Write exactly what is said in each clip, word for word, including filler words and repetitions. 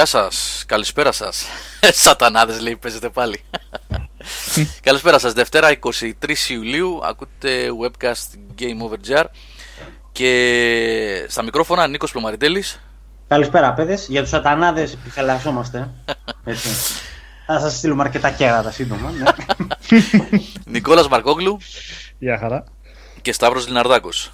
Γεια σας, καλησπέρα σας. Σατανάδες λέει, παίζετε πάλι. Καλησπέρα σας, Δευτέρα εικοστή τρίτη Ιουλίου. Ακούτε webcast Game Over τζι αρ. Και στα μικρόφωνα Νίκος Πλωμαριτέλης. Καλησπέρα παιδες, για τους σατανάδες επιθελασσόμαστε. Θα σας στείλουμε αρκετά κέρατα σύντομα, ναι. Νικόλας Μαρκόγλου. Γεια χαρά. Και Σταύρος Λιναρδάκος.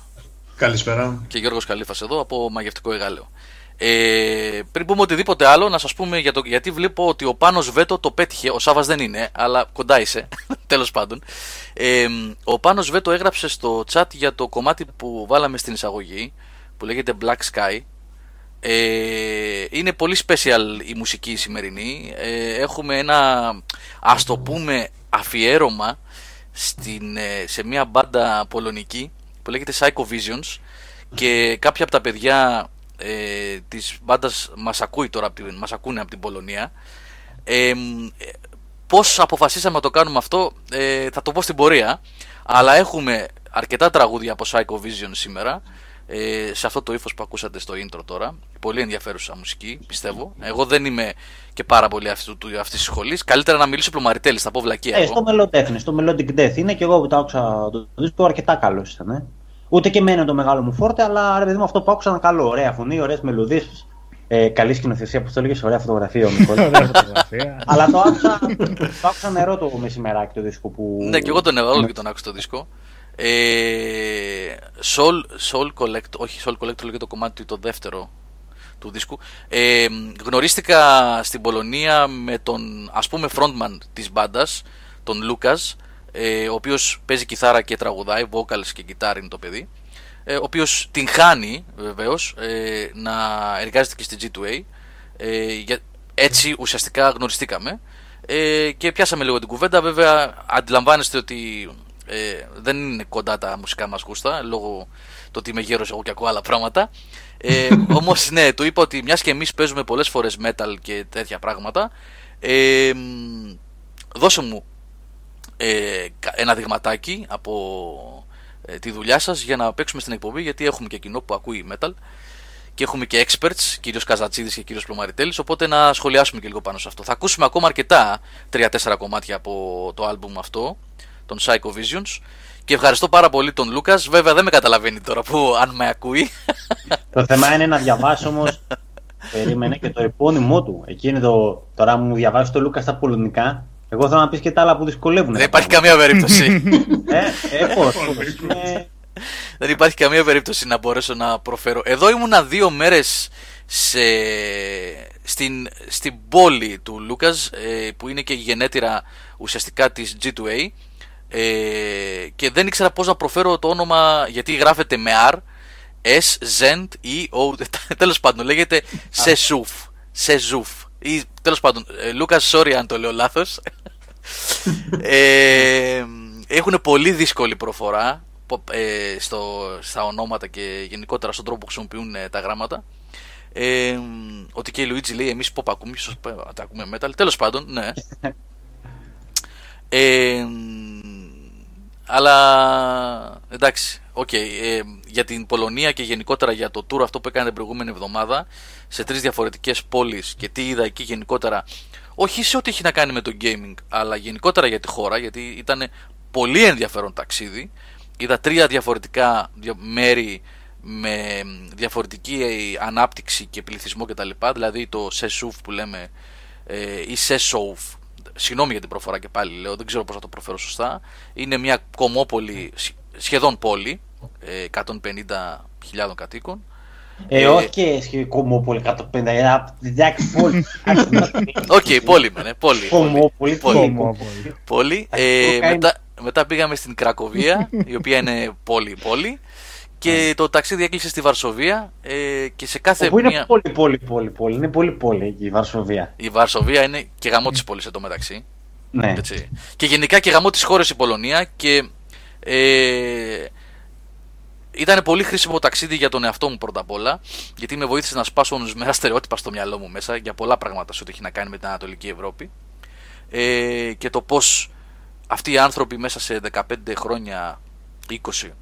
Καλησπέρα. Και Γιώργος Καλήφας εδώ από μαγευτικό Εγάλεο. Ε, πριν πούμε οτιδήποτε άλλο, να σας πούμε για το, γιατί βλέπω ότι ο Πάνος Βέτο το πέτυχε. Ο Σάβας δεν είναι, αλλά κοντά είσαι. Τέλος πάντων, ε, ο Πάνος Βέτο έγραψε στο chat για το κομμάτι που βάλαμε στην εισαγωγή που λέγεται Black Sky. Ε, είναι πολύ special η μουσική η σημερινή. Ε, έχουμε ένα, ας το πούμε, αφιέρωμα στην, σε μια μπάντα πολωνική που λέγεται Psycho Visions, και κάποια από τα παιδιά ε, της μπάντας μας, ακούει τώρα, μας ακούνε από την Πολωνία. Ε, πώς αποφασίσαμε να το κάνουμε αυτό, ε, θα το πω στην πορεία, αλλά έχουμε αρκετά τραγούδια από Psycho Visions σήμερα. Ε, σε αυτό το ύφος που ακούσατε στο intro τώρα. Πολύ ενδιαφέρουσα μουσική, πιστεύω. Εγώ δεν είμαι και πάρα πολύ αυτού, του, αυτής της σχολής. Καλύτερα να μιλήσω Πλωμαριτέλης, θα πω βλακία. Ε, στο μελοτέχνη, στο Melodic Death είναι, και εγώ που τα άκουσα το δίσκο αρκετά καλό ήταν. Ε. Ούτε και εμένα το μεγάλο μου φόρτε, αλλά ρε παιδί μου, αυτό που άκουσα ήταν καλό. Ωραία φωνή, ωραίες μελωδίες. Ε, καλή σκηνοθεσία που το έλεγες, ωραία φωτογραφία. Αλλά το άκουσα, το άκουσα νερό το μεσημεράκι το δίσκο που. Ναι, και εγώ τον νερό και τον άκουσα το δίσκο. Ε, Soul, Soul Collect, όχι Soul Collect λέγεται το κομμάτι, το δεύτερο του δίσκου. ε, Γνωρίστηκα στην Πολωνία με τον, ας πούμε, frontman της μπάντας, τον Λούκας, ε, ο οποίος παίζει κιθάρα και τραγουδάει, vocals και guitar είναι το παιδί, ε, ο οποίος την χάνει βεβαίως ε, να εργάζεται και στη τζι του έι. ε, για, Έτσι ουσιαστικά γνωριστήκαμε, ε, και πιάσαμε λίγο την κουβέντα. Βέβαια αντιλαμβάνεστε ότι Ε, δεν είναι κοντά τα μουσικά μας γούστα, λόγω το ότι είμαι γέρος εγώ και ακούω άλλα πράγματα. ε, Όμως ναι, του είπα ότι μιας και εμείς παίζουμε πολλές φορές metal και τέτοια πράγματα, ε, δώσε μου ε, ένα δειγματάκι από ε, τη δουλειά σας για να παίξουμε στην εκπομπή, γιατί έχουμε και κοινό που ακούει metal και έχουμε και experts, κύριος Καζατσίδης και κύριος Πλωμαριτέλης, οπότε να σχολιάσουμε και λίγο πάνω σε αυτό. Θα ακούσουμε ακόμα αρκετά, τρία τέσσερα κομμάτια από το άλμπουμ αυτό των Psycho Visions, και ευχαριστώ πάρα πολύ τον Λούκας. Βέβαια δεν με καταλαβαίνει τώρα που αν με ακούει. Το θέμα είναι να διαβάσω όμως, περίμενε, και το επώνυμό του. Εκεί είναι το, τώρα μου διαβάζει το Λούκας στα πολωνικά. Εγώ θέλω να πεις και τα άλλα που δυσκολεύουν. Δεν υπάρχει καμία περίπτωση. ε, έχω, είναι... Δεν υπάρχει καμία περίπτωση να μπορέσω να προφέρω. Εδώ ήμουνα δύο μέρες σε... στην... στην πόλη του Λούκας, ε, που είναι και γενέτειρα ουσιαστικά της τζι του έι. Ε, και δεν ήξερα πώς να προφέρω το όνομα, γιατί γράφεται με R, S, Z, E, O. Τέλος πάντων, λέγεται Ζεσόφ. Ζεσόφ. Ή τέλος πάντων, Λούκας, sorry αν το λέω λάθος. ε, έχουν πολύ δύσκολη προφορά ε, στο, στα ονόματα και γενικότερα στον τρόπο που χρησιμοποιούν ε, τα γράμματα. Ε, ότι και η Λουίτζι λέει, εμείς pop ακούμε, ίσως τα ακούμε metal. Τέλος πάντων, ναι. Ε, αλλά εντάξει, okay, ε, για την Πολωνία και γενικότερα για το tour αυτό που έκανε την προηγούμενη εβδομάδα σε τρεις διαφορετικές πόλεις, και τι είδα εκεί γενικότερα, όχι σε ό,τι έχει να κάνει με το gaming, αλλά γενικότερα για τη χώρα, γιατί ήταν πολύ ενδιαφέρον ταξίδι. Είδα τρία διαφορετικά μέρη με διαφορετική ανάπτυξη και πληθυσμό κτλ. Δηλαδή το Ζεσόφ που λέμε, ε, ή Ζεσόφ, συγγνώμη για την προφορά και πάλι λέω, δεν ξέρω πώς θα το προφέρω σωστά. Είναι μια κομμόπολη, σχεδόν πόλη, εκατόν πενήντα χιλιάδων κατοίκων. Ε, ε, όχι και κομμόπολη, εκατόν πενήντα χιλιάδων, εντάξει, πόλη. Οκ, πόλη με, ναι, πόλη. Κομμόπολη, πόλη. Μετά πήγαμε στην Κρακοβία, η οποία είναι πόλη-πόλη. Και το ταξίδι έκλεισε στη Βαρσοβία, ε, και σε κάθε όπου μία... είναι πολύ πολύ πολύ πολύ, είναι πολύ πολύ εκεί η Βαρσοβία. Η Βαρσοβία είναι και γαμό της πόλης εδώ μεταξύ. Ναι. Έτσι. Και γενικά και γαμό της χώρας η Πολωνία, και ε, ήταν πολύ χρήσιμο ταξίδι για τον εαυτό μου πρώτα απ' όλα, γιατί με βοήθησε να σπάσω ονοσμερά στερεότυπα στο μυαλό μου μέσα για πολλά πράγματα σε ό,τι έχει να κάνει με την Ανατολική Ευρώπη, ε, και το πώς αυτοί οι άνθρωποι μέσα σε δεκαπέντε χρόνια, είκοσι,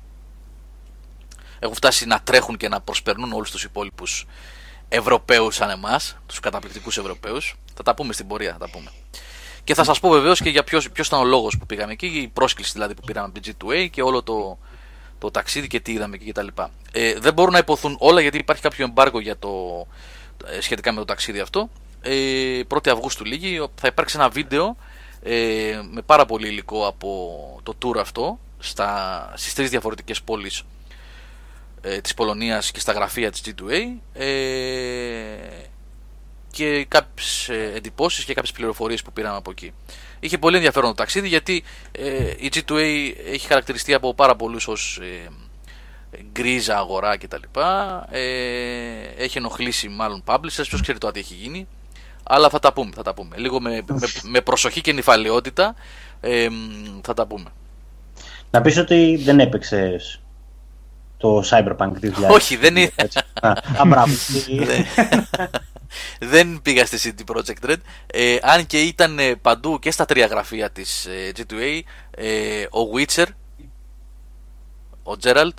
έχουν φτάσει να τρέχουν και να προσπερνούν όλους τους υπόλοιπους Ευρωπαίους σαν εμάς, τους καταπληκτικούς Ευρωπαίους. Θα τα πούμε στην πορεία, θα τα πούμε. Και θα σας πω βεβαίως και για ποιος, ποιος ήταν ο λόγος που πήγαμε εκεί, η πρόσκληση δηλαδή που πήραμε από την τζι του έι και όλο το, το ταξίδι και τι είδαμε εκεί κτλ. Ε, δεν μπορούν να υποθούν όλα γιατί υπάρχει κάποιο εμπάργο για το, σχετικά με το ταξίδι αυτό. Ε, πρώτη Αυγούστου λίγη θα υπάρξει ένα βίντεο ε, με πάρα πολύ υλικό από το tour αυτό στα, στις τρεις διαφορετικές πόλεις ε, της Πολωνίας και στα γραφεία της τζι του έι ε, και κάποιες εντυπώσεις και κάποιες πληροφορίες που πήραμε από εκεί. Είχε πολύ ενδιαφέρον το ταξίδι γιατί ε, η τζι του έι έχει χαρακτηριστεί από πάρα πολλούς ως ε, γκρίζα αγορά κτλ. Ε, έχει ενοχλήσει μάλλον publishers, ποιος ξέρει το τι έχει γίνει, αλλά θα τα πούμε, θα τα πούμε. Λίγο με, με, με προσοχή και νυφαλαιότητα ε, θα τα πούμε. Να πεις ότι δεν έπαιξες το Cyberpunk δύο χιλιάδες. Όχι, δεν είναι. Δεν πήγα στη σι ντι Projekt Red. Ε, αν και ήταν παντού και στα τρία γραφεία της ε, τζι του έι, ε, ο Witcher, ο Gerald,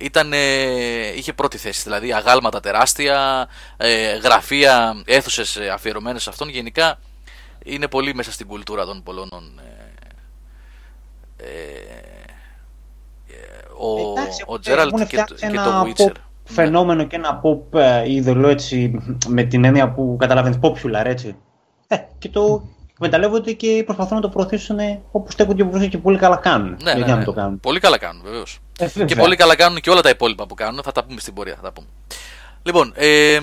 ήταν, ε, είχε πρώτη θέση. Δηλαδή αγάλματα τεράστια, ε, γραφεία, αίθουσες αφιερωμένες σε αυτόν. Γενικά είναι πολύ μέσα στην κουλτούρα των Πολώνων. Ε, ο, Εντάξει, ο Gerald και, και το Witcher. Φαινόμενο ναι. Και ένα pop είδωλο έτσι, με την έννοια που καταλαβαίνεις popular έτσι. Ε, και το εκμεταλλεύονται και προσπαθούν να το προωθήσουν όπου στέκουν και μπορούν και πολύ καλά κάνουν. Ναι, ναι, ναι. Το κάνουν. Πολύ καλά κάνουν, βεβαίως. Ε, βέβαια. Και πολύ καλά κάνουν και όλα τα υπόλοιπα που κάνουν. Θα τα πούμε στην πορεία. Θα τα πούμε. Λοιπόν, ε,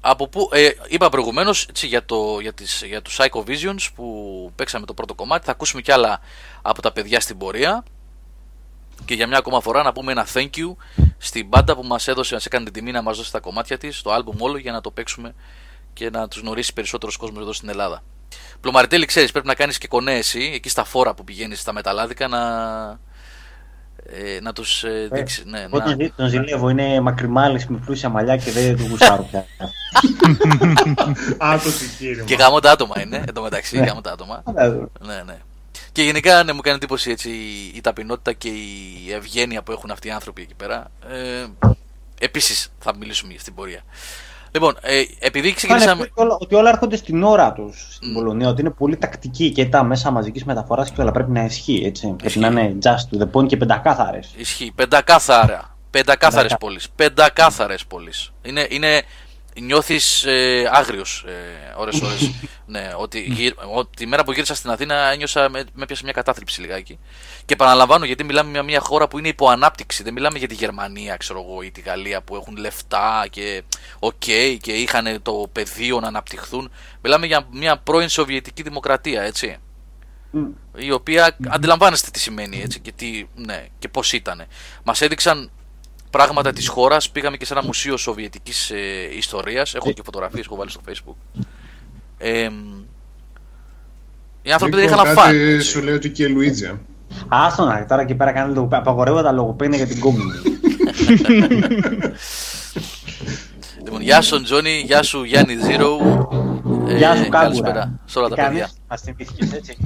από που, ε, είπα προηγουμένως έτσι, για, το, για, τις, για τους Psycho Visions που παίξαμε το πρώτο κομμάτι. Θα ακούσουμε κι άλλα από τα παιδιά στην πορεία. Και για μια ακόμα φορά να πούμε ένα thank you στην μπάντα που μας έδωσε, μας έκανε την τιμή να μας δώσει τα κομμάτια της, το άλμπουμ όλο, για να το παίξουμε και να τους γνωρίσει περισσότερος κόσμος εδώ στην Ελλάδα. Πλωμαριτέλη, ξέρεις, πρέπει να κάνεις και κονέ εσύ, εκεί στα φόρα που πηγαίνεις στα μεταλλάδικα, να, ε, να τους ε, δείξεις. Ε, ναι, όταν να... τον ζηλεύω, είναι μακριμάλης με πλούσια μαλλιά και δεν του γουστάρω πια. Και γαμώ τα άτομα είναι, εν τω μεταξύ, γαμώ τα άτομα. Ναι, ναι. Και γενικά ναι, μου κάνει εντύπωση έτσι, η ταπεινότητα και η ευγένεια που έχουν αυτοί οι άνθρωποι εκεί πέρα. Ε, επίσης θα μιλήσουμε στην πορεία. Λοιπόν, ε, επειδή ξεκινήσαμε... Ότι όλα, ότι όλα έρχονται στην ώρα τους στην mm. Πολωνία, ότι είναι πολύ τακτική και τα μέσα μαζικής μεταφοράς και όλα πρέπει να ισχύει, έτσι. Ισχύει. Πρέπει να είναι just to the point και πεντακάθαρες. Ισχύει, πεντακάθαρα. Πεντακάθαρες πόλεις. Πεντακάθαρες πόλεις. Είναι... είναι... Νιώθεις ε, άγριος ε, ώρες ώρες. Ναι, ότι, γύρ, ότι τη μέρα που γύρισα στην Αθήνα ένιωσα, με, με πιάσε μια κατάθλιψη λιγάκι. Και επαναλαμβάνω γιατί μιλάμε για μια χώρα που είναι υποανάπτυξη. Δεν μιλάμε για τη Γερμανία, ξέρω εγώ, ή τη Γαλλία που έχουν λεφτά και okay, και είχαν το πεδίο να αναπτυχθούν. Μιλάμε για μια πρώην Σοβιετική δημοκρατία, έτσι. Mm. Η οποία αντιλαμβάνεστε τι σημαίνει, έτσι, και, τι, ναι, και πώς ήτανε. Μας έδειξαν πράγματα της χώρας, πήγαμε και σε ένα μουσείο σοβιετικής ε, ιστορίας, έχω και φωτογραφίες, έχω βάλει στο Facebook. Ε, οι άνθρωποι δεν είχαν αφάνει. Κάτι σου λέει ότι και Λουίτζια. Άστο να, τώρα εκεί πέρα κάνει λογοπαίγνια, απαγορεύω τα λογοπαίγνια για την κόμμα. Λοιπόν, γεια σου Τζόνι, γεια σου Γιάννη Ζήρο. Γεια σου Κάγκουρα. Σε όλα τα παιδιά. Ας θυμηθείς έτσι,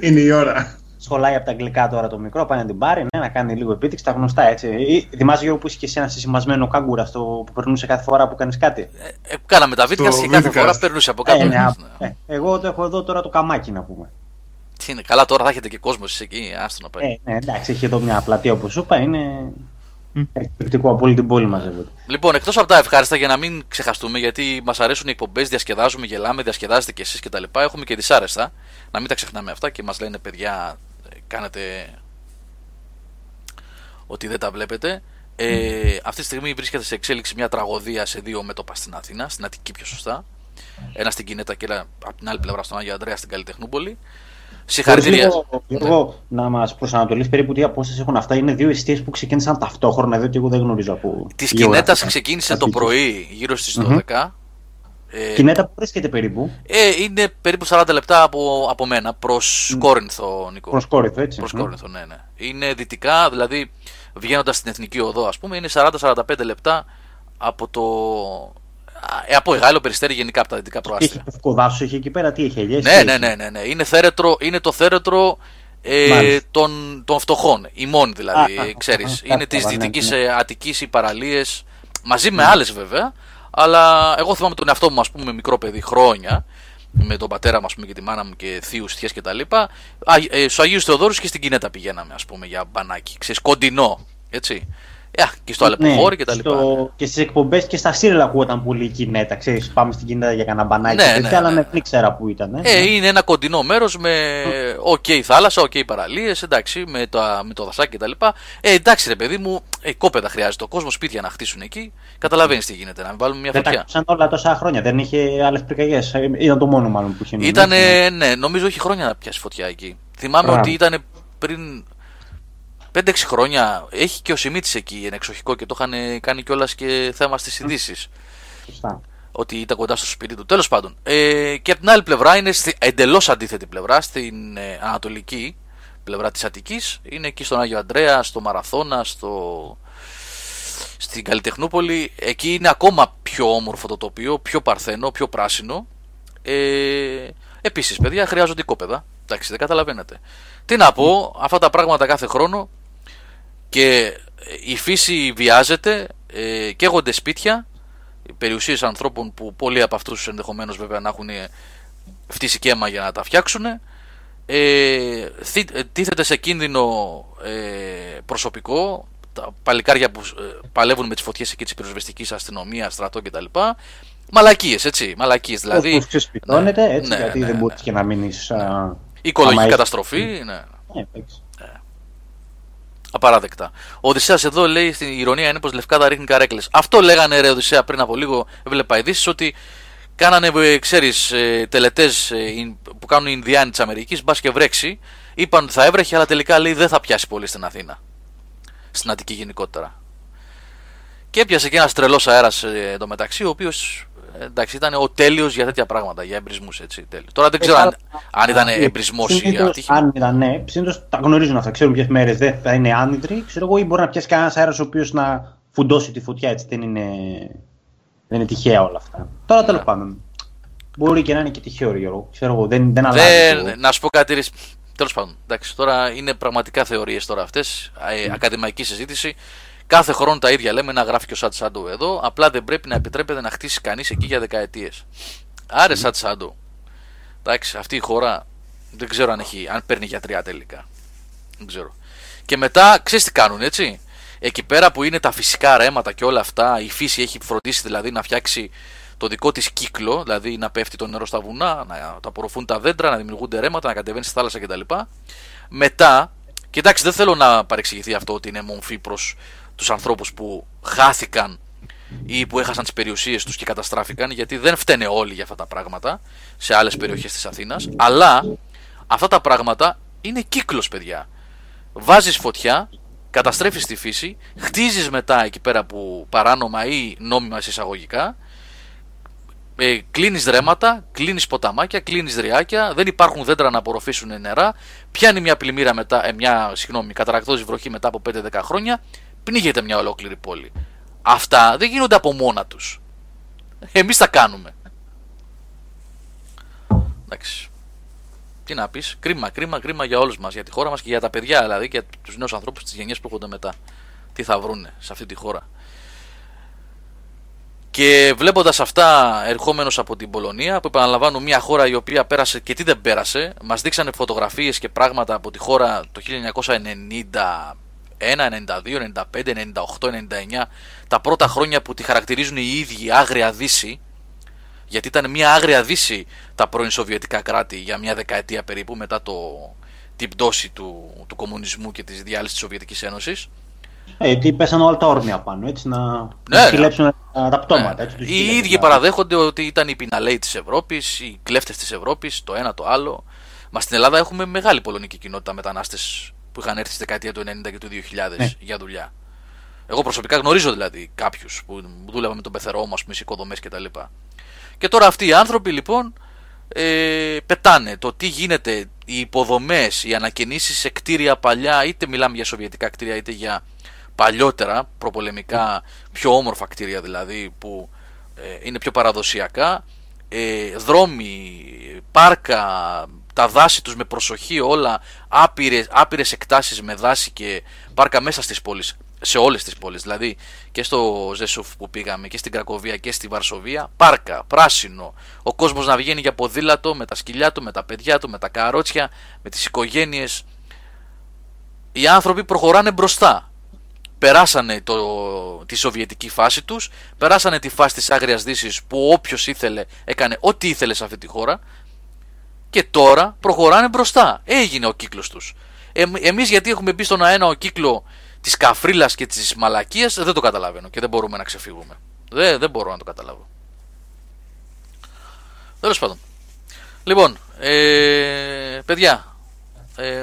είναι η ώρα. Σχολάει από τα αγγλικά τώρα το μικρό, πάει να την πάρει, ναι, να κάνει λίγο επίτηξη, τα γνωστά έτσι. Θυμάσαι Γιώργο που είσαι και εσύ ένα συστημασμένο κάγκουρα στο... που περνούσε κάθε φορά που κάνεις κάτι. Ε, ε, κάναμε τα βίντεο και κάθε φορά περνούσε από κάτω. Ε, ναι, ναι. Ε, εγώ το έχω εδώ τώρα το καμάκι να πούμε. Τι είναι, καλά τώρα θα έχετε και κόσμο εσείς εκεί, άστο να πάει. Ε, ναι, εντάξει, έχει εδώ μια πλατεία όπως σου είπα, είναι mm. εκπληκτικό από όλη την πόλη μαζεύεται. Λοιπόν, εκτός από τα ευχάριστα, για να μην ξεχαστούμε, γιατί μας αρέσουν οι εκπομπές, διασκεδάζουμε, γελάμε, διασκεδάζετε κι εσείς κτλ. Έχουμε και δυσάρεστα, να μην τα ξεχνάμε αυτά και μας λένε παιδιά. Κάνετε ότι δεν τα βλέπετε. Ε, αυτή τη στιγμή βρίσκεται σε εξέλιξη μια τραγωδία σε δύο μέτωπα στην Αθήνα, στην Αττική πιο σωστά. Ένα στην Κινέτα και ένα από την άλλη πλευρά στον Άγιο Ανδρέα στην Καλλιτεχνούπολη. Συγχαρητήρια. Γιώργο, ναι. Να μας προσανατολίσεις περίπου τι απόσταση έχουν αυτά. Είναι δύο εστίες που ξεκίνησαν ταυτόχρονα, διότι εγώ δεν γνωρίζω από. Τη Κινέτα ξεκίνησε Αθήκη. Το πρωί, γύρω στις δώδεκα. Mm-hmm. Ε, Κινέτα που βρίσκεται περίπου. Ε, είναι περίπου σαράντα λεπτά από, από μένα, προς mm. Κόρινθο, Νίκο. Προς Κόρινθο, έτσι. Προς mm. Κόρινθο, ναι, ναι. Είναι δυτικά, δηλαδή βγαίνοντας στην Εθνική Οδό, ας πούμε, είναι σαράντα με σαράντα πέντε λεπτά από το. Ε, από Εγάλειο Περιστέρι, γενικά από τα δυτικά προάστια. Έχει πευκό δάσος, έχει εκεί πέρα, τι έχει, ελιές. Ναι, ναι, ναι, ναι, ναι. Είναι, θέρετρο, είναι το θέρετρο ε, των, των φτωχών, ημών δηλαδή, ξέρεις. Είναι τη δυτική Αττική οι παραλίες. μαζί με mm. άλλες βέβαια, αλλά εγώ θυμάμαι τον εαυτό μου, ας πούμε, μικρό παιδί, χρόνια, με τον πατέρα μου, ας πούμε, και τη μάνα μου και θείους, θείες και τα λοιπά, στους Αγίους Θεοδόρους και στην Κινέτα πηγαίναμε, ας πούμε, για μπανάκι, ξέρεις, κοντινό, έτσι. Yeah, και στο Αλεποχώρι ναι, και τα λοιπά. Στο... Και στις εκπομπές και στα σύρελα ακούγονταν πολύ η Κινέτα. Ξέρεις, πάμε στην Κινέτα για κανένα μπανάκι. Ναι, ναι, αλλά ναι, δεν ξέρα που ήταν. Ε, ναι. Είναι ένα κοντινό μέρος με οκ okay, θάλασσα, οκ okay, παραλίες, εντάξει, με το, με το δασάκι και τα λοιπά. Ε, εντάξει, ρε παιδί μου, ε, κόπεδα χρειάζεται ο κόσμος, σπίτια να χτίσουν εκεί. Καταλαβαίνεις τι γίνεται, να μην βάλουμε μια φωτιά. Δεν τα χτίσαν όλα τόσα χρόνια, δεν είχε άλλες πυρκαγιές. Ήταν το μόνο μάλλον που είχε. Ήταν, ναι, νομίζω είχε χρόνια να πιάσει φωτιά εκεί. Θυμάμαι Ρά. ότι ήταν πριν. πέντε έξι χρόνια έχει και ο Σιμίτης εκεί ενεξοχικό και το είχαν κάνει κιόλας και θέμα στις ειδήσεις. Mm. Ότι ήταν κοντά στο σπίτι του. Τέλος πάντων. Ε, και από την άλλη πλευρά είναι στη, εντελώς αντίθετη πλευρά, στην ε, ανατολική πλευρά της Αττικής. Είναι εκεί στον Άγιο Ανδρέα, στο Μαραθώνα, στο, στην Καλλιτεχνούπολη. Εκεί είναι ακόμα πιο όμορφο το τοπίο, πιο παρθένο, πιο πράσινο. Ε, επίσης, παιδιά, χρειάζονται οικόπεδα. Εντάξει, δεν καταλαβαίνετε. Τι να πω, αυτά τα πράγματα κάθε χρόνο. Και η φύση βιάζεται, ε, καίγονται σπίτια, περιουσίες ανθρώπων που πολλοί από αυτούς ενδεχομένως βέβαια να έχουν φτύσει καίμα για να τα φτιάξουν, ε, θύ, τίθεται σε κίνδυνο ε, προσωπικό, τα παλικάρια που ε, παλεύουν με τις φωτιές εκεί της πυροσβεστικής αστυνομίας, στρατό κτλ. Μαλακίες, έτσι, μαλακίες δηλαδή. Όπως ξεσπιτώνεται, ναι, έτσι, ναι, γιατί ναι, δεν μπορείς ναι, και να μείνεις... Ναι. Α... Οικολογική άμα καταστροφή, έχει... ναι. Yeah, yeah. Απαράδεκτα. Ο Οδυσσέας εδώ λέει στην ηρωνία είναι πως Λευκάδα ρίχνει καρέκλες. Αυτό λέγανε ρε Οδυσσέα πριν από λίγο, έβλεπα ειδήσεις ότι κάνανε, ξέρεις, τελετές που κάνουν οι Ινδιάνοι της Αμερικής, μπας και βρέξει, είπαν ότι θα έβρεχε, αλλά τελικά λέει δεν θα πιάσει πολύ στην Αθήνα. Στην Αττική γενικότερα. Και έπιασε και ένας τρελός αέρας εντωμεταξύ, ο οποίος... Εντάξει, ήταν ο τέλειος για τέτοια πράγματα, για εμπρισμούς, έτσι, τέλειος. Τώρα δεν ξέρω ε, αν, αν ήταν εμπρισμός ή ατύχημα. Αν ήταν, ναι, συνήθως τα γνωρίζουν αυτά, ξέρουν ποιες μέρες δεν θα είναι άνυδροι, ξέρω εγώ, ή μπορεί να πιάσει κανένας αέρας ο οποίος να φουντώσει τη φωτιά, έτσι, δεν είναι, δεν είναι τυχαία όλα αυτά. Τώρα yeah. τέλος πάντων, μπορεί και να είναι και τυχαίο, Γιώργο, ξέρω εγώ, δεν, δεν αλλάζει. Να σου πω κάτι, τέλος πάντων, εντάξει, τώρα είναι πραγματικά θεωρίες τώρα αυτές, mm. ακαδημαϊκή συζήτηση. Κάθε χρόνο τα ίδια λέμε, να γράφει και ο Σαντ Σάντο εδώ. Απλά δεν πρέπει να επιτρέπεται να χτίσει κανείς εκεί για δεκαετίες. Άρε, Σαντ Σάντο. Εντάξει, αυτή η χώρα δεν ξέρω αν, έχει, αν παίρνει γιατριά τελικά. Δεν ξέρω. Και μετά, ξέρεις τι κάνουν, έτσι. Εκεί πέρα που είναι τα φυσικά ρέματα και όλα αυτά, η φύση έχει φροντίσει δηλαδή να φτιάξει το δικό της κύκλο, δηλαδή να πέφτει το νερό στα βουνά, να τα απορροφούν τα δέντρα, να δημιουργούνται ρέματα, να κατεβαίνει στη θάλασσα κτλ. Μετά, κοιτάξτε, δεν θέλω να παρεξηγηθεί αυτό ότι είναι μομφή προς τους ανθρώπους που χάθηκαν ή που έχασαν τις περιουσίες τους και καταστράφηκαν, γιατί δεν φταίνε όλοι για αυτά τα πράγματα σε άλλες περιοχές της Αθήνας, αλλά αυτά τα πράγματα είναι κύκλος, παιδιά. Βάζεις φωτιά, καταστρέφεις τη φύση, χτίζεις μετά εκεί πέρα που παράνομα ή νόμιμα εισαγωγικά, ε, κλείνεις δρέματα, κλείνεις ποταμάκια, κλείνεις δριάκια, δεν υπάρχουν δέντρα να απορροφήσουν νερά, πιάνει μια πλημμύρα μετά, ε, μια συγγνώμη, καταρακτώζει βροχή μετά από πέντε δέκα χρόνια, πνίγεται μια ολόκληρη πόλη. Αυτά δεν γίνονται από μόνα τους. Εμείς τα κάνουμε. Εντάξει. Τι να πεις. Κρίμα, κρίμα, κρίμα για όλους μας. Για τη χώρα μας και για τα παιδιά, δηλαδή, και για τους νέους ανθρώπους, τις γενιές που έρχονται μετά. Τι θα βρούνε σε αυτή τη χώρα. Και βλέποντας αυτά, ερχόμενος από την Πολωνία, που επαναλαμβάνω, μια χώρα η οποία πέρασε και τι δεν πέρασε, μας δείξανε φωτογραφίες και πράγματα από τη χώρα το χίλια εννιακόσια ενενήντα. ενενήντα δύο, ενενήντα πέντε, ενενήντα οκτώ, ενενήντα εννιά, τα πρώτα χρόνια που τη χαρακτηρίζουν οι ίδιοι άγρια δύση, γιατί ήταν μια άγρια δύση τα πρώην σοβιετικά κράτη για μια δεκαετία περίπου μετά το, την πτώση του, του κομμουνισμού και της διάλυσης της Σοβιετικής Ένωσης. Γιατί πέσαν όλα τα όρνια πάνω, έτσι, να χυλέψουν ναι, τα πτώματα. Ναι. Έτσι, τους οι ίδιοι παραδέχονται ότι ήταν οι πιναλέοι της Ευρώπης, οι κλέφτες της Ευρώπης, το ένα το άλλο. Μα στην Ελλάδα έχουμε μεγάλη πολωνική κοινότητα μετανάστες που είχαν έρθει στη δεκαετία του ενενήντα και του δύο χιλιάδες ναι, για δουλειά. Εγώ προσωπικά γνωρίζω δηλαδή κάποιους που δούλευαν με τον πεθερό μας, με οικοδομές κτλ. Και τώρα αυτοί οι άνθρωποι λοιπόν ε, πετάνε το τι γίνεται, οι υποδομές, οι ανακαινήσεις σε κτίρια παλιά, είτε μιλάμε για σοβιετικά κτίρια, είτε για παλιότερα, προπολεμικά, πιο όμορφα κτίρια δηλαδή, που ε, είναι πιο παραδοσιακά, ε, δρόμοι, πάρκα, τα δάση τους με προσοχή όλα, άπειρες, άπειρες εκτάσεις με δάση και πάρκα μέσα στις πόλεις. σε όλες τις πόλεις, δηλαδή και στο Ζεσόφ που πήγαμε και στην Κρακοβία και στη Βαρσοβία, πάρκα, πράσινο, ο κόσμος να βγαίνει για ποδήλατο με τα σκυλιά του, με τα παιδιά του, με τα καρότσια, με τις οικογένειες. Οι άνθρωποι προχωράνε μπροστά. Περάσανε το, τη σοβιετική φάση τους, περάσανε τη φάση της Άγριας Δύσης που όποιος ήθελε έκανε ό,τι ήθελε σε αυτή τη χώρα, και τώρα προχωράνε μπροστά. Έγινε ο κύκλος τους. Ε, εμείς γιατί έχουμε μπει στον αένα ο κύκλο της καφρίλας και της μαλακίας, δεν το καταλαβαίνω και δεν μπορούμε να ξεφύγουμε. Δεν, δεν μπορώ να το καταλάβω. Τέλος πάντων. Λοιπόν, ε, παιδιά, ε,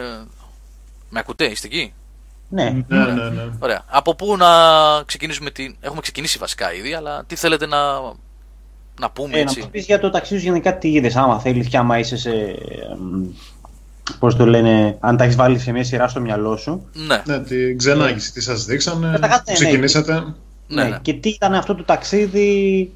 με ακούτε, είστε εκεί? Ναι. Ναι, ναι, ναι. Ωραία. Από πού να ξεκινήσουμε την... Έχουμε ξεκινήσει βασικά ήδη, αλλά τι θέλετε να, να πούμε, ε, έτσι. Να πεις για το ταξίδι σου γενικά τι είδες, άμα θέλεις και άμα είσαι σε... Πώς το λένε, αν τα έχεις βάλει σε μια σειρά στο μυαλό σου. Ναι, ναι, την ξενάγηση, ναι. Τι σας δείξανε, που ξεκινήσατε. Ναι, ναι. Ναι, και τι ήταν αυτό το ταξίδι,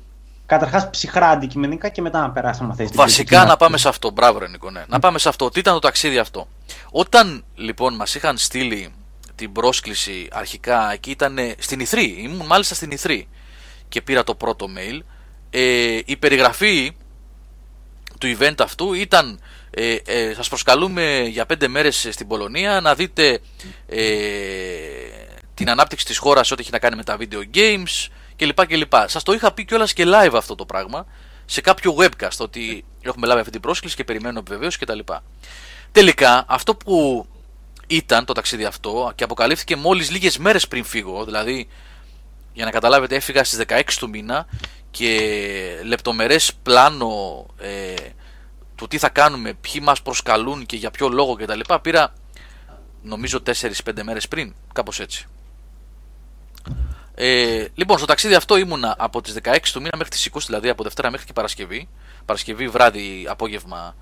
καταρχάς ψυχρά αντικειμενικά και μετά να περάσαμε θέση. Βασικά να πάμε σε αυτό, μπράβο ρε Νίκο, ναι. Να πάμε σε αυτό, τι ήταν το ταξίδι αυτό. Όταν λοιπόν μας είχαν στείλει την πρόσκληση αρχικά, εκεί ήταν στην Ιθρή, ήμουν μάλιστα στην Ιθρή και πήρα το πρώτο mail. Ε, η περιγραφή του event αυτού ήταν... Ε, ε, σας προσκαλούμε για πέντε μέρες στην Πολωνία να δείτε ε, την ανάπτυξη της χώρας, ό,τι έχει να κάνει με τα video games κλπ. κλπ. Σας το είχα πει κιόλας και live αυτό το πράγμα σε κάποιο webcast, ότι έχουμε λάβει αυτή την πρόσκληση και περιμένουμε επιβεβαίωση κτλ. Τελικά αυτό που ήταν το ταξίδι αυτό και αποκαλύφθηκε μόλις λίγες μέρες πριν φύγω, δηλαδή για να καταλάβετε έφυγα στις δεκαέξι του μήνα και λεπτομερές πλάνο ε, του τι θα κάνουμε, ποιοι μας προσκαλούν και για ποιο λόγο κτλ. Πήρα νομίζω τέσσερις πέντε μέρες πριν, κάπως έτσι. Ε, λοιπόν, στο ταξίδι αυτό ήμουνα από τις δεκαέξι του μήνα μέχρι τις είκοσι, δηλαδή από Δευτέρα μέχρι και Παρασκευή. Παρασκευή βράδυ, απόγευμα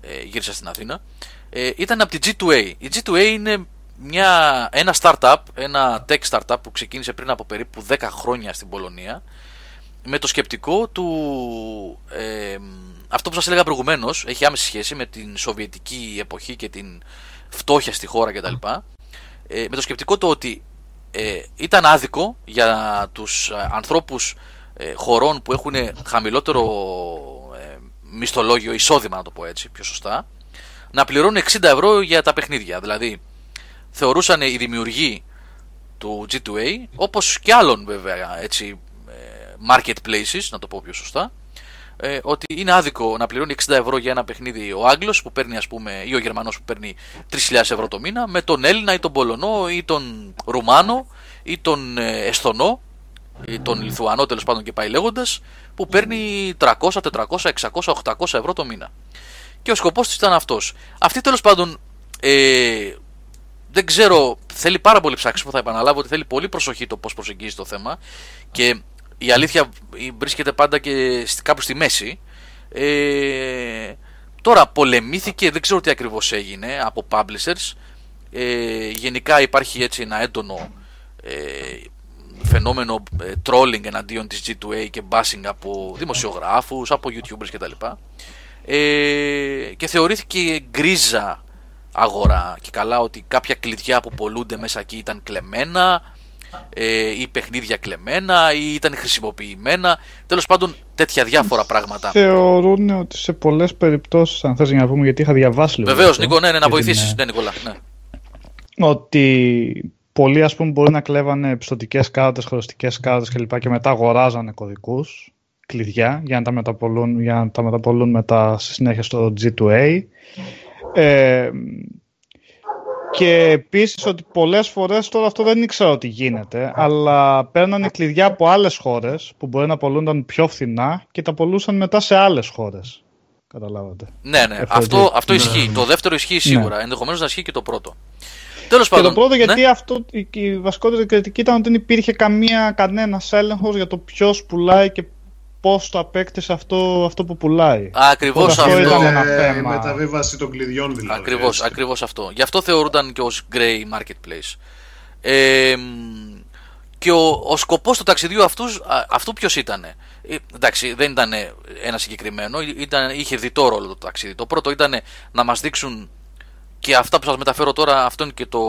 ε, γύρισα στην Αθήνα. Ε, ήταν από τη τζι του έι. Η τζι του έι είναι μια, ένα startup, ένα tech startup που ξεκίνησε πριν από περίπου δέκα χρόνια στην Πολωνία, με το σκεπτικό του... Ε, αυτό που σας έλεγα προηγουμένως, έχει άμεση σχέση με την σοβιετική εποχή και την φτώχεια στη χώρα κτλ. Ε, με το σκεπτικό το ότι ε, ήταν άδικο για τους ανθρώπους ε, χωρών που έχουν χαμηλότερο ε, μισθολόγιο, εισόδημα να το πω έτσι πιο σωστά, να πληρώνουν εξήντα ευρώ για τα παιχνίδια. Δηλαδή θεωρούσαν οι δημιουργοί του τζι του έι, όπως και άλλων βέβαια έτσι, marketplaces να το πω πιο σωστά, ότι είναι άδικο να πληρώνει εξήντα ευρώ για ένα παιχνίδι ο Άγγλος που παίρνει, ας πούμε, ή ο Γερμανός που παίρνει τρεις χιλιάδες ευρώ το μήνα, με τον Έλληνα ή τον Πολωνό ή τον Ρουμάνο ή τον Εσθονό ή τον Λιθουανό, τέλος πάντων, και πάει λέγοντας, που παίρνει τριακόσια, τετρακόσια, εξακόσια, οκτακόσια ευρώ το μήνα. Και ο σκοπός της ήταν αυτός. Αυτή, τέλος πάντων, ε, δεν ξέρω, θέλει πάρα πολύ ψάξιμο, θα επαναλάβω ότι θέλει πολύ προσοχή το πώς προσεγγίζει το θέμα και η αλήθεια βρίσκεται πάντα και κάπου στη μέση. Ε, τώρα πολεμήθηκε, δεν ξέρω τι ακριβώς έγινε από publishers. Ε, γενικά υπάρχει έτσι ένα έντονο ε, φαινόμενο ε, trolling εναντίον της τζι του έι και bashing από δημοσιογράφους, από youtubers κτλ. Ε, και θεωρήθηκε γκρίζα αγορά και καλά ότι κάποια κλειδιά που πολλούνται μέσα εκεί ήταν κλεμμένα, ή παιχνίδια κλεμμένα ή ήταν χρησιμοποιημένα, τέλος πάντων τέτοια διάφορα πράγματα. Θεωρούν ότι σε πολλές περιπτώσεις, αν θες να πούμε, γιατί είχα διαβάσει λίγο. Βεβαίως, Νίκο, ναι, ναι, να βοηθήσεις, ναι, Νικόλα, ναι. Ότι πολλοί, ας πούμε, μπορεί να κλέβανε πιστωτικές κάρτες, χρωστικές κάρτες κλπ. Και μετά αγοράζανε κωδικούς, κλειδιά, για να τα μεταπολούν, για να τα μεταπολούν μετά στη συνέχεια στο τζι του έι. Ε, Και επίσης ότι πολλές φορές, τώρα αυτό δεν ήξερα ότι γίνεται, αλλά παίρνανε κλειδιά από άλλες χώρες που μπορεί να πολλούνταν πιο φθηνά και τα πολλούσαν μετά σε άλλες χώρες. Καταλάβατε. Ναι, ναι. Αυτό, αυτό ισχύει. Ναι. Το δεύτερο ισχύει σίγουρα. Ναι. Ενδεχομένως να ισχύει και το πρώτο. Τέλος πάντων. Και το πρώτο, γιατί ναι, αυτό, η βασικότερη κριτική ήταν ότι δεν υπήρχε καμία, κανένας έλεγχος για το ποιος πουλάει και πώς το απέκτησε αυτό, αυτό που πουλάει. Ακριβώς αυτό. αυτό ήταν ένα θέμα. Η μεταβίβαση των κλειδιών δηλαδή. Ακριβώς, ακριβώς αυτό. Γι' αυτό θεωρούνταν και ως grey marketplace. Ε, και ο, ο σκοπός του ταξιδιού αυτούς, α, αυτού ποιος ήτανε. Ε, εντάξει, δεν ήταν ένα συγκεκριμένο, ήταν, είχε διτό ρόλο το ταξίδι. Το πρώτο ήταν να μας δείξουν Και αυτά που σας μεταφέρω τώρα, αυτό είναι και το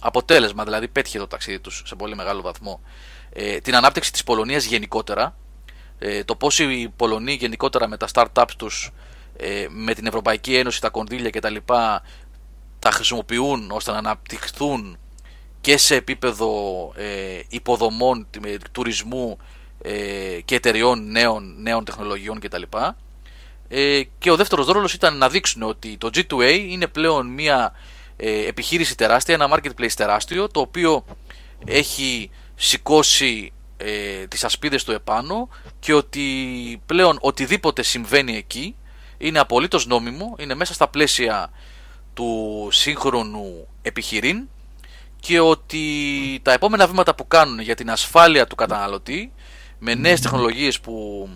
αποτέλεσμα, δηλαδή πέτυχε το ταξίδι τους σε πολύ μεγάλο βαθμό. Ε, την ανάπτυξη της Πολωνίας γενικότερα, ε, το πώς οι Πολωνοί γενικότερα με τα startups τους, ε, με την Ευρωπαϊκή Ένωση, τα κονδύλια κτλ. Τα χρησιμοποιούν ώστε να αναπτυχθούν και σε επίπεδο ε, υποδομών, τουρισμού ε, και εταιριών νέων, νέων τεχνολογιών κτλ. Ε, και ο δεύτερος ρόλος ήταν να δείξουν ότι το τζι του έι είναι πλέον μια ε, επιχείρηση τεράστια, ένα marketplace τεράστιο, το οποίο έχει σηκώσει ε, τις ασπίδες του επάνω και ότι πλέον οτιδήποτε συμβαίνει εκεί είναι απολύτως νόμιμο, είναι μέσα στα πλαίσια του σύγχρονου επιχειρήν και ότι τα επόμενα βήματα που κάνουν για την ασφάλεια του καταναλωτή με νέες τεχνολογίες που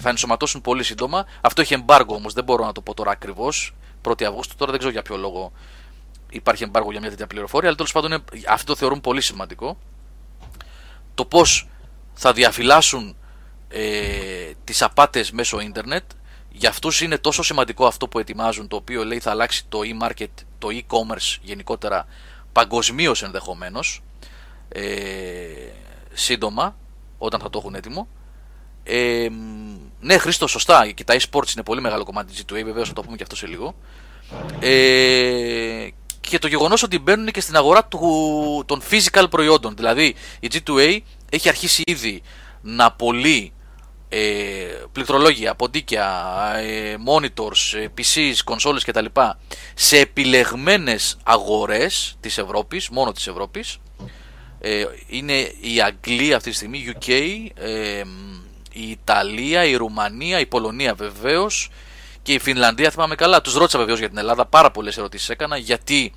θα ενσωματώσουν πολύ σύντομα. Αυτό έχει εμπάργο όμως, δεν μπορώ να το πω τώρα ακριβώς. πρώτη Αυγούστου, τώρα δεν ξέρω για ποιο λόγο υπάρχει εμπάργο για μια τέτοια πληροφορία, αλλά τέλος πάντων αυτό το θεωρούν πολύ σημαντικό. Το πώς θα διαφυλάσσουν ε, τις απάτες μέσω ίντερνετ. Για αυτούς είναι τόσο σημαντικό αυτό που ετοιμάζουν, το οποίο λέει θα αλλάξει το e-market, το e-commerce γενικότερα παγκοσμίως ενδεχομένως ε, σύντομα όταν θα το έχουν έτοιμο. Ε, ναι, Χρήστο, σωστά. Και τα e-sports είναι πολύ μεγάλο κομμάτι της τζι του έι, βεβαίως θα το πούμε και αυτό σε λίγο. Ε, και το γεγονός ότι μπαίνουν και στην αγορά του, των physical προϊόντων. Δηλαδή η τζι του έι έχει αρχίσει ήδη να πωλεί ε, πληκτρολόγια, ποντίκια, ε, monitors, ε, πι σις, κονσόλες κτλ. Σε επιλεγμένες αγορές της Ευρώπης, μόνο της Ευρώπης. Ε, είναι η Αγγλία αυτή τη στιγμή, γιου κέι, ε, η Ιταλία, η Ρουμανία, η Πολωνία βεβαίως και η Φινλανδία, θυμάμαι καλά. Τους ρώτησα βεβαίως για την Ελλάδα, πάρα πολλές ερωτήσεις έκανα, γιατί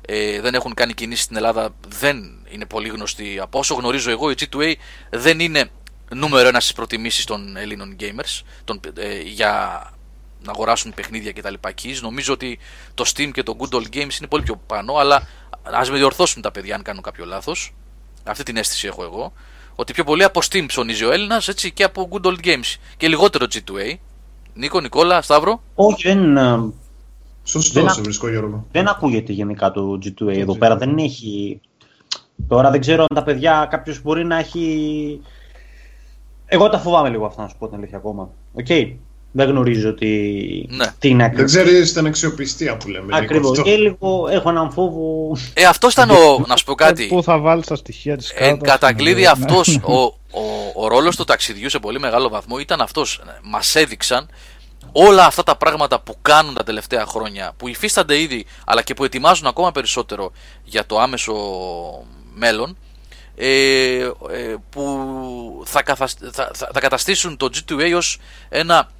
ε, δεν έχουν κάνει κινήσεις στην Ελλάδα, δεν είναι πολύ γνωστή. Από όσο γνωρίζω εγώ, η τζι του έι δεν είναι νούμερο ένα στις προτιμήσεις των Ελλήνων gamers των, ε, για να αγοράσουν παιχνίδια κτλ. Νομίζω ότι το Steam και το Good Old Games είναι πολύ πιο πάνω, αλλά ας με διορθώσουν τα παιδιά αν κάνουν κάποιο λάθος. Αυτή την αίσθηση έχω εγώ. Ότι πιο πολύ από Steam ψωνίζει ο Έλληνας, έτσι, και από Good Old Games και λιγότερο τζι του έι. Νίκο, Νικόλα, Σταύρο. Όχι, δεν. Σωστό, δεν, σε βρίσκω, Γιώργο. Δεν ακούγεται γενικά το τζι του έι εδώ τζι του έι. Πέρα. Δεν έχει. Τώρα δεν ξέρω αν τα παιδιά, κάποιο μπορεί να έχει. Εγώ τα φοβάμαι λίγο αυτά, να σου πω την αλήθεια ακόμα. Οκ. Okay. Δεν γνωρίζω ότι. Ναι. Τι είναι ακριβώς. Δεν ξέρει την αξιοπιστία που λέμε. Ακριβώς. Και λίγο έχω έναν φόβο. Ε, αυτό ήταν ο. Να σου πω κάτι. Πού θα βάλει τα στοιχεία τη κάρτα. Εν κατακλείδη, αυτό ο, ο, ο ρόλος του ταξιδιού σε πολύ μεγάλο βαθμό ήταν αυτός. Μας έδειξαν όλα αυτά τα πράγματα που κάνουν τα τελευταία χρόνια, που υφίστανται ήδη, αλλά και που ετοιμάζουν ακόμα περισσότερο για το άμεσο μέλλον. Ε, ε, που θα, καθασ, θα, θα, θα καταστήσουν το τζι του έι ως ένα.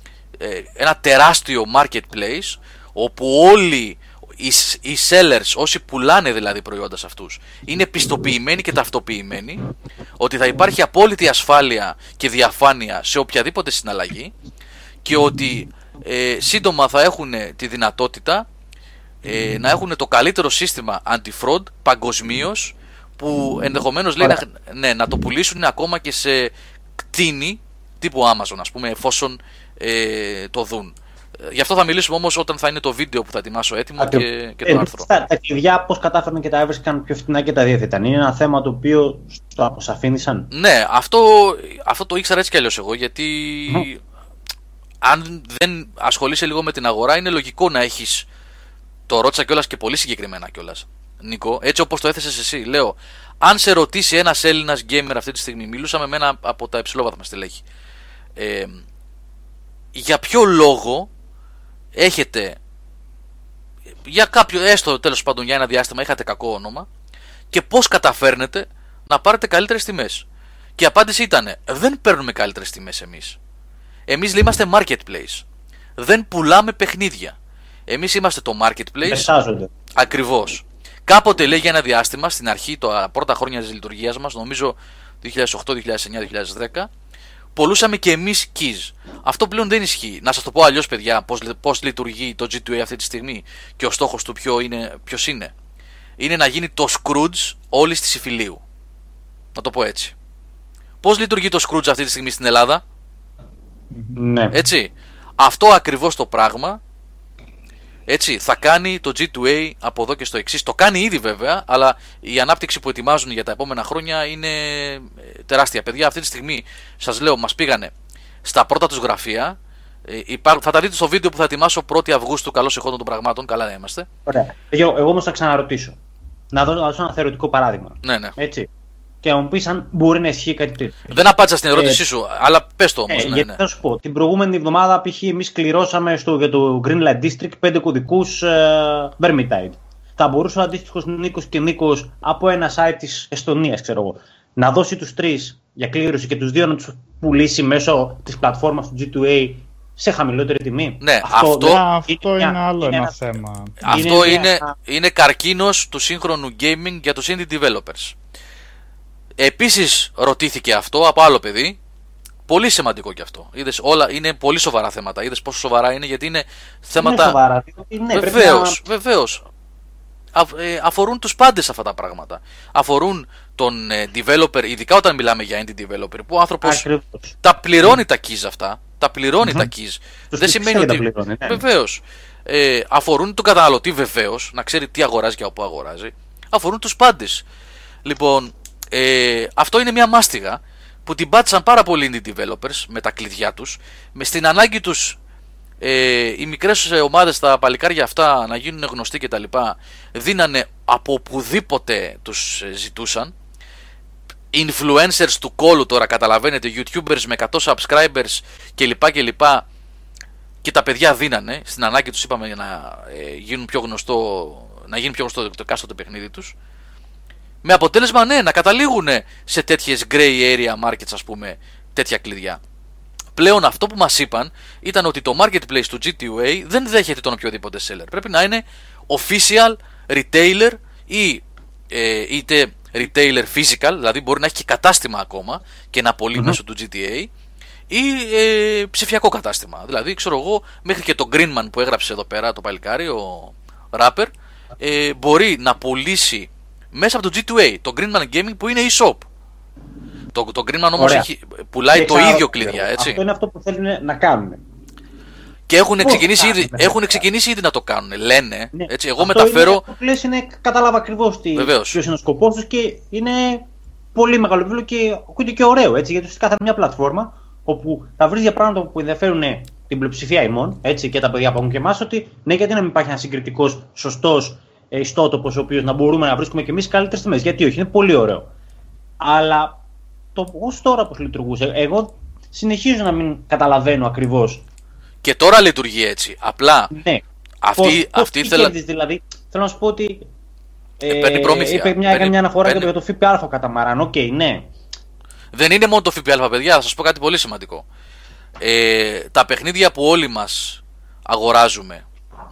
Ένα τεράστιο marketplace όπου όλοι οι, οι sellers, όσοι πουλάνε δηλαδή προϊόντα σε αυτούς, είναι πιστοποιημένοι και ταυτοποιημένοι, ότι θα υπάρχει απόλυτη ασφάλεια και διαφάνεια σε οποιαδήποτε συναλλαγή και ότι ε, σύντομα θα έχουν τη δυνατότητα ε, να έχουν το καλύτερο σύστημα anti-fraud παγκοσμίως, που ενδεχομένως λέει, να, ναι, να το πουλήσουν ακόμα και σε κτίνη τύπου Amazon, ας πούμε, εφόσον ε, το δουν. Γι' αυτό θα μιλήσουμε όμως όταν θα είναι το βίντεο που θα ετοιμάσω έτοιμο και, ε, και το ε, άρθρο. Τα, τα κλειδιά πώς κατάφεραν και τα έβρισκαν πιο φτηνά και τα διέθεταν. Είναι ένα θέμα το οποίο το αποσαφήνισαν. Ναι, αυτό, αυτό το ήξερα έτσι κι αλλιώς εγώ, γιατί mm. αν δεν ασχολείσαι λίγο με την αγορά, είναι λογικό να έχεις. Το ρώτησα κιόλας και πολύ συγκεκριμένα κιόλας, Νίκο, έτσι όπως το έθεσες εσύ. Λέω, αν σε ρωτήσει ένας Έλληνας γκέιμερ αυτή τη στιγμή, μιλούσαμε με ένα από τα υψηλόβαθμα στελέχη. Ε, για ποιο λόγο έχετε, για κάποιο, έστω τέλος πάντων για ένα διάστημα είχατε κακό όνομα και πώς καταφέρνετε να πάρετε καλύτερες τιμές? Και η απάντηση ήταν, δεν παίρνουμε καλύτερες τιμές εμείς. Εμείς είμαστε marketplace, δεν πουλάμε παιχνίδια. Εμείς είμαστε το marketplace. Μεσάζονται. Ακριβώς. Κάποτε λέει για ένα διάστημα, στην αρχή, τα πρώτα χρόνια της λειτουργίας μας, νομίζω δύο χιλιάδες οκτώ, δύο χιλιάδες εννιά, δύο χιλιάδες δέκα, πωλούσαμε και εμείς keys. Αυτό πλέον δεν ισχύει. Να σας το πω αλλιώς, παιδιά, πώς, πώς λειτουργεί το τζι του έι αυτή τη στιγμή και ο στόχος του ποιο είναι, ποιος είναι. Είναι να γίνει το Scrooge όλης της Ιφιλίου. Να το πω έτσι. Πώς λειτουργεί το Scrooge αυτή τη στιγμή στην Ελλάδα? Ναι. Έτσι. Αυτό ακριβώς το πράγμα Έτσι, θα κάνει το τζι του έι από εδώ και στο εξής. Το κάνει ήδη βέβαια, αλλά η ανάπτυξη που ετοιμάζουν για τα επόμενα χρόνια είναι τεράστια. Παιδιά, αυτή τη στιγμή σας λέω, μας πήγανε στα πρώτα τους γραφεία. Θα τα δείτε στο βίντεο που θα ετοιμάσω πρώτη Αυγούστου. Καλώς εχόντων των πραγμάτων. Καλά είμαστε. Ωραία. Εγώ, εγώ όμως θα ξαναρωτήσω. Να δώσω, να δώσω ένα θεωρητικό παράδειγμα. Ναι, ναι. Έτσι. Και να μου πεις αν μπορεί να ισχύει κάτι τέτοιο. Δεν απάντησα στην ερώτησή ε, σου, αλλά πες το όμως. Ε, ναι, γιατί ναι. Θα σου πω, την προηγούμενη εβδομάδα π.χ. εμείς κληρώσαμε στο, για το Greenland District πέντε κωδικούς ε, Bermidtide. Θα μπορούσε ο αντίστοιχος Νίκος και Νίκος από ένα site της Εστονίας, ξέρω εγώ, να δώσει τους τρεις για κλήρωση και τους δύο να τους πουλήσει μέσω της πλατφόρμας του τζι του έι σε χαμηλότερη τιμή. Ναι, αυτό, αυτό, δε, αυτό είναι, είναι άλλο είναι ένα θέμα. Αυτό είναι, είναι, είναι καρκίνος του σύγχρονου gaming για τους indie developers. Επίσης ρωτήθηκε αυτό από άλλο παιδί. Πολύ σημαντικό και αυτό. Είδες, όλα είναι πολύ σοβαρά θέματα. Είδες πόσο σοβαρά είναι, γιατί είναι θέματα. Είναι σοβαρά. Ναι, βεβαίως, να... βεβαίως. Α, ε, αφορούν τους πάντες αυτά τα πράγματα. Αφορούν τον ε, developer, ειδικά όταν μιλάμε για indie developer, που ο άνθρωπος Ακριβώς. τα πληρώνει mm. τα keys αυτά. Τα πληρώνει mm-hmm. τα keys. Τους Δεν σημαίνει ότι. Πληρώνει, ναι. Βεβαίως. Ε, αφορούν τον καταναλωτή, βεβαίως, να ξέρει τι αγοράζει και από πού αγοράζει. Αφορούν τους πάντες. Λοιπόν. Ε, αυτό είναι μια μάστιγα που την πάτησαν πάρα πολλοί indie developers με τα κλειδιά τους, με στην ανάγκη τους ε, οι μικρές ομάδες, τα παλικάρια αυτά να γίνουν γνωστοί και τα λοιπά, δίνανε από οπουδήποτε τους ζητούσαν. Influencers του κόλου τώρα, καταλαβαίνετε, YouTubers με εκατό subscribers και λοιπά και λοιπά, και τα παιδιά δίνανε στην ανάγκη τους, είπαμε, για να ε, γίνουν πιο γνωστό, να γίνει πιο γνωστό το εκάστοτε παιχνίδι τους. Με αποτέλεσμα, ναι, να καταλήγουν σε τέτοιες grey area markets, ας πούμε, τέτοια κλειδιά. Πλέον αυτό που μας είπαν ήταν ότι το marketplace του τζι τι έι δεν δέχεται τον οποιοδήποτε seller. Πρέπει να είναι official retailer ή ε, είτε retailer physical, δηλαδή μπορεί να έχει και κατάστημα ακόμα και να πωλεί mm-hmm. μέσω του τζι τι έι, ή ε, ψηφιακό κατάστημα. Δηλαδή, ξέρω εγώ, μέχρι και το Greenman που έγραψε εδώ πέρα το παλικάρι, ο rapper, ε, μπορεί να πουλήσει μέσα από το τζι τι έι, το Greenman Gaming που είναι e-shop. Το, το Greenman όμως έχει, πουλάει και το ίδιο ξέρω, κλειδιά, έτσι. Αυτό είναι αυτό που θέλουν να κάνουν. Και έχουν, πώς, ξεκινήσει, κάνουν, ήδη, έχουν ξεκινήσει ήδη να το κάνουν, λένε. Ναι. Έτσι, εγώ αυτό μεταφέρω. Αυτό που λες είναι, κατάλαβα ακριβώς ποιος είναι ο σκοπός τους και είναι πολύ μεγαλοπρεπή και ακούγεται και ωραίο. Έτσι, γιατί ουσιαστικά θα είναι μια πλατφόρμα όπου θα βρεις για πράγματα που ενδιαφέρουν την πλειοψηφία ημών, έτσι, και τα παιδιά που έχουν και εμάς, ότι ναι, γιατί να μην υπάρχει ένα συγκριτικός, σωστός ιστότοπος ο οποίος να μπορούμε να βρίσκουμε και εμείς καλύτερες τιμές. Γιατί όχι, είναι πολύ ωραίο. Αλλά το ως τώρα πώς λειτουργούσε, εγώ συνεχίζω να μην καταλαβαίνω ακριβώς. Και τώρα λειτουργεί έτσι. Απλά. Ναι. Αυτή, πώς, αυτή πώς θέλα... κέρδης, δηλαδή, θέλω να σου πω ότι. Ε, παίρνει προμήθεια. Είπε μια, παίρνει, μια αναφορά παίρνει. για το ΦΠΑ ο Καταμαράν. Οκ, okay, ναι. Δεν είναι μόνο το ΦΠΑ, παιδιά, θα σας πω κάτι πολύ σημαντικό. Ε, τα παιχνίδια που όλοι μας αγοράζουμε.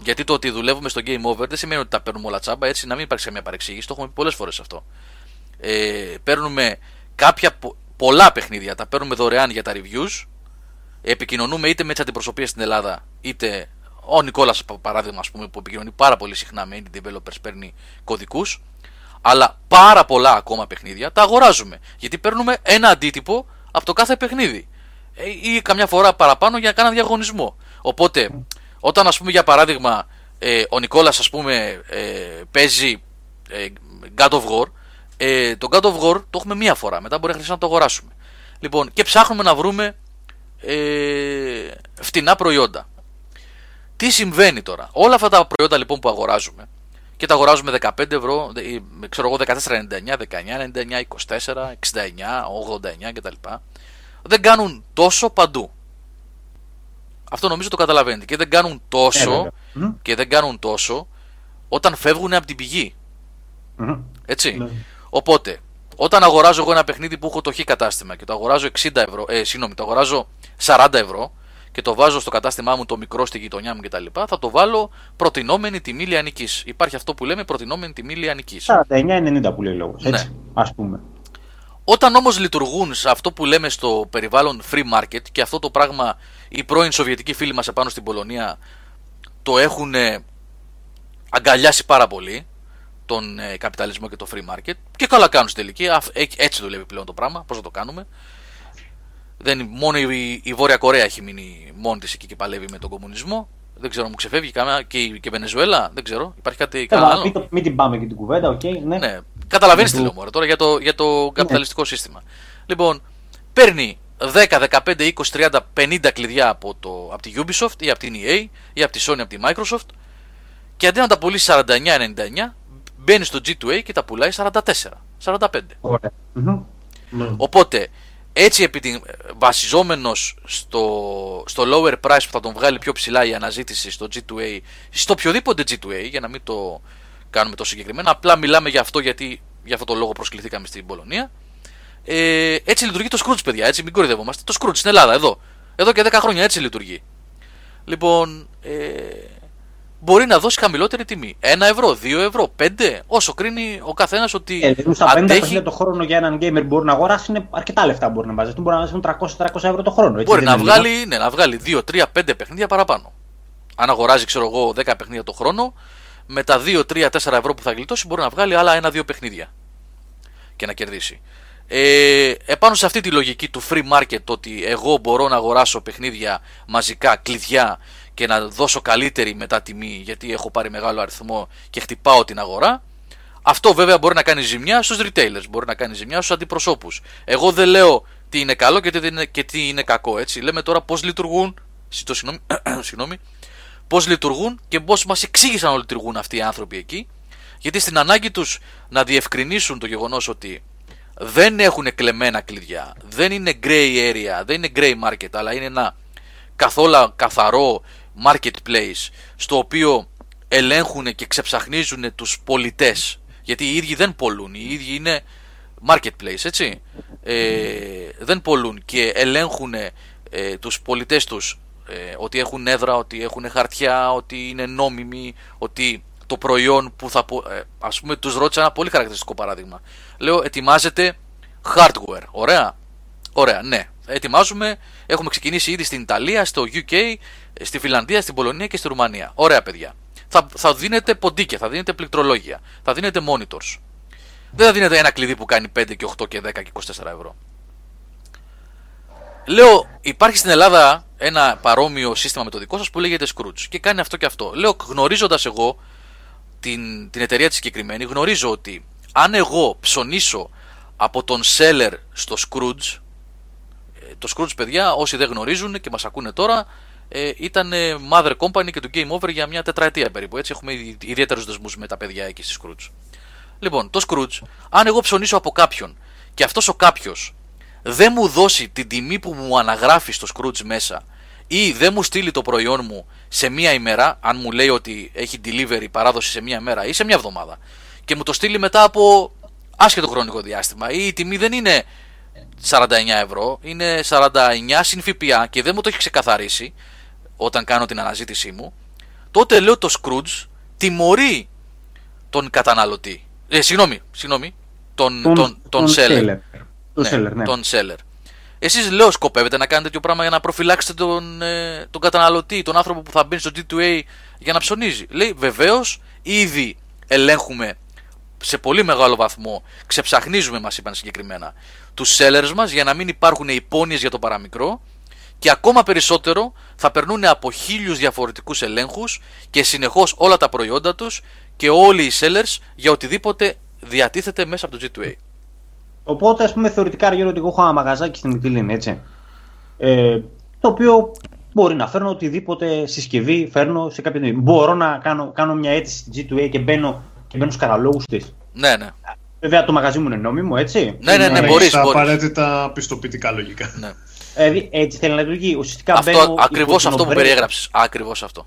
Γιατί το ότι δουλεύουμε στο Game Over δεν σημαίνει ότι τα παίρνουμε όλα τσάμπα, έτσι, να μην υπάρξει καμία παρεξήγηση. Το έχουμε πει πολλές φορές αυτό. Ε, παίρνουμε κάποια, πολλά παιχνίδια, τα παίρνουμε δωρεάν για τα reviews. Επικοινωνούμε είτε με τις αντιπροσωπείες στην Ελλάδα, είτε ο Νικόλας, παράδειγμα, ας πούμε, που επικοινωνεί πάρα πολύ συχνά με indie developers, παίρνει κωδικούς. Αλλά πάρα πολλά ακόμα παιχνίδια τα αγοράζουμε. Γιατί παίρνουμε ένα αντίτυπο από το κάθε παιχνίδι. Ή καμιά φορά παραπάνω για να κάνουμε διαγωνισμό. Οπότε. Όταν, ας πούμε, για παράδειγμα, ε, ο Νικόλας, ας πούμε, ε, παίζει ε, God of War, ε, το God of War το έχουμε μία φορά, μετά μπορεί να το αγοράσουμε. Λοιπόν, και ψάχνουμε να βρούμε ε, φτηνά προϊόντα. Τι συμβαίνει τώρα? Όλα αυτά τα προϊόντα, λοιπόν, που αγοράζουμε, και τα αγοράζουμε δεκαπέντε ευρώ, ξέρω εγώ, δεκατέσσερα ενενήντα εννιά, δεκαεννιά ενενήντα εννιά, είκοσι τέσσερα, εξήντα εννιά, ογδόντα εννιά κτλ. Δεν κάνουν τόσο παντού. Αυτό νομίζω το καταλαβαίνετε. Και δεν κάνουν τόσο, yeah, και δεν κάνουν τόσο όταν φεύγουν από την πηγή. Mm-hmm. Έτσι. Yeah. Οπότε, όταν αγοράζω εγώ ένα παιχνίδι που έχω το χ κατάστημα και το αγοράζω εξήντα ευρώ, ε, συγγνώμη, το αγοράζω σαράντα ευρώ και το βάζω στο κατάστημά μου το μικρό στη γειτονιά μου κτλ., θα το βάλω προτινόμενη τιμή λιανικής. Υπάρχει αυτό που λέμε προτινόμενη τιμή λιανικής. σαράντα εννιά ενενήντα που λέει λόγος. Έτσι, ναι. Ας πούμε. Όταν όμως λειτουργούν σε αυτό που λέμε στο περιβάλλον free market, και αυτό το πράγμα οι πρώην σοβιετικοί φίλοι μας επάνω στην Πολωνία το έχουν αγκαλιάσει πάρα πολύ, τον καπιταλισμό και το free market, και καλά κάνουν στην τελική, έτσι δουλεύει πλέον το πράγμα, πώς θα το κάνουμε. Δεν, μόνο η, η Βόρεια Κορέα έχει μείνει μόνη της εκεί και παλεύει με τον κομμουνισμό, δεν ξέρω, μου ξεφεύγει κανένα και η Βενεζουέλα, δεν ξέρω, υπάρχει κάτι καλά. Μην μη την πάμε και την κουβέντα, οκ, okay, ναι. ναι. Καταλαβαίνεις τι λέω μωρέ, τώρα για το, για το καπιταλιστικό ναι. σύστημα. Λοιπόν, παίρνει δέκα, δεκαπέντε, είκοσι, τριάντα, πενήντα κλειδιά από, το, από τη Ubisoft ή από την ι έι ή από τη Sony, από τη Microsoft και αντί να τα πουλήσει σαράντα εννιά ενενήντα εννιά, μπαίνει στο τζι του έι και τα πουλάει σαράντα τέσσερα, σαράντα πέντε. Ωραία. Οπότε, έτσι επί, βασιζόμενος στο, στο lower price που θα τον βγάλει πιο ψηλά η αναζήτηση στο τζι του έι, στο οποιοδήποτε τζι του έι, για να μην το κάνουμε τόσο συγκεκριμένα, απλά μιλάμε για αυτό γιατί για αυτό το λόγο προσκληθήκαμε στην Πολωνία. Ε, έτσι λειτουργεί το Scrooge, παιδιά. Έτσι, μην κορυδευόμαστε. Το Scrooge στην Ελλάδα, εδώ. Εδώ και δέκα χρόνια έτσι λειτουργεί. Λοιπόν, ε, μπορεί να δώσει χαμηλότερη τιμή. Ένα ευρώ, δύο ευρώ, πέντε, όσο κρίνει ο καθένας ότι. Ε, στα αντέχει... πενήντα το χρόνο για έναν gamer μπορεί να αγοράσει είναι αρκετά λεφτά. Μπορεί να μαζευτούν, μπορεί να μαζευτούν τριακόσια ευρώ το χρόνο. Έτσι, μπορεί να βγάλει, ναι, να βγάλει δύο, τρία, πέντε παιχνίδια παραπάνω. Αν αγοράζει, ξέρω εγώ, δέκα παιχνίδια το χρόνο, με τα δύο, τρία, τέσσερα ευρώ που θα γλιτώσει μπορεί να βγάλει άλλα ένα δύο παιχνίδια και να κερδίσει. Ε, επάνω σε αυτή τη λογική του free market, ότι εγώ μπορώ να αγοράσω παιχνίδια μαζικά, κλειδιά και να δώσω καλύτερη μετά τιμή γιατί έχω πάρει μεγάλο αριθμό και χτυπάω την αγορά, αυτό βέβαια μπορεί να κάνει ζημιά στους retailers, μπορεί να κάνει ζημιά στους αντιπροσώπους. Εγώ δεν λέω τι είναι καλό και τι είναι, και τι είναι κακό, έτσι. Λέμε τώρα πώς λειτουργούν, το συγγνώμη, συγγνώμη, πώς λειτουργούν και πώς μας εξήγησαν να λειτουργούν αυτοί οι άνθρωποι εκεί, γιατί στην ανάγκη τους να διευκρινίσουν το γεγονός ότι δεν έχουν κλεμμένα κλειδιά, δεν είναι grey area, δεν είναι grey market, αλλά είναι ένα καθόλου καθαρό marketplace στο οποίο ελέγχουν και ξεψαχνίζουν τους πολιτές, γιατί οι ίδιοι δεν πολλούν, οι ίδιοι είναι marketplace, έτσι, ε, δεν πολλούν και ελέγχουν ε, τους πολιτές τους, ε, ότι έχουν έδρα, ότι έχουν χαρτιά, ότι είναι νόμιμοι, ότι το προϊόν που θα πω, ε, ας πούμε, τους ρώτησα ένα πολύ χαρακτηριστικό παράδειγμα. Λέω, ετοιμάζεται hardware, ωραία, ωραία, ναι, ετοιμάζουμε, έχουμε ξεκινήσει ήδη στην Ιταλία, στο γιου κέι, στη Φιλανδία, στην Πολωνία και στη Ρουμανία. Ωραία, παιδιά. Θα, θα δίνετε ποντίκια, θα δίνετε πληκτρολόγια, θα δίνετε monitors. Δεν θα δίνετε ένα κλειδί που κάνει πέντε και οκτώ και δέκα και είκοσι τέσσερα ευρώ. Λέω, υπάρχει στην Ελλάδα ένα παρόμοιο σύστημα με το δικό σας που λέγεται Scrooge και κάνει αυτό και αυτό. Λέω, γνωρίζοντας εγώ την, την εταιρεία τη συγκεκριμένη, γνωρίζω ότι αν εγώ ψωνίσω από τον seller στο Scrooge, το Scrooge, παιδιά, όσοι δεν γνωρίζουν και μας ακούνε τώρα, ε, ήταν mother company και του Game Over για μια τετραετία περίπου. Έτσι, έχουμε ιδιαίτερους δεσμούς με τα παιδιά εκεί στη Scrooge. Λοιπόν, το Scrooge, αν εγώ ψωνίσω από κάποιον και αυτός ο κάποιος δεν μου δώσει την τιμή που μου αναγράφει στο Scrooge μέσα ή δεν μου στείλει το προϊόν μου σε μία ημέρα, αν μου λέει ότι έχει delivery παράδοση σε μία ημέρα ή σε μία εβδομάδα, και μου το στείλει μετά από άσχετο χρονικό διάστημα ή η τιμή δεν είναι σαράντα εννιά ευρώ, είναι σαράντα εννιά συν ΦΠΑ και δεν μου το έχει ξεκαθαρίσει όταν κάνω την αναζήτησή μου, τότε λέω, το Scrooge τιμωρεί τον καταναλωτή, ε, συγγνώμη, συγγνώμη τον, τον, τον, τον seller, seller. Τον, ναι, seller, ναι. τον seller. Εσείς, λέω, σκοπεύετε να κάνετε τέτοιο πράγμα για να προφυλάξετε τον, ε, τον καταναλωτή, τον άνθρωπο που θα μπαίνει στο τζι του έι για να ψωνίζει? Λέει, βεβαίως, ήδη ελέγχουμε σε πολύ μεγάλο βαθμό, ξεψαχνίζουμε, μας είπαν συγκεκριμένα, τους sellers μας για να μην υπάρχουν υπόνοιες για το παραμικρό, και ακόμα περισσότερο θα περνούν από χίλιους διαφορετικούς ελέγχους και συνεχώς όλα τα προϊόντα τους και όλοι οι sellers για οτιδήποτε διατίθεται μέσα από το τζι του έι. Οπότε, ας πούμε, θεωρητικά, Γιώργο, ότι εγώ έχω ένα μαγαζάκι στην Μυτιλίνη, έτσι, ε, το οποίο μπορεί να φέρνω οτιδήποτε συσκευή φέρνω σε κάποια. Μπορώ να κάνω, κάνω μια αίτηση στην τζι του έι και μπαίνω, και μπαίνω στους καταλόγους της. Ναι, ναι. Βέβαια, το μαγαζί μου είναι νόμιμο, έτσι. Ναι, ναι, ναι, ναι, μπορείς. Τα απαραίτητα πιστοποιητικά, λογικά. Ναι. Ε, έτσι θέλει να λειτουργεί. Ουσιαστικά μπαίνω. Ακριβώς αυτό που περιέγραψες. Ακριβώς αυτό.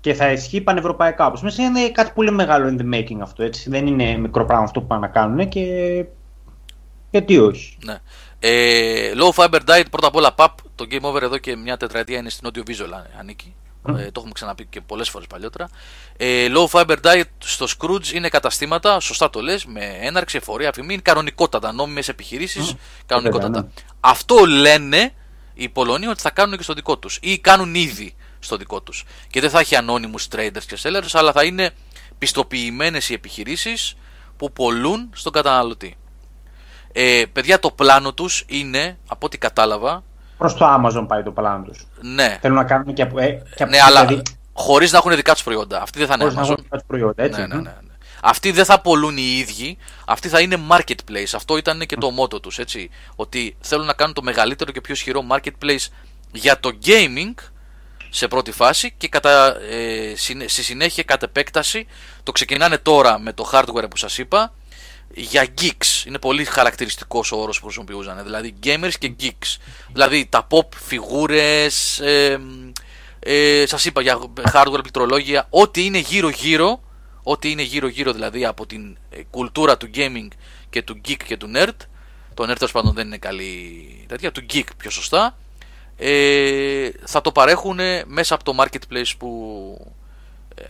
Και θα ισχύει πανευρωπαϊκά, όπως μέσα. Είναι κάτι πολύ μεγάλο in the making αυτό, έτσι. Δεν είναι μικρό πράγμα αυτό που πάνε να κάνουν και. Γιατί όχι. Ναι. Ε, low fiber diet, πρώτα απ' όλα, παπ. Το Game Over εδώ και μια τετραετία είναι στην Νότιο Βίζολα, ανήκει. Mm. Ε, το έχουμε ξαναπεί και πολλές φορές παλιότερα. Ε, low fiber diet στο Scrooge είναι καταστήματα, σωστά το λες, με έναρξη, εφορία, φημή, είναι κανονικότατα, νόμιμες επιχειρήσεις, mm. κανονικότατα. Mm. Αυτό λένε οι Πολωνοί ότι θα κάνουν και στο δικό τους ή κάνουν ήδη στο δικό τους. Και δεν θα έχει ανώνυμους traders και sellers, αλλά θα είναι πιστοποιημένες οι επιχειρήσεις που πολλούν στον καταναλωτή. Ε, παιδιά, το πλάνο τους είναι, από ό,τι κατάλαβα, προς το Amazon πάει το πλάνο τους. Ναι. Θέλουν να κάνουν και από. Ε, και από ναι, αλλά δηλαδή... χωρίς να έχουν δικά τους προϊόντα. Αυτοί δεν θα είναι Amazon. Χωρίς να προϊόντα, έτσι. Ναι, ναι, ναι, ναι. Αυτοί δεν θα πολλούν οι ίδιοι, αυτοί θα είναι marketplace. Αυτό ήταν και το μότο τους, έτσι. Ότι θέλουν να κάνουν το μεγαλύτερο και πιο ισχυρό marketplace για το gaming σε πρώτη φάση και κατά, ε, στη συνέχεια κατ' επέκταση το ξεκινάνε τώρα με το hardware που σας είπα για geeks. Είναι πολύ χαρακτηριστικός ο όρος που χρησιμοποιούσαν, δηλαδή gamers και geeks. Δηλαδή τα pop, φιγούρες, ε, ε, σας είπα για hardware, πληκτρολόγια, ό,τι είναι γύρω-γύρω. Ό,τι είναι γύρω-γύρω δηλαδή από την κουλτούρα του gaming και του geek και του nerd. Το nerd τέλος πάντων δεν είναι καλή τέτοια, του geek πιο σωστά. Ε, θα το παρέχουν μέσα από το marketplace που ε,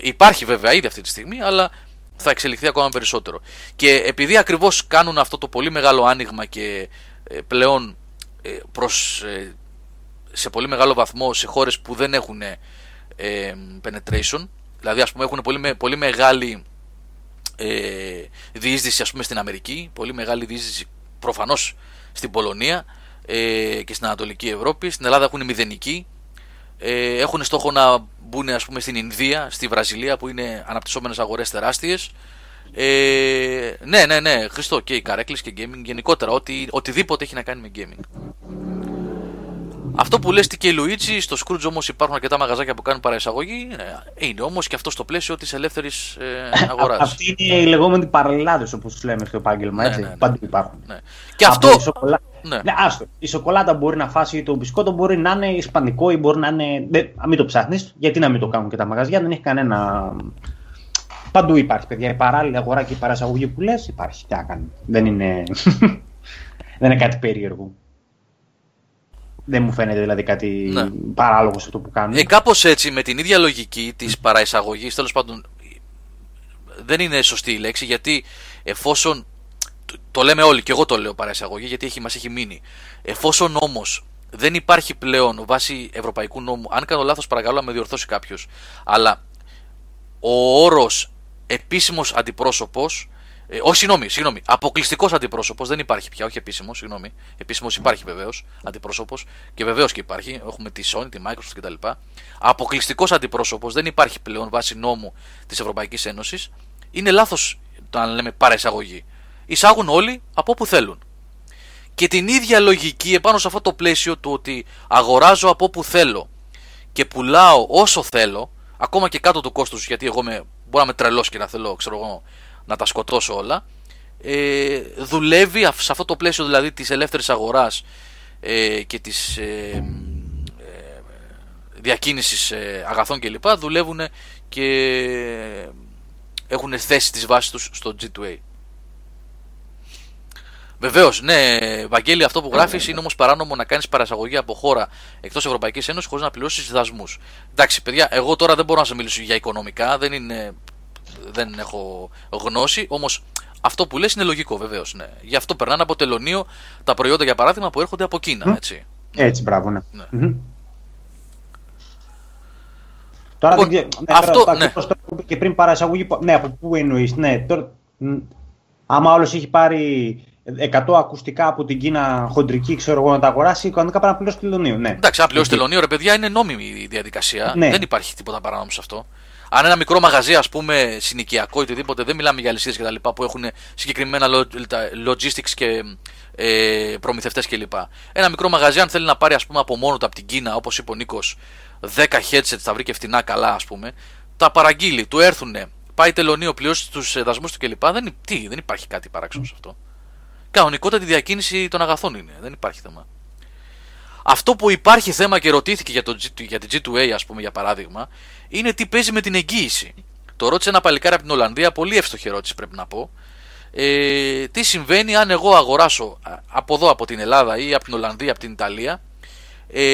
υπάρχει βέβαια ήδη αυτή τη στιγμή, αλλά θα εξελιχθεί ακόμα περισσότερο. Και επειδή ακριβώς κάνουν αυτό το πολύ μεγάλο άνοιγμα και ε, πλέον ε, προς, ε, σε πολύ μεγάλο βαθμό σε χώρες που δεν έχουν ε, penetration. Δηλαδή ας πούμε έχουν πολύ, με, πολύ μεγάλη ε, διείσδυση ας πούμε στην Αμερική, πολύ μεγάλη διείσδυση προφανώς στην Πολωνία ε, και στην Ανατολική Ευρώπη. Στην Ελλάδα έχουν μηδενική, ε, έχουν στόχο να μπουν ας πούμε στην Ινδία, στη Βραζιλία που είναι αναπτυσσόμενες αγορές τεράστιες. Ε, ναι, ναι, ναι, Χριστό, και οι καρέκλες και gaming γενικότερα, οτι, οτιδήποτε έχει να κάνει με gaming. Αυτό που λες και η Λουίτζη, στο Scrooge όμως υπάρχουν αρκετά μαγαζάκια που κάνουν παραεισαγωγή. Είναι όμως και αυτό στο πλαίσιο της ελεύθερης ε, αγοράς. Αυτή είναι η λεγόμενη παρελάδες όπως λέμε στο επάγγελμα, έτσι. Ναι, ναι, παντού υπάρχουν. Ναι. Και αυτό... Η σοκολάτα... Ναι. Ναι, άστο. Η σοκολάτα μπορεί να φάσει, το μπισκότο μπορεί να είναι ισπανικό ή μπορεί να είναι... Δεν, μην το ψάχνεις, γιατί να μην το κάνουν και τα μαγαζιά, δεν έχει κανένα... Παντού υπάρχει, παιδιά. Η παράλληλη αγορά και η παραεισαγωγή που λες υπάρχει. Τι να κάνουμε. Δεν είναι... δεν είναι κάτι περίεργο. Δεν μου φαίνεται δηλαδή κάτι ναι. παράλογο σε αυτό που κάνουν. Ε, κάπως έτσι, με την ίδια λογική της παραεισαγωγής, τέλος πάντων, δεν είναι σωστή η λέξη, γιατί εφόσον, το, το λέμε όλοι και εγώ το λέω παραεισαγωγή, γιατί έχει, μας έχει μείνει. Εφόσον όμως δεν υπάρχει πλέον βάση ευρωπαϊκού νόμου, αν κάνω λάθος παρακαλώ να με διορθώσει κάποιος, αλλά ο όρος επίσημος αντιπρόσωπος, Ε, όχι, συγγνώμη, συγγνώμη. Αποκλειστικός αντιπρόσωπος δεν υπάρχει πια, όχι επίσημος, συγγνώμη. Επίσημος υπάρχει βεβαίως αντιπρόσωπος και βεβαίως και υπάρχει. Έχουμε τη Sony, τη Microsoft κτλ. Αποκλειστικός αντιπρόσωπος δεν υπάρχει πλέον βάσει νόμου της Ευρωπαϊκής Ένωσης. Είναι λάθος το να λέμε παραεισαγωγή. Εισάγουν όλοι από όπου θέλουν. Και την ίδια λογική επάνω σε αυτό το πλαίσιο του ότι αγοράζω από όπου θέλω και πουλάω όσο θέλω, ακόμα και κάτω του κόστους, γιατί εγώ με, μπορώ να με τρελώσω και να θέλω, ξέρω εγώ, να τα σκοτώσω όλα. Ε, δουλεύει σε αυτό το πλαίσιο δηλαδή της ελεύθερης αγοράς ε, και της ε, ε, διακίνησης ε, αγαθών κλπ. Δουλεύουν και έχουν θέσει τις βάσεις τους στο τζι του έι. Βεβαίως, ναι, Βαγγέλη, αυτό που γράφεις είναι όμως παράνομο να κάνεις παρασαγωγή από χώρα εκτός Ευρωπαϊκής Ένωσης χωρίς να πληρώσεις δασμούς. Εντάξει, παιδιά, εγώ τώρα δεν μπορώ να σας μιλήσω για οικονομικά, δεν είναι. Δεν έχω γνώση, όμως αυτό που λες είναι λογικό βεβαίως. Ναι. Γι' αυτό περνάνε από τελωνείο τα προϊόντα για παράδειγμα που έρχονται από Κίνα. Mm. Έτσι, έτσι, μπράβο, ναι. ναι. Mm-hmm. Τώρα λοιπόν, δεν ξέρω. Αυτό, ναι. Τώρα, και πριν παραεισαγωγή. Ναι, από πού εννοείς. Ναι, τώρα, μ, άμα όλος έχει πάρει εκατό ακουστικά από την Κίνα χοντρική, ξέρω εγώ, να τα αγοράσει, κανονικά πρέπει να πληρώσει τελωνείο. Ναι. Εντάξει, να πληρώσει τελωνείο, ρε παιδιά, είναι νόμιμη η διαδικασία. Ναι. Δεν υπάρχει τίποτα παράνομο σε αυτό. Αν ένα μικρό μαγαζί, ας πούμε, συνοικιακό ή οτιδήποτε, δεν μιλάμε για αλυσίδες και τα λοιπά που έχουν συγκεκριμένα logistics και ε, προμηθευτές κλπ. Ένα μικρό μαγαζί, αν θέλει να πάρει, ας πούμε, από μόνο του από την Κίνα, όπως είπε ο Νίκος, δέκα headsets, θα βρει και φτηνά καλά, ας πούμε, τα παραγγείλει, του έρθουνε, πάει τελωνείο, πληρώσει τους δασμούς του κλπ. Δεν, τι, δεν υπάρχει κάτι παράξενο σε αυτό. Κανονικότατη διακίνηση των αγαθών είναι, δεν υπάρχει θέμα. Αυτό που υπάρχει θέμα και ρωτήθηκε για, το τζι, για την τζι του έι, ας πούμε, για παράδειγμα, είναι τι παίζει με την εγγύηση. Το ρώτησε ένα παλικάρι από την Ολλανδία, πολύ εύστοχη ερώτηση πρέπει να πω. Ε, τι συμβαίνει αν εγώ αγοράσω από εδώ, από την Ελλάδα ή από την Ολλανδία, από την Ιταλία, ε,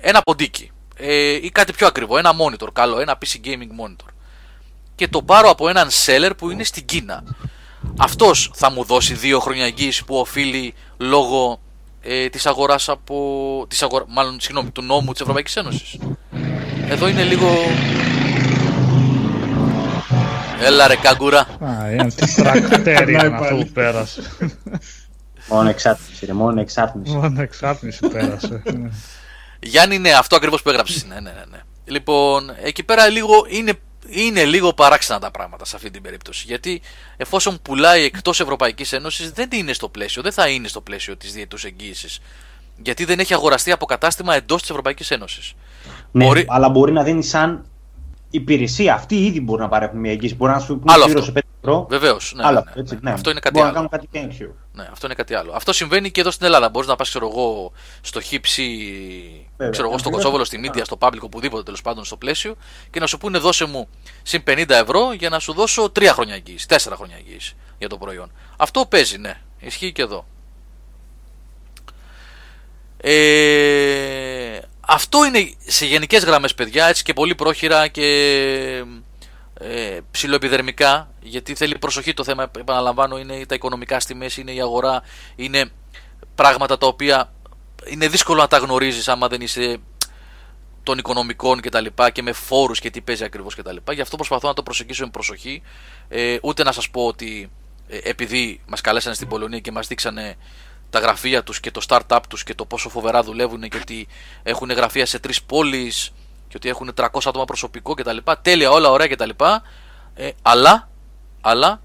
ένα ποντίκι ε, ή κάτι πιο ακριβό, ένα monitor καλό, ένα πι σι gaming monitor, και το πάρω από έναν seller που είναι στην Κίνα. Αυτός θα μου δώσει δύο χρόνια εγγύηση που οφείλει λόγω ε, της αγοράς από... Της αγορα, μάλλον, συγγνώμη, του νόμου της Ευρωπαϊκής Ένωσης. Εδώ είναι λίγο... Έλα ρε καγκούρα. Α, είναι τρακτέρι να πέρασε. Μόνο εξάτμιση, ρε, μόνο εξάτμιση. Μόνο εξάτμιση πέρασε. Γιάννη, ναι, αυτό ακριβώς που έγραψες. Ναι, ναι, ναι. Λοιπόν, εκεί πέρα λίγο είναι, είναι λίγο παράξενα τα πράγματα σε αυτή την περίπτωση. Γιατί εφόσον πουλάει εκτός Ευρωπαϊκής Ένωσης, δεν είναι στο πλαίσιο, δεν θα είναι στο πλαίσιο της διετούς εγγύησης. Γιατί δεν έχει αγοραστεί από κατάστημα εντός της Ευρωπαϊκής Ένωσης. Ναι, μπορεί... αλλά μπορεί να δίνει σαν υπηρεσία. Αυτοί ήδη μπορούν να παρέχουν μια εγγύηση. Μπορεί να σου πούνε γύρω σε πέντε ευρώ. Βεβαίως. Ναι, ναι, ναι, ναι. Ναι. Αυτό είναι κάτι μπορεί άλλο. Κάτι ναι, αυτό είναι κάτι άλλο. Αυτό συμβαίνει και εδώ στην Ελλάδα. Μπορεί να πα, ξέρω εγώ, στο Χίψη, ξέρω εγώ, στο Κωσόβολο, στην Ίνδια, στο Public, οπουδήποτε τέλος πάντων στο πλαίσιο και να σου πούνε δώσε μου συν πενήντα ευρώ για να σου δώσω τρία χρόνια εγγύηση, τέσσερα χρόνια εγγύηση για το προϊόν. Αυτό παίζει, ναι. Ισχύει και εδώ. Ε, αυτό είναι σε γενικές γραμμές, παιδιά, έτσι και πολύ πρόχειρα και ε, ψιλοεπιδερμικά, γιατί θέλει προσοχή το θέμα, επαναλαμβάνω, είναι τα οικονομικά στη μέση, είναι η αγορά, είναι πράγματα τα οποία είναι δύσκολο να τα γνωρίζεις άμα δεν είσαι των οικονομικών και τα λοιπά και με φόρους και τι παίζει ακριβώς και τα λοιπά. Γι' αυτό προσπαθώ να το προσεγγίσω με προσοχή, ε, ούτε να σας πω ότι ε, επειδή μας καλέσανε στην Πολωνία και μας δείξανε τα γραφεία τους και το startup τους και το πόσο φοβερά δουλεύουν και ότι έχουν γραφεία σε τρεις πόλεις και ότι έχουν τριακόσια άτομα προσωπικό κτλ. Τέλεια, όλα ωραία κτλ. Ε, αλλά, αλλά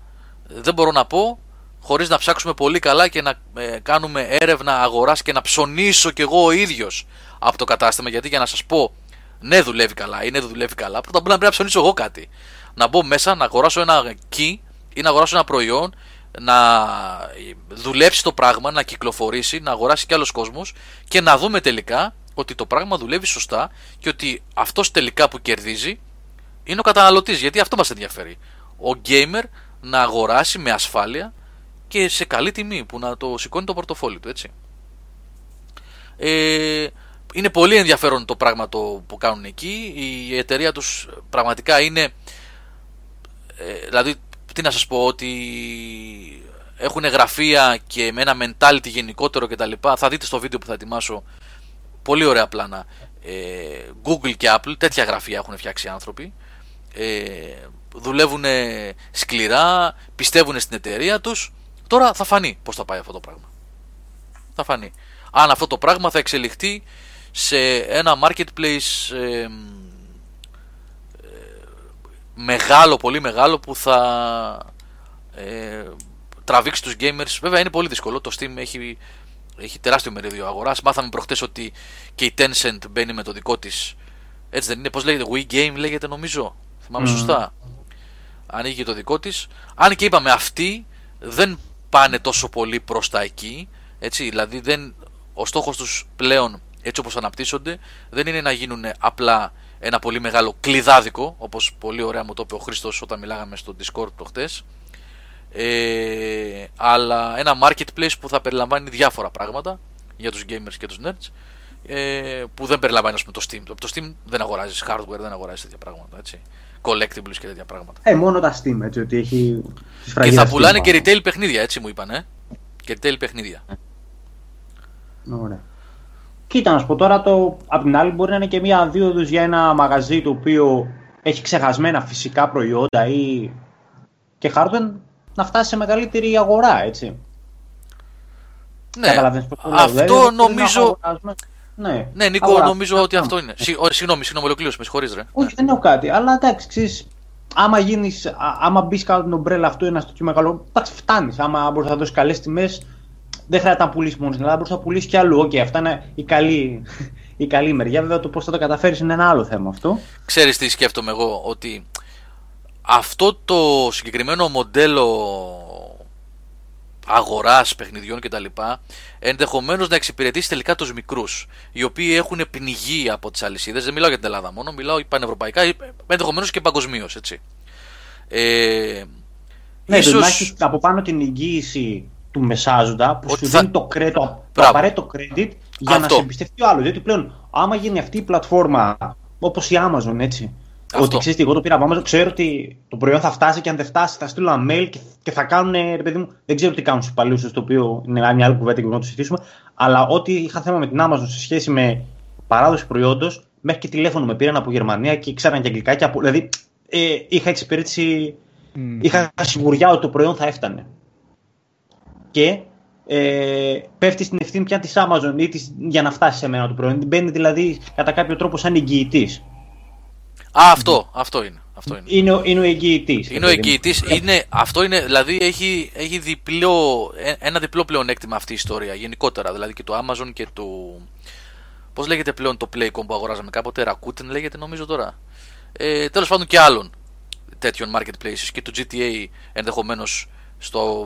δεν μπορώ να πω χωρίς να ψάξουμε πολύ καλά και να ε, κάνουμε έρευνα αγοράς και να ψωνίσω κι εγώ ο ίδιος από το κατάστημα. Γιατί για να σας πω, ναι, δουλεύει καλά ή ναι, δεν δουλεύει καλά, πρώτα απ' όλα πρέπει να ψωνίσω εγώ κάτι. Να μπω μέσα, να αγοράσω ένα key ή να αγοράσω ένα προϊόν, να δουλέψει το πράγμα, να κυκλοφορήσει, να αγοράσει κι άλλος κόσμος και να δούμε τελικά ότι το πράγμα δουλεύει σωστά και ότι αυτός τελικά που κερδίζει είναι ο καταναλωτής, γιατί αυτό μας ενδιαφέρει. Ο gamer να αγοράσει με ασφάλεια και σε καλή τιμή που να το σηκώνει το πορτοφόλι του, έτσι. Ε, είναι πολύ ενδιαφέρον το πράγμα το που κάνουν εκεί. Η εταιρεία τους πραγματικά είναι, ε, δηλαδή τι να σας πω, ότι έχουν γραφεία και με ένα mentality γενικότερο κτλ. Θα δείτε στο βίντεο που θα ετοιμάσω πολύ ωραία πλάνα. Ε, Google και Apple, τέτοια γραφεία έχουν φτιάξει άνθρωποι. Ε, δουλεύουν σκληρά, πιστεύουν στην εταιρεία τους. Τώρα θα φανεί πώς θα πάει αυτό το πράγμα. Θα φανεί. Αν αυτό το πράγμα θα εξελιχθεί σε ένα marketplace... Ε, μεγάλο, πολύ μεγάλο, που θα ε, τραβήξει τους gamers. Βέβαια είναι πολύ δύσκολο, το Steam έχει, έχει τεράστιο μερίδιο αγοράς. Μάθαμε προχτές ότι και η Tencent μπαίνει με το δικό της, έτσι δεν είναι, πως λέγεται, Wii Game λέγεται νομίζω, θυμάμαι mm. σωστά, ανοίγει το δικό της. Αν και είπαμε αυτοί δεν πάνε τόσο πολύ προς τα εκεί, έτσι, δηλαδή δεν, ο στόχος τους πλέον, έτσι όπως αναπτύσσονται, δεν είναι να γίνουν απλά ένα πολύ μεγάλο κλειδάδικο, όπως πολύ ωραία μου το είπε ο Χρήστος όταν μιλάγαμε στο Discord προχτές, ε, αλλά ένα marketplace που θα περιλαμβάνει διάφορα πράγματα για τους gamers και τους nerds, ε, που δεν περιλαμβάνει, ας πούμε, το Steam. Από το Steam δεν αγοράζεις hardware, δεν αγοράζεις τέτοια πράγματα, έτσι, collectibles και τέτοια πράγματα. Ε, μόνο τα Steam, έτσι, ότι έχει τις φραγίδες. Και θα πουλάνε Steam, και retail παιχνίδια, έτσι μου είπαν, ε? Και retail παιχνίδια. Ε. Ωραία. Κοίτα, να σου πω τώρα, το, απ' την άλλη μπορεί να είναι και μία δίωδος για ένα μαγαζί το οποίο έχει ξεχασμένα φυσικά προϊόντα ή και hardware, να φτάσει σε μεγαλύτερη αγορά, έτσι. Ναι, αυτό νομίζω... Ναι, ναι, Νίκο, αγορά, νομίζω ότι αυτό είναι. Συγγνώμη, συγγνώμη, ολοκλήρωση, με συγχωρείς, ρε. Όχι, δεν έχω κάτι, αλλά εντάξει, ξέρεις, άμα, γίνεις, άμα μπεις κάτω την ομπρέλα αυτού ένα στοιχείο μεγάλο, εντάξει, φτάνεις, άμα μπορείς να δώσεις καλές τιμές. Δεν χρειάζεται να πουλήσει μόνο στην Ελλάδα, μπορείς να πουλήσει κι αλλού. Οκ, okay, αυτά είναι η καλή, η καλή μεριά. Βέβαια, το πώς θα το καταφέρεις είναι ένα άλλο θέμα αυτό. Ξέρεις τι σκέφτομαι εγώ, ότι αυτό το συγκεκριμένο μοντέλο αγοράς παιχνιδιών κτλ. Ενδεχομένως να εξυπηρετήσει τελικά τους μικρούς, οι οποίοι έχουν πνιγεί από τις αλυσίδες. Δεν μιλάω για την Ελλάδα μόνο, μιλάω πανευρωπαϊκά, ενδεχομένως και παγκοσμίως, έτσι. Ε, ναι, ίσως... δηλαδή, έχεις από πάνω την εγγύηση του μεσάζοντα που σου θα... δίνει το, κρέ... το... το απαραίτητο credit για αυτό, να σε εμπιστευτεί ο άλλος. Διότι πλέον, άμα γίνει αυτή η πλατφόρμα όπως η Amazon, έτσι. Αυτό. Ότι ξέρεις τι, εγώ το πήρα από Amazon, ξέρω ότι το προϊόν θα φτάσει και αν δεν φτάσει θα στείλω ένα mail και, και θα κάνουν, ρε παιδί μου, δεν ξέρω τι κάνουν στους υπαλλήλους, το οποίο είναι μια άλλη κουβέντα και να το συζητήσουμε. Αλλά ό,τι είχα θέμα με την Amazon σε σχέση με παράδοση προϊόντος, μέχρι και τηλέφωνο με πήραν από Γερμανία και ξέραν και αγγλικά. Και από... Δηλαδή ε, είχα εξυπηρέτηση, mm. είχα σιγουριά ότι το προϊόν θα έφτανε. Και ε, πέφτει στην ευθύνη πια της Amazon ή της, για να φτάσει σε μένα το προϊόν. Μπαίνει δηλαδή κατά κάποιο τρόπο σαν εγγυητής. Α, αυτό, αυτό είναι. Αυτό είναι. Είναι, ο, είναι ο εγγυητής. Είναι ο εγγυητής. Είναι, αυτό είναι, δηλαδή έχει, έχει διπλό, ένα διπλό πλεονέκτημα αυτή η ιστορία γενικότερα. Δηλαδή και το Amazon και το. Πώς λέγεται πλέον το Playcom που αγοράζαμε κάποτε, Rakuten λέγεται νομίζω τώρα. Ε, τέλος πάντων και άλλων τέτοιων marketplaces και το τζι τι έι ενδεχομένως στο,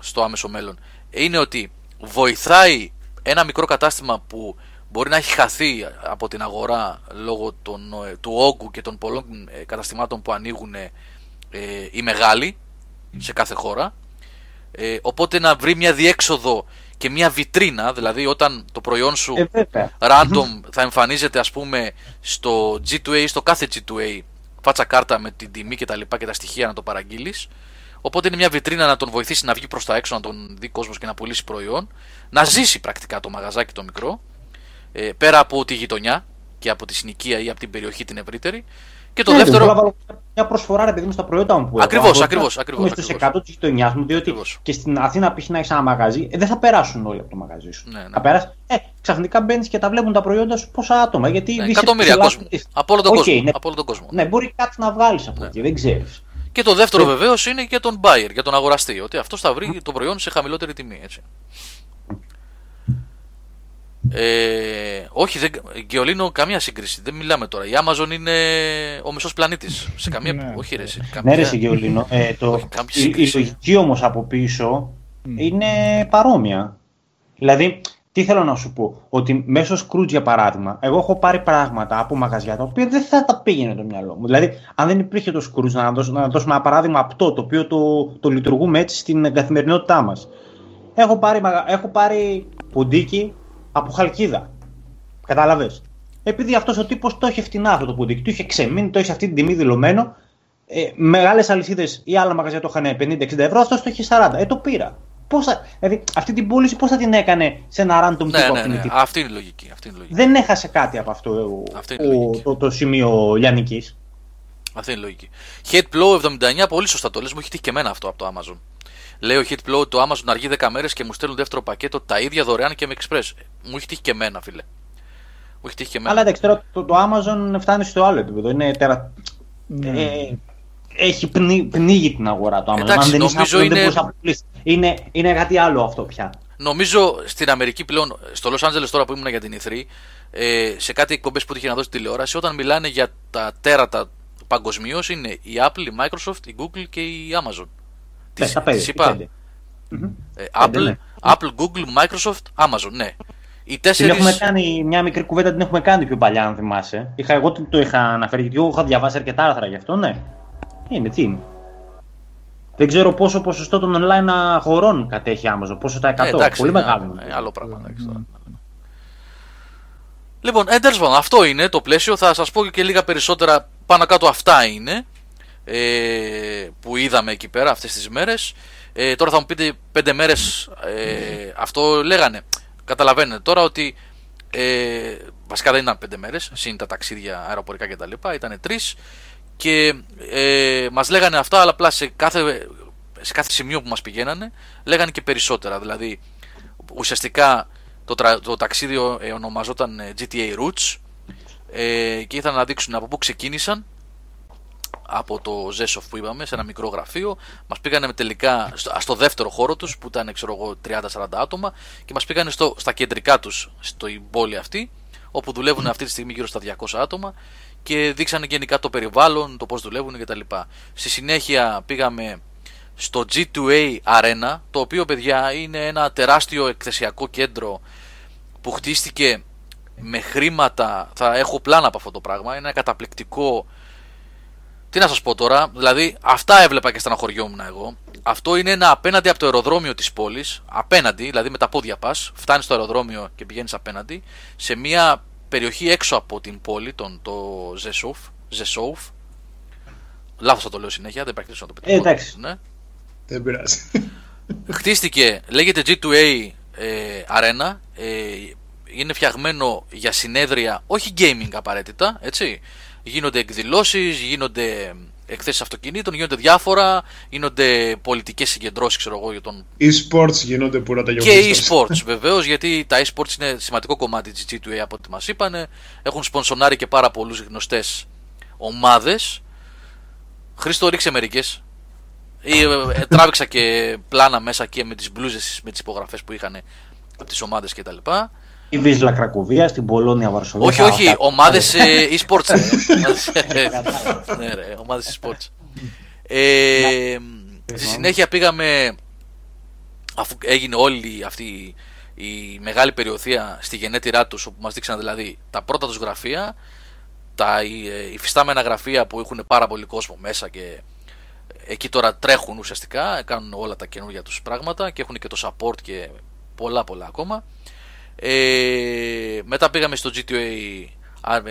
στο άμεσο μέλλον. Είναι ότι βοηθάει ένα μικρό κατάστημα που μπορεί να έχει χαθεί από την αγορά λόγω των, του όγκου και των πολλών καταστημάτων που ανοίγουν ε, οι μεγάλοι σε κάθε χώρα. Ε, οπότε να βρει μια διέξοδο και μια βιτρίνα, δηλαδή όταν το προϊόν σου ε, random θα εμφανίζεται ας πούμε στο τζι τι έι, στο κάθε τζι τι έι, φάτσα κάρτα με την τιμή και τα λοιπά και τα στοιχεία να το παραγγείλεις. Οπότε είναι μια βιτρίνα να τον βοηθήσει να βγει προς τα έξω, να τον δει κόσμος και να πουλήσει προϊόν, να ζήσει πρακτικά το μαγαζάκι το μικρό, ε, πέρα από τη γειτονιά και από τη συνοικία ή από την περιοχή την ευρύτερη. Και το ε, δεύτερο. Θέλω να βάλω μια προσφορά επειδή μου στα προϊόντα μου που έχω. Ακριβώς, ακριβώς. Είμαι στο εκατό τοις εκατό της γειτονιάς μου, διότι ακριβώς. Και στην Αθήνα π.χ. να έχεις ένα μαγαζί, ε, δεν θα περάσουν όλοι από το μαγαζί σου. Ναι, ναι. Θα περάσεις. Ε, ξαφνικά μπαίνεις και τα βλέπουν τα προϊόντα σου πόσα άτομα. Γιατί ναι, εκατομμύρια κόσμο. Από όλο τον okay, κόσμο. Ναι. Από όλο τον κόσμο. Ναι, μπορεί κάτι να βγάλεις από εκεί, ναι. Δεν ξέρεις. Και το δεύτερο βεβαίως είναι για τον buyer, για τον αγοραστή. Ότι αυτός θα βρει το προϊόν σε χαμηλότερη τιμή. Έτσι. Ε, όχι, δεν, Γεωλίνο, καμία σύγκριση. Δεν μιλάμε τώρα. Η Amazon είναι ο μισός πλανήτης. Σε καμία. Ναι. Όχι, ρε. Καμία... Ναι, ρε, Γεωλίνο. Ε, το... η, η λογική όμως από πίσω mm. είναι παρόμοια. Δηλαδή, τι θέλω να σου πω. Ότι μέσω Scrooge, για παράδειγμα, εγώ έχω πάρει πράγματα από μαγαζιά τα οποία δεν θα τα πήγαινε το μυαλό μου. Δηλαδή, αν δεν υπήρχε το Scrooge, να δώσουμε, να δώσουμε ένα παράδειγμα απτό, το οποίο το, το λειτουργούμε έτσι στην καθημερινότητά μας. Έχω πάρει, έχω πάρει ποντίκι. Από Χαλκίδα. Κατάλαβες. Επειδή αυτός ο τύπος το είχε φτηνά αυτό το ποντίκι, το είχε ξεμείνει, το είχε αυτή την τιμή δηλωμένο. Ε, μεγάλες αλυσίδες ή άλλα μαγαζιά το είχαν πενήντα εξήντα ευρώ, αυτός το είχε σαράντα. Ε, το πήρα. Πώς θα, δηλαδή, αυτή την πώληση πώς θα την έκανε σε ένα random ναι, τύπο ναι, ναι. Αυτή είναι η λογική. Αυτή είναι η λογική. Δεν έχασε κάτι από αυτό ο, ο, το, το σημείο Λιανικής. Αυτή είναι η λογική. Headplow εβδομήντα εννιά, πολύ σωστά το λες, μου έχει τύχει και εμένα αυτό από το Amazon. Λέει ο Hitplow, το Amazon αργεί δέκα μέρες και μου στέλνουν δεύτερο πακέτο τα ίδια δωρεάν και με Express. Μου έχει τύχει και εμένα, φίλε. Μου έχει τύχει και εμένα. Αλλά εντάξει, τώρα το, το Amazon φτάνει στο άλλο επίπεδο. Είναι τερα... mm. ε, έχει πνί, πνίγει την αγορά το Amazon. Εντάξει, αν δεν νομίζω είναι... Δεν να είναι... είναι κάτι άλλο αυτό πια. Νομίζω στην Αμερική πλέον, στο Los Angeles τώρα που ήμουν για την ι θρι, ε, σε κάτι εκπομπές που είχε να δώσει τηλεόραση, όταν μιλάνε για τα τέρατα παγκοσμίως είναι η Apple, η Microsoft, η Google και η Amazon. Τις, πέντε, τις είπα πέντε. Ε, Apple, πέντε, ναι. Apple, Google, Microsoft, Amazon, ναι. Οι τέσσερις... Την έχουμε κάνει μια μικρή κουβέντα, την έχουμε κάνει πιο παλιά αν θυμάσαι. Είχα, εγώ το είχα αναφέρει γιατί εγώ είχα διαβάσει αρκετά άρθρα γι' αυτό, ναι. Είναι, τι είναι. Δεν ξέρω πόσο ποσοστό των online αγορών κατέχει Amazon, πόσο τα εκατό, ε, εντάξει, πολύ μεγάλο. Ε, άλλο πράγμα, εντάξει, τώρα. Λοιπόν, ε, τέλος πάντων, αυτό είναι το πλαίσιο, θα σας πω και λίγα περισσότερα πάνω κάτω αυτά είναι. Ε, που είδαμε εκεί πέρα αυτές τις μέρες. Ε, τώρα θα μου πείτε πέντε μέρες ε, αυτό λέγανε. Καταλαβαίνετε τώρα ότι ε, βασικά δεν ήταν πέντε μέρες, συν τα ταξίδια αεροπορικά και τα λοιπά, ήταν τρεις και ε, μας λέγανε αυτά, αλλά απλά σε κάθε, σε κάθε σημείο που μας πηγαίνανε λέγανε και περισσότερα. Δηλαδή ουσιαστικά το, τρα, το ταξίδιο ε, ονομαζόταν τζι τι έι Roots ε, και ήθελαν να δείξουν από πού ξεκίνησαν. Από το Ζεσόφ που είπαμε, σε ένα μικρό γραφείο. Μας πήγανε τελικά στο δεύτερο χώρο τους που ήταν ξέρω εγώ τριάντα σαράντα άτομα και μας πήγανε στο, στα κεντρικά τους, στην πόλη αυτή, όπου δουλεύουν αυτή τη στιγμή γύρω στα διακόσια άτομα και δείξανε γενικά το περιβάλλον, το πώς δουλεύουν κτλ. Στη συνέχεια πήγαμε στο τζι τι έι Arena, το οποίο παιδιά είναι ένα τεράστιο εκθεσιακό κέντρο που χτίστηκε με χρήματα. Θα έχω πλάνα από αυτό το πράγμα. Είναι ένα καταπληκτικό. Τι να σας πω τώρα, δηλαδή αυτά έβλεπα και στεναχωριόμουν εγώ. Αυτό είναι ένα απέναντι από το αεροδρόμιο της πόλης, απέναντι, δηλαδή με τα πόδια πας, φτάνεις στο αεροδρόμιο και πηγαίνεις απέναντι, σε μια περιοχή έξω από την πόλη, τον, το Ζεσόφ, Ζεσόφ. Λάθος θα το λέω συνέχεια, δεν πρακτήσω να το πετύχω. Εντάξει, ναι. Δεν πειράζει. Χτίστηκε, λέγεται τζι τι έι ε, Arena, ε, είναι φτιαγμένο για συνέδρια, όχι gaming απαραίτητα, έτσι. Γίνονται εκδηλώσεις, γίνονται εκθέσεις αυτοκινήτων, γίνονται διάφορα, γίνονται πολιτικές συγκεντρώσεις, ξέρω εγώ, για τον... e-sports γίνονται πουρά τα γιορτές. Και e-sports βεβαίως, γιατί τα e-sports είναι σημαντικό κομμάτι της τζι του έι από ό,τι μας είπανε. Έχουν σπονσονάρει και πάρα πολλούς γνωστές ομάδες. Χρήστο, ρίξε μερικές. Τράβηξα και πλάνα μέσα και με τις μπλούζες, με τις υπογραφές που είχαν από τις ομάδες κτλ. Η Βίσλα Κρακοβία, στην Πολωνία, Βαρσοβία. Όχι, όχι, ομάδες e-sports. Ναι, ρε, ομάδες e-sports. Στη συνέχεια πήγαμε, αφού έγινε όλη αυτή η μεγάλη περιοδεία στη γενέτειρά τους, όπου μας δείξαν δηλαδή τα πρώτα τους γραφεία, τα υφιστάμενα γραφεία που έχουν πάρα πολύ κόσμο μέσα και εκεί τώρα τρέχουν ουσιαστικά, κάνουν όλα τα καινούργια τους πράγματα και έχουν και το support και πολλά πολλά ακόμα. Ε, μετά πήγαμε στο τζι τι έι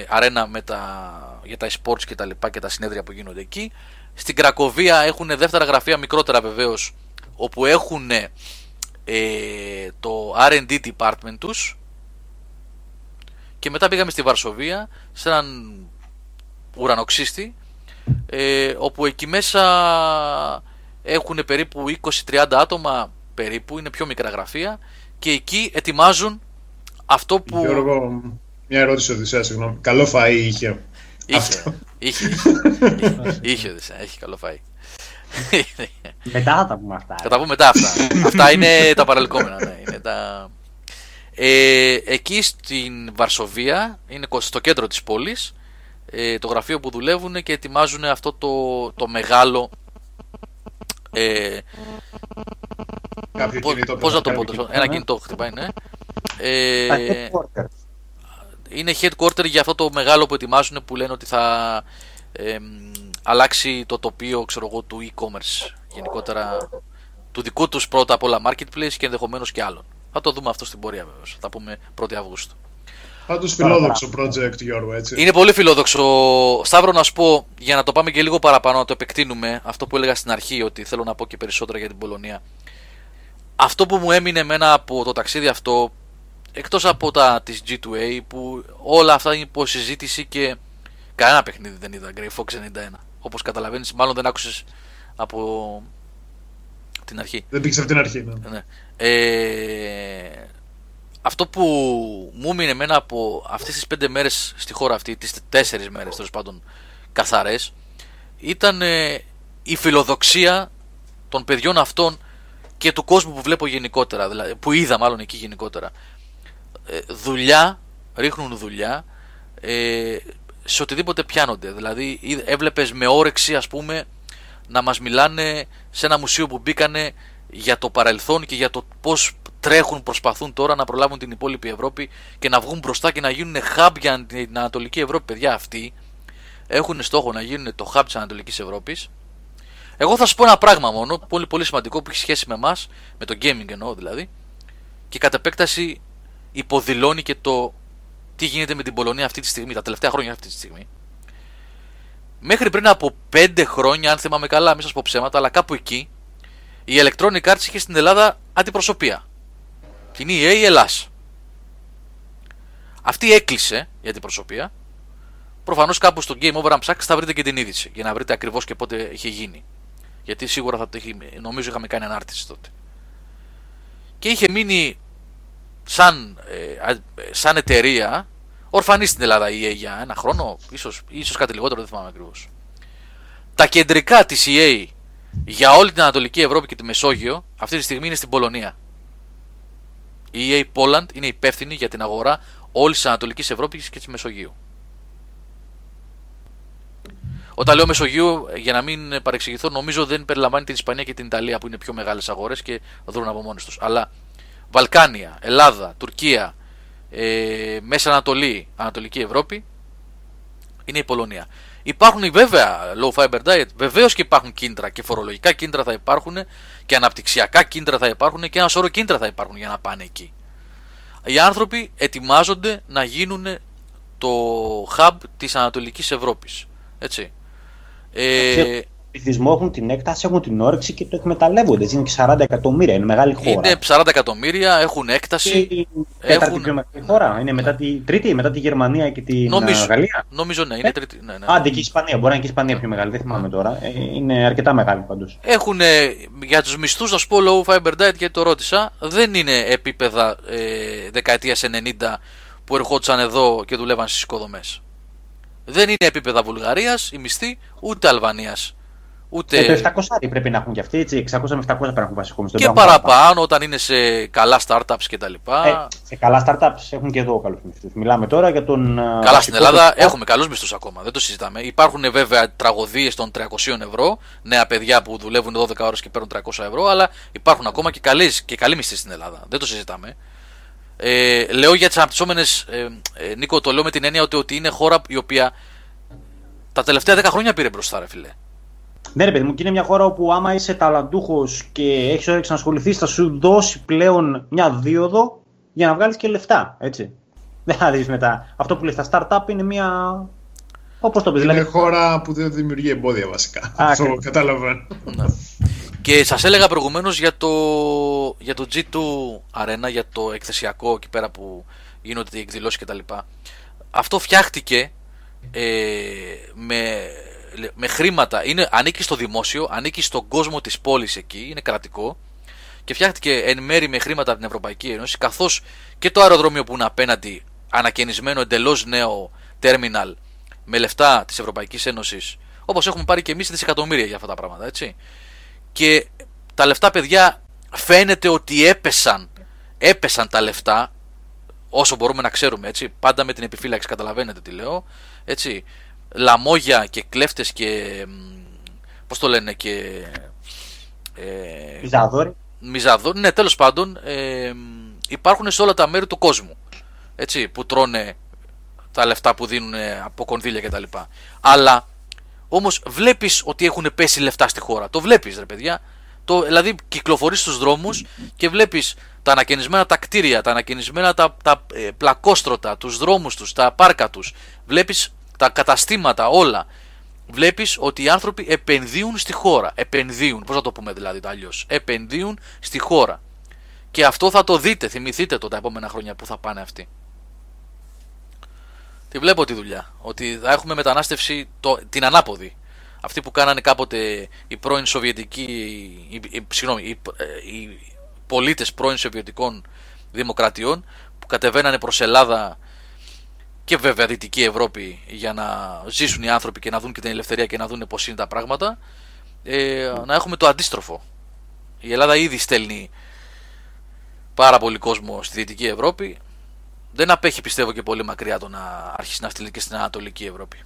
Arena με τα, για τα e-sports και τα λοιπά και τα συνέδρια που γίνονται εκεί. Στην Κρακοβία έχουν δεύτερα γραφεία, μικρότερα βεβαίως, όπου έχουν ε, το αρ εντ ντι department τους. Και μετά πήγαμε στη Βαρσοβία, σε έναν ουρανοξύστη, ε, όπου εκεί μέσα έχουν περίπου είκοσι με τριάντα άτομα περίπου, είναι πιο μικρά γραφεία και εκεί ετοιμάζουν αυτό που... Γιώργο, μια ερώτηση Οδυσσέα, συγγνώμη. Καλό φαΐ είχε. Είχε, αυτό. είχε, είχε, είχε Οδυσσέα, είχε καλό φαΐ. Μετά θα τα πούμε αυτά. Θα τα πούμε μετά αυτά. Αυτά είναι τα παρελκόμενα, ναι, είναι τα... Ε, εκεί στην Βαρσοβία, είναι στο κέντρο της πόλης, ε, το γραφείο που δουλεύουν και ετοιμάζουν αυτό το, το μεγάλο... Ε, Πώς, κινητό, πώς να το πω, κινητό, ένα ναι. κινητό χτυπάει, ναι. Ε, είναι headquarter για αυτό το μεγάλο που ετοιμάζουν, που λένε ότι θα ε, αλλάξει το τοπίο, ξέρω εγώ, του e-commerce γενικότερα, του δικού τους πρώτα απ' όλα marketplace και ενδεχομένως και άλλων. Θα το δούμε αυτό στην πορεία βέβαια, θα πούμε πρώτη Αυγούστου. Πάντως φιλόδοξο project, Γιώργο, έτσι. Είναι πολύ φιλόδοξο. Σταύρο, να σου πω, για να το πάμε και λίγο παραπάνω, να το επεκτείνουμε, αυτό που έλεγα στην αρχή, ότι θέλω να πω και περισσότερα για την Πολωνία. Αυτό που μου έμεινε εμένα από το ταξίδι αυτό, εκτός από τα της τζι του έι, που όλα αυτά είναι υποσυζήτηση και κανένα παιχνίδι δεν είδα, Grey Fox ενενήντα ένα. Όπως καταλαβαίνεις, μάλλον δεν άκουσες από την αρχή. Δεν πήγες από την αρχή, ναι. ναι. Ε... Αυτό που μου έμεινε εμένα από αυτές τις πέντε μέρες στη χώρα αυτή, τις τέσσερις μέρες τέλος πάντων καθαρές, ήταν ε, η φιλοδοξία των παιδιών αυτών και του κόσμου που βλέπω γενικότερα, δηλαδή, που είδα μάλλον εκεί γενικότερα. Ε, δουλειά, ρίχνουν δουλειά ε, σε οτιδήποτε πιάνονται. Δηλαδή έβλεπες με όρεξη, ας πούμε, να μας μιλάνε σε ένα μουσείο που μπήκανε για το παρελθόν και για το πώς τρέχουν, προσπαθούν τώρα να προλάβουν την υπόλοιπη Ευρώπη και να βγουν μπροστά και να γίνουν hub για την Ανατολική Ευρώπη. Παιδιά, αυτοί έχουν στόχο να γίνουν το hub της Ανατολικής Ευρώπης. Εγώ θα σου πω ένα πράγμα μόνο, πολύ πολύ σημαντικό, που έχει σχέση με εμάς, με το gaming εννοώ δηλαδή, και κατ' επέκταση υποδηλώνει και το τι γίνεται με την Πολωνία αυτή τη στιγμή, τα τελευταία χρόνια αυτή τη στιγμή. Μέχρι πριν από πέντε χρόνια, αν θυμάμαι καλά, μην σας πω ψέματα, αλλά κάπου εκεί, η Electronic Arts είχε στην Ελλάδα αντιπροσωπεία. Την ι έι Ελλάς. Αυτή έκλεισε η αντιπροσωπεία. Προφανώς κάπου στο Game Over and Psych θα βρείτε και την είδηση, για να βρείτε ακριβώς και πότε είχε γίνει. Γιατί σίγουρα θα το είχε, νομίζω είχαμε κάνει ανάρτηση τότε. Και είχε μείνει σαν, ε, σαν εταιρεία ορφανή στην Ελλάδα η ι έι για ένα χρόνο, ίσως, ίσως κάτι λιγότερο, δεν θυμάμαι ακριβώς. Τα κεντρικά της ι έι για όλη την Ανατολική Ευρώπη και τη Μεσόγειο αυτή τη στιγμή είναι στην Πολωνία. Η ι έι Poland είναι υπεύθυνη για την αγορά όλης της Ανατολικής Ευρώπης και της Μεσογείου. Όταν λέω Μεσογείου, για να μην παρεξηγηθώ, νομίζω δεν περιλαμβάνει την Ισπανία και την Ιταλία που είναι πιο μεγάλες αγορές και δρούν από μόνες τους. Αλλά Βαλκάνια, Ελλάδα, Τουρκία, ε, Μέση Ανατολή, Ανατολική Ευρώπη είναι η Πολωνία. Υπάρχουν βέβαια low fiber diet, βεβαίως και υπάρχουν κίντρα και φορολογικά κίντρα θα υπάρχουν και αναπτυξιακά κίντρα θα υπάρχουν και ένα σώρο κίντρα θα υπάρχουν για να πάνε εκεί. Οι άνθρωποι ετοιμάζονται να γίνουν το hub της Ανατολικής Ευρώπης. Έτσι. Ε, πληθυσμό, έχουν την έκταση, έχουν την όρεξη και το εκμεταλλεύονται. Είναι και σαράντα εκατομμύρια, είναι μεγάλη χώρα. Είναι σαράντα εκατομμύρια, έχουν έκταση. Και έχουν... Τέταρτη πιο μεγάλη χώρα. Είναι μετά τη Τρίτη, μετά τη Γερμανία και τη Γαλλία. Νομίζω ναι, είναι ε? Τρίτη. Ναι, ναι. Άντε και η Ισπανία, μπορεί να είναι και η Ισπανία πιο μεγάλη, δεν θυμάμαι τώρα. Είναι αρκετά μεγάλη πάντως. Έχουν για τους μισθούς, να σου πω low fiber diet γιατί το ρώτησα, δεν είναι επίπεδα ε, δεκαετίας ενενήντα που ερχόντουσαν εδώ και δουλεύαν στις οικοδομές. Δεν είναι επίπεδα Βουλγαρίας, η μισθή, ούτε Αλβανίας. Ούτε... Και το επτακόσια πρέπει να έχουν και αυτοί, έτσι, εξακόσια με επτακόσια πρέπει να έχουν βασικό μισθό. Και παραπάνω όταν είναι σε καλά startups κτλ. Ε, σε καλά startups έχουν και εδώ καλούς μισθούς. Μιλάμε τώρα για τον. Καλά, στην Ελλάδα το... έχουμε καλούς μισθούς ακόμα, δεν το συζητάμε. Υπάρχουν βέβαια τραγωδίες των τριακοσίων ευρώ, νέα παιδιά που δουλεύουν δώδεκα ώρες και παίρνουν τριακόσια ευρώ, αλλά υπάρχουν ακόμα και καλές και καλοί μισθοί στην Ελλάδα. Δεν το συζητάμε. Ε, λέω για τις αναπτυσσόμενες, ε, ε, Νίκο, το λέω με την έννοια ότι, ότι είναι χώρα η οποία τα τελευταία δέκα χρόνια πήρε μπροστά, ρε φίλε. Ναι, ρε παιδί μου, και είναι μια χώρα όπου άμα είσαι ταλαντούχος και έχεις όρεξη να ασχοληθείς, θα σου δώσει πλέον μια δίωδο για να βγάλεις και λεφτά. Έτσι. Δεν θα δεις μετά. Αυτό που λες, τα startup είναι μια. Όπως το πες, είναι δηλαδή... χώρα που δεν δημιουργεί εμπόδια βασικά. Αυτό κατάλαβα. Ναι. Και σας έλεγα προηγουμένως για το, για το τζι δύο Arena, για το εκθεσιακό εκεί πέρα που γίνονται οι εκδηλώσεις κτλ. Αυτό φτιάχτηκε ε, με. με χρήματα, είναι, ανήκει στο δημόσιο, ανήκει στον κόσμο της πόλης εκεί, είναι κρατικό και φτιάχτηκε εν μέρη με χρήματα από την Ευρωπαϊκή Ένωση, καθώς και το αεροδρόμιο που είναι απέναντι, ανακαινισμένο, εντελώς νέο τέρμιναλ με λεφτά της Ευρωπαϊκής Ένωσης, όπως έχουμε πάρει και εμείς δισεκατομμύρια για αυτά τα πράγματα, έτσι. Και τα λεφτά, παιδιά, φαίνεται ότι έπεσαν, έπεσαν τα λεφτά όσο μπορούμε να ξέρουμε, έτσι, πάντα με την επιφύλαξη, καταλαβαίνετε τι λέω, έτσι. Λαμόγια και κλέφτες και πώς το λένε και ε, μιζαδόροι. Μιζαδόροι, ναι, τέλος πάντων, ε, υπάρχουν σε όλα τα μέρη του κόσμου, έτσι, που τρώνε τα λεφτά που δίνουν από κονδύλια κτλ. Αλλά όμως βλέπεις ότι έχουν πέσει λεφτά στη χώρα. Το βλέπεις, ρε παιδιά. Το, δηλαδή κυκλοφορείς στους δρόμους και βλέπεις τα ανακαινισμένα τα κτίρια, τα ανακαινισμένα τα, τα ε, πλακόστρωτα, τους δρόμους τους, τα πάρκα τους. Βλέπεις τα καταστήματα, όλα. Βλέπεις ότι οι άνθρωποι επενδύουν στη χώρα. Επενδύουν, πώς να το πούμε δηλαδή αλλιώς. Επενδύουν στη χώρα. Και αυτό θα το δείτε, θυμηθείτε το τα επόμενα χρόνια που θα πάνε αυτοί. Τη βλέπω τη δουλειά. Ότι θα έχουμε μετανάστευση το, την ανάποδη. Αυτή που κάνανε κάποτε οι πρώην Σοβιετικοί, οι, οι, συγγνώμη, οι, οι πολίτες πρώην Σοβιετικών δημοκρατιών που κατεβαίνανε προς Ελλάδα και βέβαια Δυτική Ευρώπη για να ζήσουν οι άνθρωποι και να δουν και την ελευθερία και να δουν πώς είναι τα πράγματα, ε, να έχουμε το αντίστροφο. Η Ελλάδα ήδη στέλνει πάρα πολύ κόσμο στη Δυτική Ευρώπη, δεν απέχει πιστεύω και πολύ μακριά το να αρχίσει να στείλει και στην Ανατολική Ευρώπη.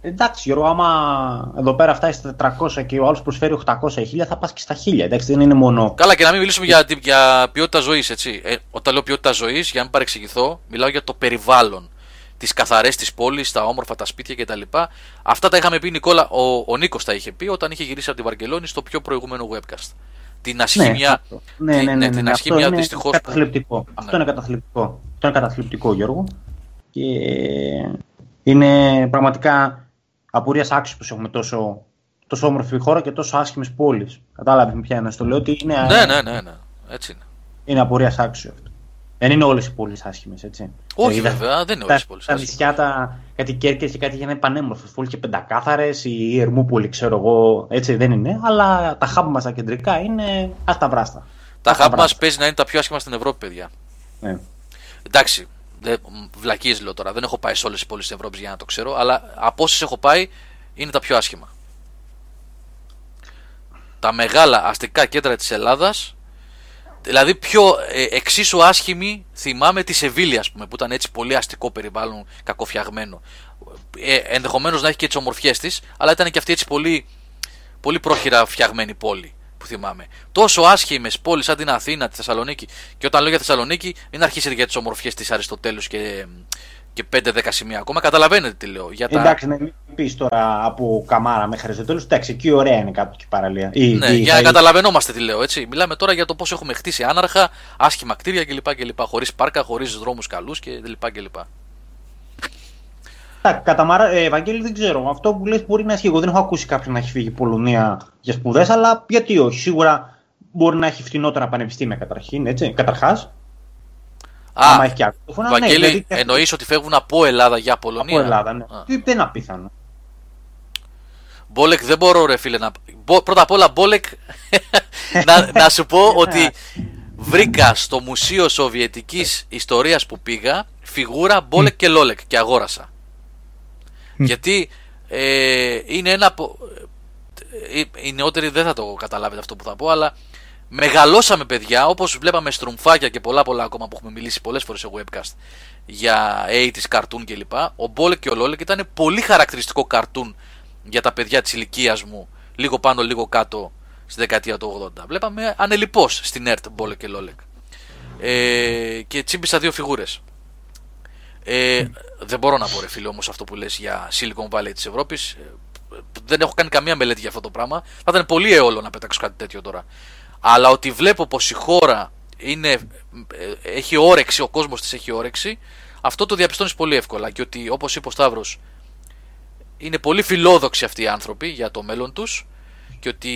Εντάξει Γιώργο, άμα εδώ πέρα φτάσει στα τετρακόσια και ο άλλος προσφέρει οκτακόσια χίλια, θα πας και στα χίλια, εντάξει, δεν είναι μόνο... Καλά, και να μην μιλήσουμε για, για ποιότητα ζωής, έτσι. Ε, όταν λέω ποιότητα ζωής, για να μην παρεξηγηθώ, μιλάω για το περιβάλλον. Τις καθαρές της πόλης, τα όμορφα, τα σπίτια κτλ. Αυτά τα είχαμε πει, Νικόλα, ο, ο Νίκος τα είχε πει όταν είχε γυρίσει από τη Βαρκελόνη στο πιο προηγούμενο webcast. Την ασχήμια. Ναι, ναι, ναι, ναι, ναι, ναι. Αυτό είναι δυστυχώς... καταθλιπτικό. Ναι. Αυτό είναι καταθλιπτικό. Αυτό είναι καταθλιπτικό, Γιώργο. Και είναι πραγματικά απορίας άξιος που έχουμε τόσο, τόσο όμορφη χώρα και τόσο άσχημες πόλεις. Κατάλαβες με ποια είναι. Στο λέω ότι είναι. Ναι, ναι, ναι, ναι. Έτσι είναι. Είναι απορίας άξιος αυτό. Δεν είναι όλες οι πόλεις άσχημες, έτσι. Όχι, δηλαδή, βέβαια, δεν είναι όλες οι πόλεις άσχημες. Τα νησιά, τα, κάτι Κέρκες και κάτι για να είναι πανέμορφες πόλεις και πεντακάθαρες, η Ερμούπολη, ξέρω εγώ, έτσι δεν είναι. Αλλά τα hub μας τα κεντρικά είναι άστα βράστα. Τα hub μας παίζει να είναι τα πιο άσχημα στην Ευρώπη, παιδιά. Ναι. Εντάξει, βλακίες λέω τώρα. Δεν έχω πάει σε όλες οι πόλεις της Ευρώπης για να το ξέρω, αλλά από όσες έχω πάει είναι τα πιο άσχημα. Τα μεγάλα αστικά κέντρα της Ελλάδας. Δηλαδή πιο ε, εξίσου άσχημη θυμάμαι τη Σεβίλη, ας πούμε, που ήταν έτσι πολύ αστικό περιβάλλον, κακοφτιαγμένο. Ε, ενδεχομένως να έχει και τις ομορφιές της, αλλά ήταν και αυτή έτσι πολύ, πολύ πρόχειρα φτιαγμένη πόλη που θυμάμαι. Τόσο άσχημες πόλεις σαν την Αθήνα, τη Θεσσαλονίκη. Και όταν λέω για Θεσσαλονίκη, μην αρχίσετε για τις ομορφιές της Αριστοτέλους και, και πέντε δέκα σημεία ακόμα. Καταλαβαίνετε τι λέω. Για τα... Εντάξει, να μην πεις τώρα από Καμάρα μέχρι Αριστοτέλους. Εντάξει, εκεί ωραία είναι κάπου και παραλία. Ή, ναι, ή, για να ή... καταλαβαίνόμαστε τι λέω. Έτσι. Μιλάμε τώρα για το πώς έχουμε χτίσει άναρχα, άσχημα κτίρια κλπ. Χωρίς πάρκα, χωρίς δρόμους καλούς κλπ. Καταμαρα... Ε, Ευαγγέλη, δεν ξέρω. Αυτό που λες μπορεί να ισχύει. Εγώ δεν έχω ακούσει κάποιον να έχει φύγει Πολωνία για σπουδές, αλλά γιατί όχι. Σίγουρα μπορεί να έχει φτηνότερα πανεπιστήμια καταρχήν, έτσι, καταρχάς. Α, έχει και Βαγγέλη, ναι, δηλαδή... εννοείς ότι φεύγουν από Ελλάδα για Πολωνία. Από Ελλάδα, ναι. Α. Δεν είναι απίθανο. Μπόλεκ, δεν μπορώ ρε φίλε να... Μπο... Πρώτα απ' όλα, Μπόλεκ, να, να σου πω ότι βρήκα στο Μουσείο Σοβιετικής Ιστορίας που πήγα φιγούρα Μπόλεκ και Λόλεκ και αγόρασα. Γιατί ε, είναι ένα... Οι νεότεροι δεν θα το καταλάβετε αυτό που θα πω, αλλά... Μεγαλώσαμε παιδιά, όπως βλέπαμε στρουμφάκια και πολλά πολλά ακόμα που έχουμε μιλήσει πολλές φορές σε webcast για ογδόντα cartoon κλπ. Ο Μπόλεκ και ο Λόλεκ ήταν πολύ χαρακτηριστικό cartoon για τα παιδιά της ηλικίας μου, λίγο πάνω λίγο κάτω στη δεκαετία του ογδόντα. Βλέπαμε ανελιπώς στην ΕΡΤ Μπόλεκ και Λόλεκ ε, και τσίμπησα δύο φιγούρες. Ε, δεν μπορώ να πω ρε φίλε όμως αυτό που λες για Silicon Valley της Ευρώπης. Δεν έχω κάνει καμία μελέτη για αυτό το πράγμα. Θα ήταν πολύ αιώλο να πετάξω κάτι τέτοιο τώρα. Αλλά ότι βλέπω πως η χώρα είναι, έχει όρεξη, ο κόσμος της έχει όρεξη, αυτό το διαπιστώνεις πολύ εύκολα. Και ότι, όπως είπε ο Σταύρος, είναι πολύ φιλόδοξοι αυτοί οι άνθρωποι για το μέλλον τους και ότι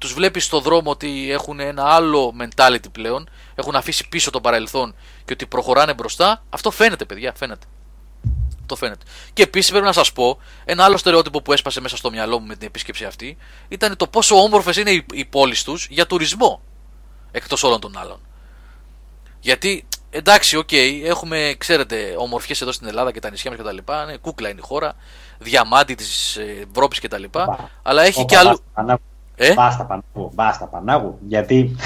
τους βλέπεις στον δρόμο ότι έχουν ένα άλλο mentality πλέον, έχουν αφήσει πίσω το παρελθόν και ότι προχωράνε μπροστά. Αυτό φαίνεται, παιδιά, φαίνεται. Το φαίνεται. Και επίσης πρέπει να σας πω, ένα άλλο στερεότυπο που έσπασε μέσα στο μυαλό μου με την επίσκεψη αυτή ήταν το πόσο όμορφες είναι οι, οι πόλεις τους για τουρισμό. Εκτός όλων των άλλων. Γιατί εντάξει, οκ, okay, έχουμε, ξέρετε, ομορφιές εδώ στην Ελλάδα και τα νησιά μας κτλ. Ναι, κούκλα είναι η χώρα, διαμάντι της Ευρώπης κτλ. Αλλά έχει και άλλο. Ε? Μπάστα Πανάγου, μπάστα Πανάγου, γιατί.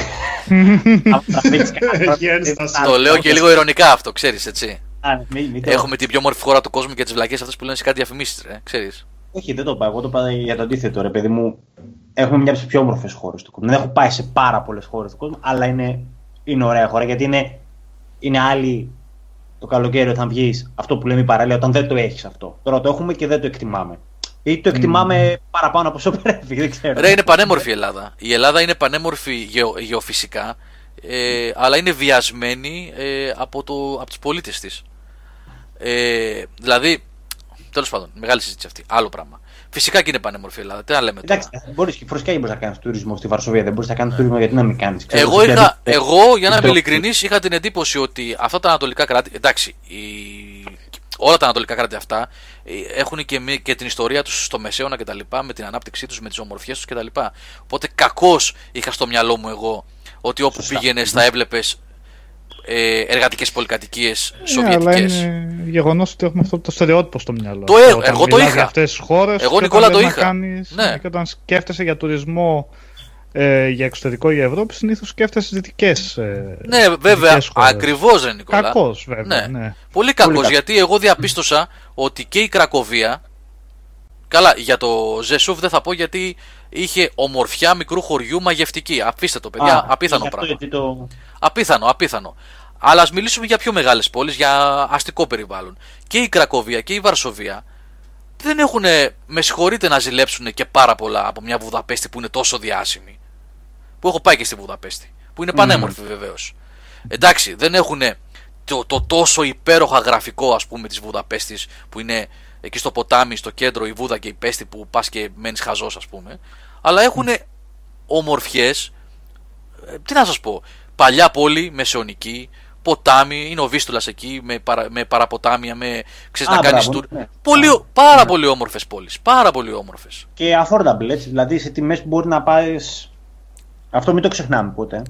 Το λέω και λίγο ειρωνικά αυτό, ξέρεις έτσι. Α, μη, μη Έχουμε την πιο μορφή χώρα του κόσμου και τις βλακές αυτές που λένε σε κάτι διαφημίσεις, ρε, ξέρεις. Όχι, δεν το πάω. Εγώ το πάω για το αντίθετο, ρε παιδί μου. Έχουμε μια από τις πιο όμορφες χώρες του κόσμου. Δεν έχω πάει σε πάρα πολλές χώρες του κόσμου, αλλά είναι, είναι ωραία χώρα γιατί είναι, είναι άλλη το καλοκαίρι όταν βγεις. Αυτό που λέμε η παραλία, όταν δεν το έχεις αυτό. Τώρα το έχουμε και δεν το εκτιμάμε. Ή το εκτιμάμε mm. παραπάνω από όσο πρέπει, δεν ξέρω. Ρε, είναι πανέμορφη η Ελλάδα. Η Ελλάδα είναι πανέμορφη γεω, γεωφυσικά. Ε, αλλά είναι βιασμένη ε, από, το, από τους πολίτες της ε, δηλαδή τέλος πάντων, μεγάλη συζήτηση αυτή, άλλο πράγμα. Φυσικά και είναι πανέμορφη η Ελλάδα, τι να λέμε. Εντάξει, μπορείς και φροσικά μπορείς να κάνεις τουρισμό στη Βαρσοβία, δεν μπορείς να κάνεις τουρισμό, γιατί να μην κάνεις. Εγώ, είχα, εγώ για να είμαι ειλικρινής είχα την εντύπωση ότι αυτά τα ανατολικά κράτη, εντάξει, η... όλα τα ανατολικά κράτη αυτά έχουν και, και την ιστορία τους στο μεσαίωνα κτλ, με την ανάπτυξή τους, με τις ομορφιές τους κτλ. Οπότε κακώς είχα στο μυαλό μου εγώ ότι όπου πήγαινες θα έβλεπες ε, εργατικές πολυκατοικίες σοβιετικές. Ναι, αλλά είναι γεγονός ότι έχουμε αυτό το στερεότυπο στο μυαλό. Το ε, εγώ το είχα. Αυτές τις χώρες, εγώ Νικόλα το είχα. Κάνεις, ναι. Και όταν σκέφτεσαι για τουρισμό ε, για εξωτερικό ή για Ευρώπη, συνήθως σκέφτεσαι τις δυτικές ε, ναι, βέβαια. Ακριβώς, ρε Νικόλα. Κακός, βέβαια. Ναι. Ναι. Πολύ κακός, Πολύ γιατί εγώ διαπίστωσα ότι και η Κρακοβία. Καλά, για το Ζεσόφ δεν θα πω γιατί είχε ομορφιά μικρού χωριού μαγευτική. Αφήστε το, παιδιά. Α, απίθανο πράγμα. Το... Απίθανο, απίθανο. Αλλά ας μιλήσουμε για πιο μεγάλες πόλεις, για αστικό περιβάλλον. Και η Κρακοβία και η Βαρσοβία δεν έχουν, με συγχωρείτε, να ζηλέψουν και πάρα πολλά από μια Βουδαπέστη που είναι τόσο διάσημη. Που έχω πάει και στη Βουδαπέστη. Που είναι πανέμορφη mm. βεβαίως. Εντάξει, δεν έχουν το, το τόσο υπέροχα γραφικό, ας πούμε, της Βουδαπέστης που είναι. Εκεί στο ποτάμι, στο κέντρο, η Βούδα και η Πέστη που πας και μένεις χαζός, ας πούμε. Αλλά έχουν ομορφιές. Τι να σας πω, παλιά πόλη, μεσαιωνική, ποτάμι, είναι ο Βίστουλας εκεί, με, παρα, με παραποτάμια, με ξέρεις, α, να κάνεις τουρ. Ναι. Πολύ, πάρα ναι. πολύ όμορφες πόλεις. Πάρα πολύ όμορφες. Και affordable, έτσι, δηλαδή σε τιμές που μπορεί να πάρεις. Αυτό μην το ξεχνάμε ποτέ.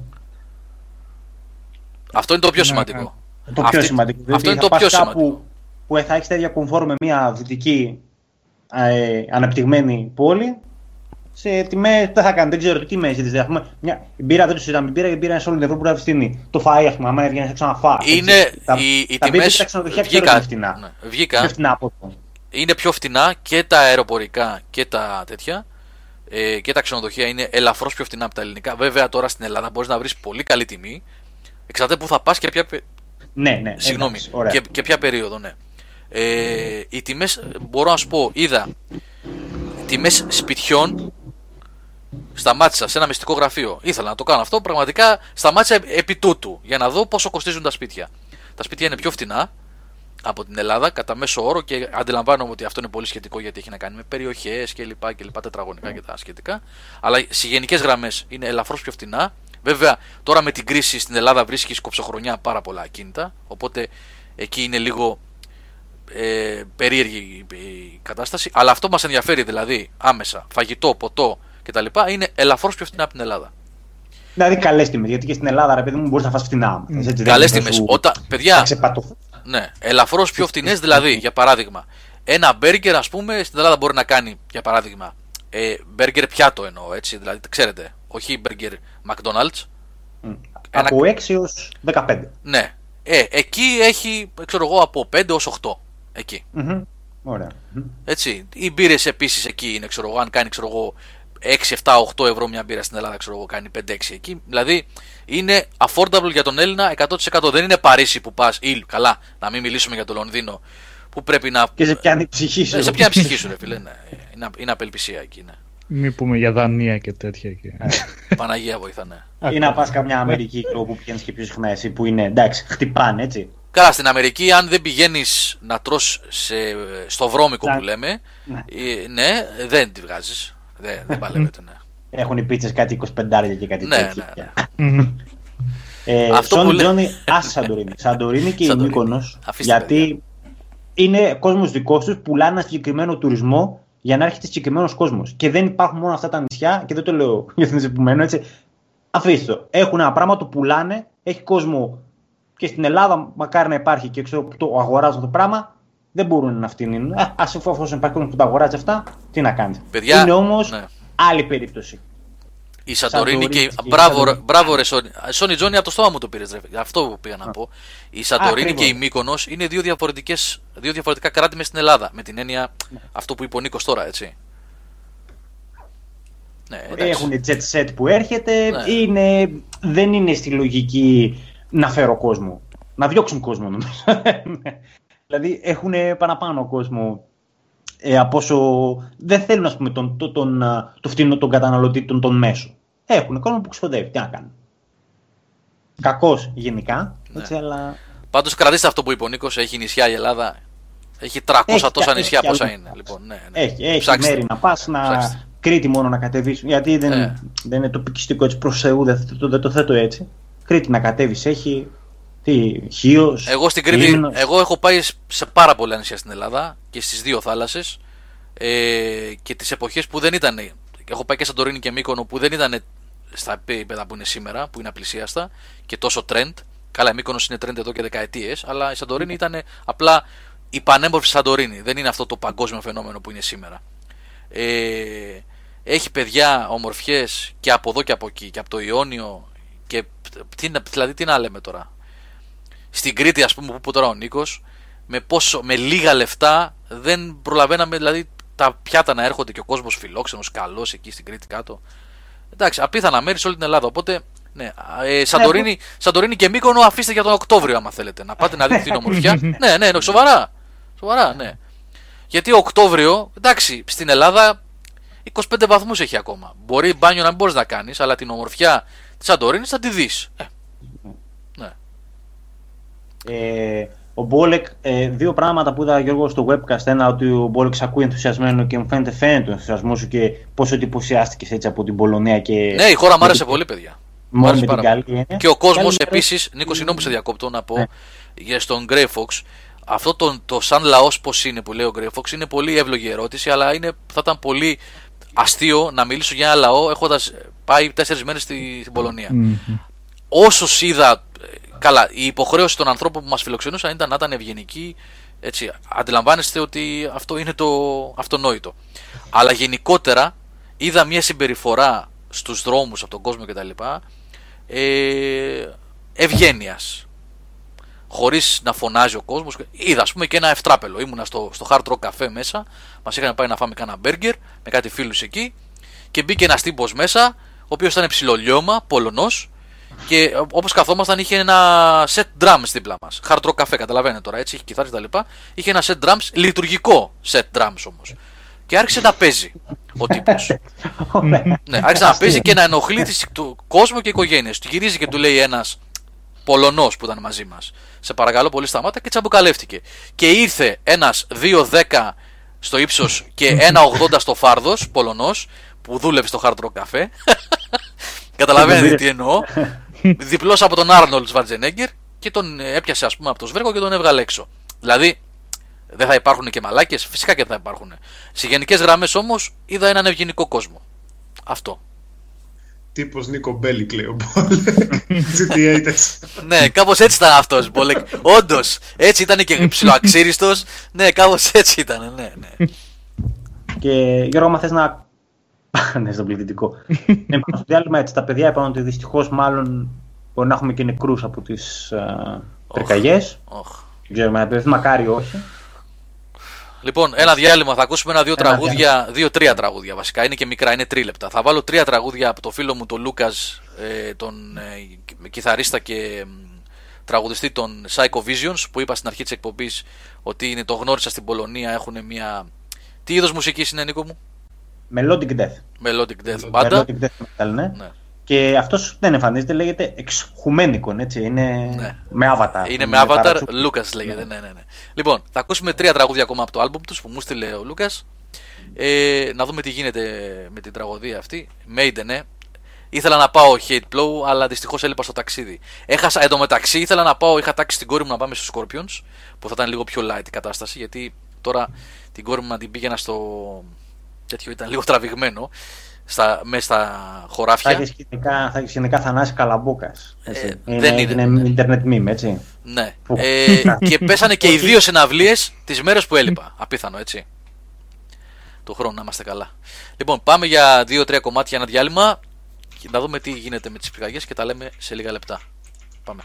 Αυτό είναι το πιο σημαντικό. Ναι, το πιο Αυτή... σημαντικό. Δηλαδή, αυτό είναι το πιο σημαντικό. Κάπου... που θα έχεις τέτοια κομφόρ με μια δυτική ε, αναπτυγμένη πόλη σε τιμές, δεν θα κάνει, δεν ξέρω τι τιμές. Δηλαδή, μια μπύρα δεν τους είδαμε, μπύρα και μπύρα είναι σε όλη την Ευρώπη που φτηνή. Το φαΐ, ας πούμε, άμα έβγαινε έξω να φά. Είναι έτσι, οι, τα, οι τα τιμές τα ξενοδοχεία βγήκα, φτηνά. Ναι, βγήκα. Πιο φτηνά από το. Είναι πιο φτηνά και τα αεροπορικά και τα τέτοια ε, και τα ξενοδοχεία είναι ελαφρώς πιο φτηνά από τα ελληνικά. Βέβαια τώρα στην Ελλάδα μπορείς να βρεις πολύ καλή τιμή εξαρτάται που θα πας και ποια, ναι, ναι, συγγνώμη, εντάξει, και, και ποια περίοδο, ναι. Ε, οι τιμές, μπορώ να σου πω, είδα τιμές σπιτιών. Σταμάτησα σε ένα μυστικό γραφείο. Ήθελα να το κάνω αυτό. Πραγματικά σταμάτησα επί τούτου για να δω πόσο κοστίζουν τα σπίτια. Τα σπίτια είναι πιο φτηνά, από την Ελλάδα κατά μέσο όρο, και αντιλαμβάνομαι ότι αυτό είναι πολύ σχετικό γιατί έχει να κάνει με περιοχές κλπ, κλπ, τετραγωνικά και τα σχετικά, αλλά σε γενικές γραμμές είναι ελαφρώς πιο φτηνά. Βέβαια τώρα με την κρίση στην Ελλάδα βρίσκεις κοψοχρονιά πάρα πολλά ακίνητα, οπότε εκεί είναι λίγο ε, περίεργη η κατάσταση, αλλά αυτό μας ενδιαφέρει, δηλαδή άμεσα φαγητό, ποτό κτλ. Είναι ελαφρώς πιο φτηνά από την Ελλάδα. Δηλαδή καλές τιμές, γιατί και στην Ελλάδα, ρε παιδί μου, μπορείς να φας φτηνά. Mm. Καλές τιμές. Σου... Όταν... Παιδιά, ναι, ελαφρώς πιο φτηνές, δηλαδή, για παράδειγμα, ένα μπέργκερ, ας πούμε, στην Ελλάδα μπορεί να κάνει, για παράδειγμα, ε, μπέργκερ πιάτο εννοώ, έτσι, δηλαδή, ξέρετε, όχι μπέργκερ McDonald's. Mm. Ένα... Από έξι έως δεκαπέντε. Ναι. Ε, εκεί έχει, ξέρω εγώ, από πέντε έως οκτώ, εκεί. Mm-hmm. Ωραία. Έτσι, οι μπύρες επίσης εκεί είναι, ξέρω εγώ, αν κάνει, ξέρω εγώ, έξι, εφτά, οκτώ ευρώ μια μπύρα, στην Ελλάδα ξέρω εγώ κάνει πέντε έξι εκεί. Δηλαδή είναι affordable για τον Έλληνα εκατό τοις εκατό. Δεν είναι Παρίσι που πας, ή καλά, να μην μιλήσουμε για το Λονδίνο που πρέπει να. Και σε πιάνει ψυχή σου. Σε πιάνει ψυχή σου, ρε φίλε. Ναι. Είναι, είναι απελπισία εκεί. Ναι. Μη πούμε για Δανία και τέτοια. Και... Παναγία βοηθάνε. Ή να πας καμιά Αμερική που πηγαίνεις και πιο συχνά εσύ, που είναι εντάξει, χτυπάνε έτσι. Καλά, στην Αμερική, αν δεν πηγαίνεις να τρως σε, στο βρώμικο που λέμε, ναι, ναι, δεν τη βγάζεις. Δεν, δεν παλεύεται, ναι. Έχουν οι πίτσες κάτι είκοσι πέντε και κάτι, ναι, τέτοια. Ναι, ναι. ε, αυτό Sony που λέει... Johnny, άσε Σαντορίνη. Σαντορίνη και η Μύκονος. Γιατί παιδιά είναι κόσμος δικός τους, πουλάνε ένα συγκεκριμένο τουρισμό για να έρχεται συγκεκριμένος κόσμος. Και δεν υπάρχουν μόνο αυτά τα νησιά, και δεν το λέω για την ζεπομένο, έτσι. Αφήστε το. Έχουν ένα πράγμα, το πουλάνε, έχει κόσμο και στην Ελλάδα, μακάρι να υπάρχει, και ξέρω που το αγοράζουν το πράγμα. Δεν μπορούν να φτύνουν. Α, εφόσον υπάρχει κόσμο που τα αγοράζει αυτά, τι να κάνει. Παιδιά, είναι όμως, ναι, άλλη περίπτωση. Η Σαντορίνη και. και... Μπράβο, και... μπράβο ρε Σόνι. Σόνι Τζόνι, από το στόμα μου το πήρες, ρε. Αυτό που πήγα να πω. Η Σαντορίνη α, και η Μύκονος είναι δύο, διαφορετικές, δύο διαφορετικά κράτη μες στην Ελλάδα. Με την έννοια, ναι, αυτό που είπε ο Νίκος τώρα, έτσι. Ναι, έχουν jet set που έρχεται. Ναι. Είναι, δεν είναι στη λογική να φέρω κόσμο. Να διώξουν κόσμο, νομίζω. Δηλαδή έχουν παραπάνω κόσμο ε, από όσο δεν θέλουν, ας πούμε, τον, τον, τον, το φτηνό των καταναλωτήτων των μέσων. Έχουν κόσμο που ξοδεύει. Τι να κάνουν. Κακός γενικά. Ναι. Έτσι, αλλά... Πάντως κρατήστε αυτό που είπε ο Νίκος. Έχει νησιά η Ελλάδα. Έχει τριακόσια έχει, τόσα έχει, νησιά έχει, πόσα είναι. Λοιπόν, ναι, ναι. Έχει, έχει μέρη να πας, να ψάξτε. Κρήτη μόνο να κατεβείς. Γιατί δεν, ναι, δεν είναι τοπικιστικό έτσι προς Θεού. Δεν το, το, το θέτω έτσι. Κρήτη να κατέβεις έχει... Τι, Χίος, εγώ στην Κρήτη, Ήμνος. Εγώ έχω πάει σε πάρα πολλά νησιά στην Ελλάδα και στις δύο θάλασσες ε, και τις εποχές που δεν ήταν. Έχω πάει και Σαντορίνη και Μύκονο που δεν ήταν στα επίπεδα που είναι σήμερα, που είναι απλησίαστα και τόσο trend. Καλά, η Μύκονος είναι trend εδώ και δεκαετίες, αλλά η Σαντορίνη ήταν απλά η πανέμορφη Σαντορίνη. Δεν είναι αυτό το παγκόσμιο φαινόμενο που είναι σήμερα. Ε, έχει παιδιά ομορφιές και από εδώ και από εκεί, και από το Ιόνιο. Και, τι, δηλαδή, τι να λέμε τώρα. Στην Κρήτη, ας πούμε, που είπε τώρα ο Νίκος, με, πόσο, με λίγα λεφτά δεν προλαβαίναμε, δηλαδή τα πιάτα να έρχονται και ο κόσμος φιλόξενος, καλός εκεί στην Κρήτη κάτω. Εντάξει, απίθανα μέρη σε όλη την Ελλάδα. Οπότε, ναι, ε, Σαντορίνη, Σαντορίνη και Μύκονο αφήστε για τον Οκτώβριο, άμα θέλετε. Να πάτε να δείτε την ομορφιά. Ναι, ναι, σοβαρά. Σοβαρά, ναι. Γιατί Οκτώβριο, εντάξει, στην Ελλάδα είκοσι πέντε βαθμούς έχει ακόμα. Μπορεί μπάνιο να μην μπορείς να κάνεις, αλλά την ομορφιά της Σαντορίνης θα τη δεις. Ε. Ε, ο Μπόλεκ, ε, δύο πράγματα που είδα, Γιώργο, στο webcast. Ένα, ότι ο Μπόλεκ ακούει ενθουσιασμένο και μου φαίνεται φαίνεται ο ενθουσιασμό σου και πόσο εντυπωσιάστηκες έτσι από την Πολωνία. Και... Ναι, η χώρα μου άρεσε πολύ, παιδιά. Μου άρεσε πάρα πολύ. Καλή, και ο κόσμος επίσης, Νίκο, συγγνώμη που σε διακόπτω να πω, yeah, στον Grey Fox, αυτό το, το σαν λαός πώς είναι που λέει ο Grey Fox είναι πολύ εύλογη ερώτηση, αλλά είναι, θα ήταν πολύ αστείο να μιλήσω για ένα λαό έχοντας πάει τέσσερις μέρες στη, στην Πολωνία. Mm-hmm. Όσους είδα. Καλά, η υποχρέωση των ανθρώπων που μας φιλοξενούσαν ήταν να ήταν ευγενική, έτσι, αντιλαμβάνεστε ότι αυτό είναι το αυτονόητο. Αλλά γενικότερα είδα μια συμπεριφορά στους δρόμους από τον κόσμο κτλ. Ε, ευγένειας, χωρίς να φωνάζει ο κόσμος. Είδα, ας πούμε, και ένα ευτράπελο, ήμουνα στο, στο Hard Rock Café μέσα, μας είχαν πάει να φάμε κάνα μπέργκερ με κάτι φίλους εκεί και μπήκε ένας τύπος μέσα, ο οποίος ήταν ψιλολιώμα, Πολωνός. Και όπως καθόμασταν είχε ένα set drums δίπλα μας. Hard Rock Cafe, καταλαβαίνετε τώρα, έτσι, είχε κιθάρες και τα λοιπά. Είχε ένα set drums, λειτουργικό set drums όμως. Και άρχισε να παίζει ο τύπος. Ναι, άρχισε να παίζει και να ενοχλεί τον κόσμο και οι οικογένειες. Του γυρίζει και του λέει ένας Πολωνός που ήταν μαζί μας. Σε παρακαλώ πολύ, σταμάτα, και τσαμπουκαλεύτηκε. Και ήρθε ένας δύο δέκα στο ύψος και ένα ογδόντα στο φάρδος, Πολωνός, που δούλευε στο Hard Rock Café. Καταλαβαίνετε τι εννοώ. Διπλός από τον Arnold Schwarzenegger, και τον έπιασε, ας πούμε, από το σβέρκο και τον έβγαλε έξω. Δηλαδή, δεν θα υπάρχουν και μαλάκες, φυσικά και θα υπάρχουν. Σε γενικές γραμμές όμως, είδα έναν ευγενικό κόσμο. Αυτό. Τύπος Νίκο Μπέλικ, λέει ο Μπόλεκ. τζι τι έι-τες. Ναι, κάπως έτσι ήταν αυτός, Μπόλεκ. Όντως, έτσι ήταν και ψιλοαξίριστος. Ναι, κάπως έτσι ήταν, ναι, ναι. Και Γιώργο, μα θες να πάνε στον πληθυντικό. Ναι, πάνω στο διάλειμμα, έτσι, τα παιδιά είπαν ότι δυστυχώς μάλλον μπορεί να έχουμε και νεκρούς από τις πυρκαγιές. Δεν ξέρουμε αν επενδύει, μακάρι όχι. Λοιπόν, ένα διάλειμμα, θα ακούσουμε ένα-δύο τραγούδια, δύο-τρία τραγούδια βασικά, είναι και μικρά, είναι τρίλεπτα. Θα βάλω τρία τραγούδια από το φίλο μου τον Λούκας, ε, τον ε, κιθαρίστα και ε, τραγουδιστή των Psycho Visions, που είπα στην αρχή της εκπομπής ότι είναι, το γνώρισα στην Πολωνία, έχουν μια... Τι είδος μουσικής είναι, Νίκο μου? Melodic Death. Melodic Death, πάντα. Melodic Death, ναι. Ναι. Και αυτός δεν εμφανίζεται, λέγεται εξχουμένικον, έτσι, είναι ναι. με Avatar. Είναι με Avatar, Λούκας λέγεται, ναι. ναι, ναι, ναι. Λοιπόν, θα ακούσουμε τρία τραγούδια ακόμα από το άλμπουμ τους που μου στείλε ο Λούκας. Ε, να δούμε τι γίνεται με την τραγωδία αυτή. Maiden, ναι. Ήθελα να πάω Hate Blow, αλλά δυστυχώς έλειπα στο ταξίδι. Έχασα, εντωμεταξύ ήθελα να πάω, είχα τάξει την κόρη μου να πάμε στους Scorpions, που θα ήταν λίγο πιο light η κατάσταση, γιατί τώρα την κόρη μου να την πήγαινα στο τέτοιο ήταν λίγο τραβηγμένο. Στα, μέσα στα χωράφια. Θα έχει γενικά Θανάση Καλαμπούκας. Ε, είναι, δεν είναι. Είναι internet meme, έτσι. Ναι. Που... Ε, και πέσανε και οι δύο συναυλίες τις μέρες που έλειπα. Απίθανο, έτσι. Του χρόνου να είμαστε καλά. Λοιπόν, πάμε για δύο-τρία κομμάτια, ένα διάλειμμα. Να δούμε τι γίνεται με τις πυρκαγιές και τα λέμε σε λίγα λεπτά. Πάμε.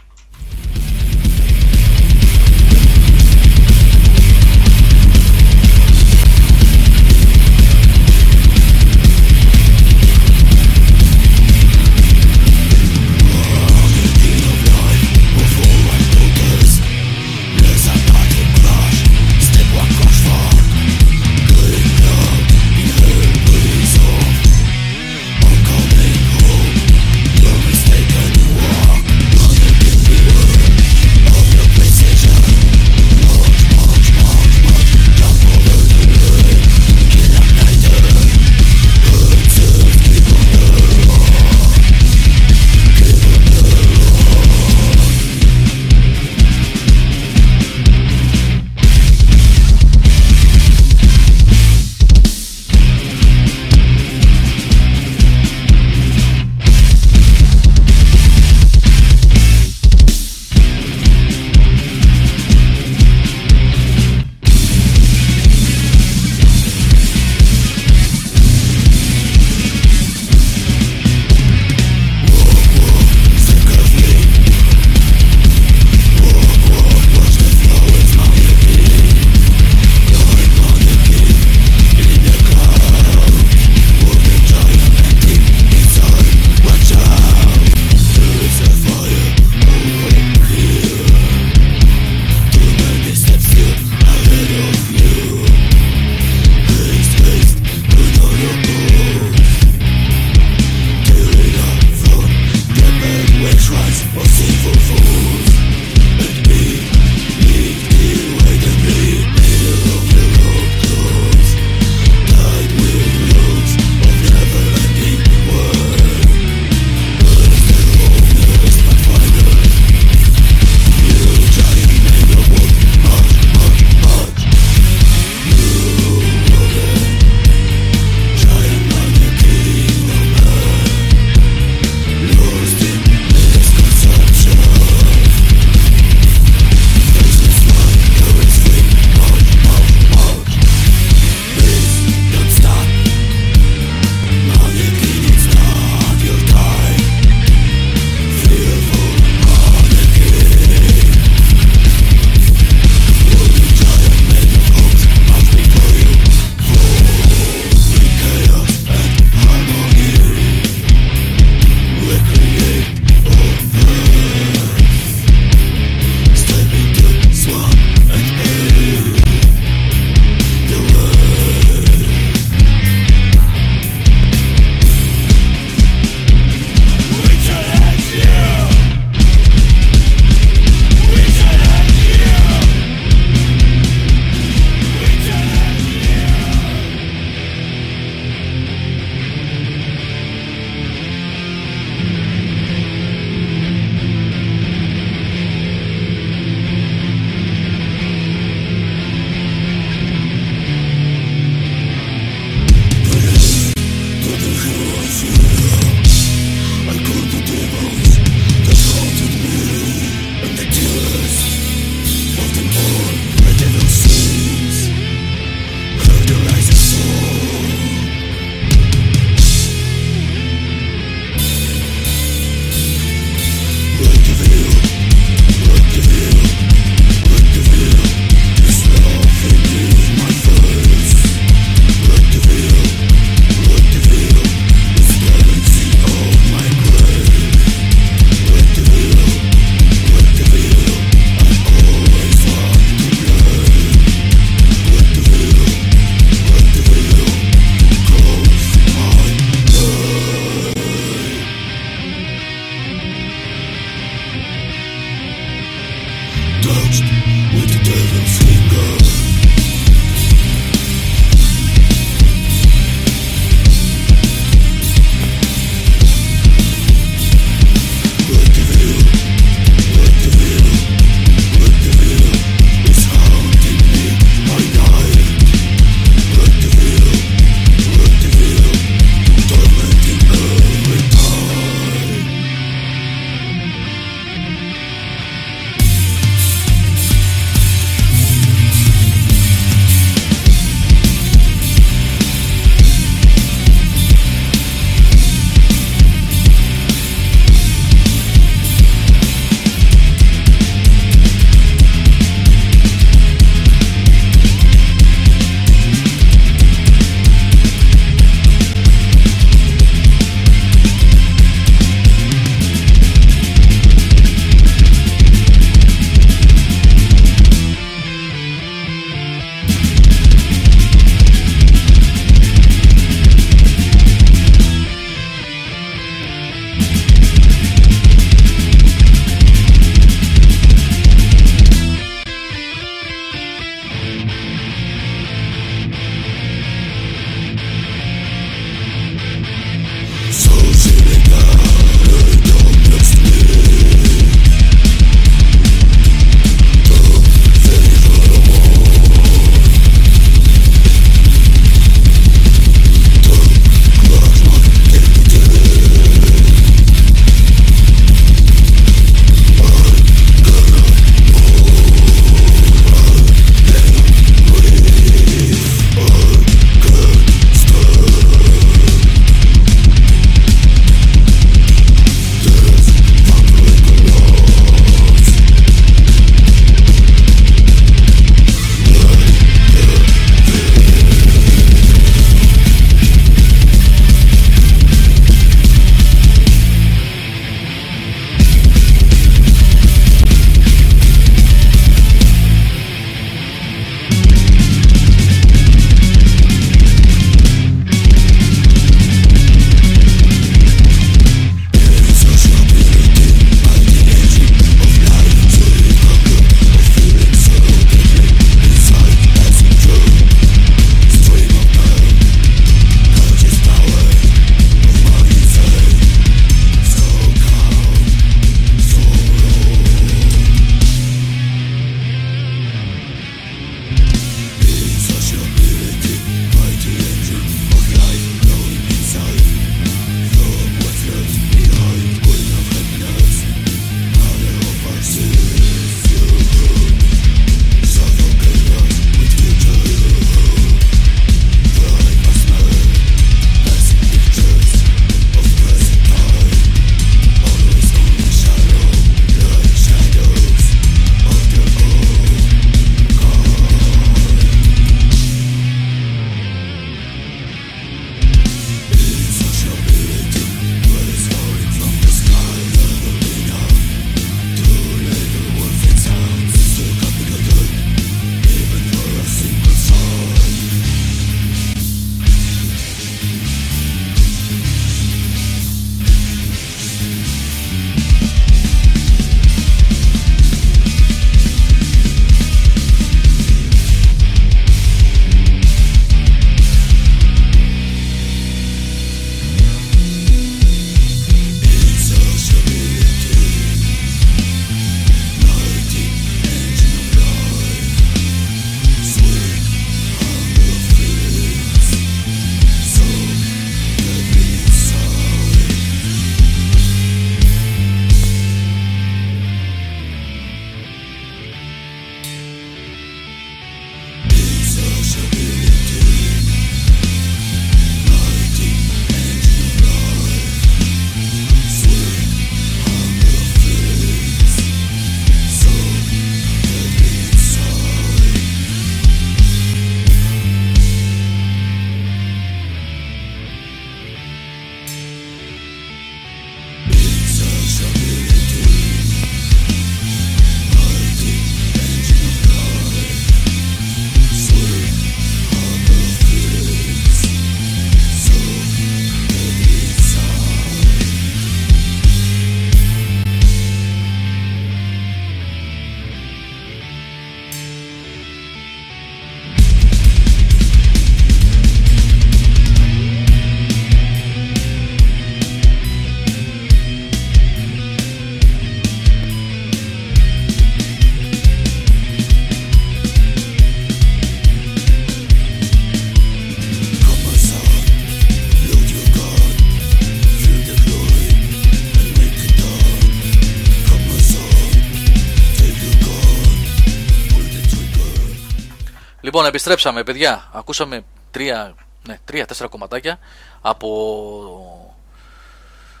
Λοιπόν, επιστρέψαμε, παιδιά. Ακούσαμε τρία, ναι, τρία, τέσσερα κομματάκια από...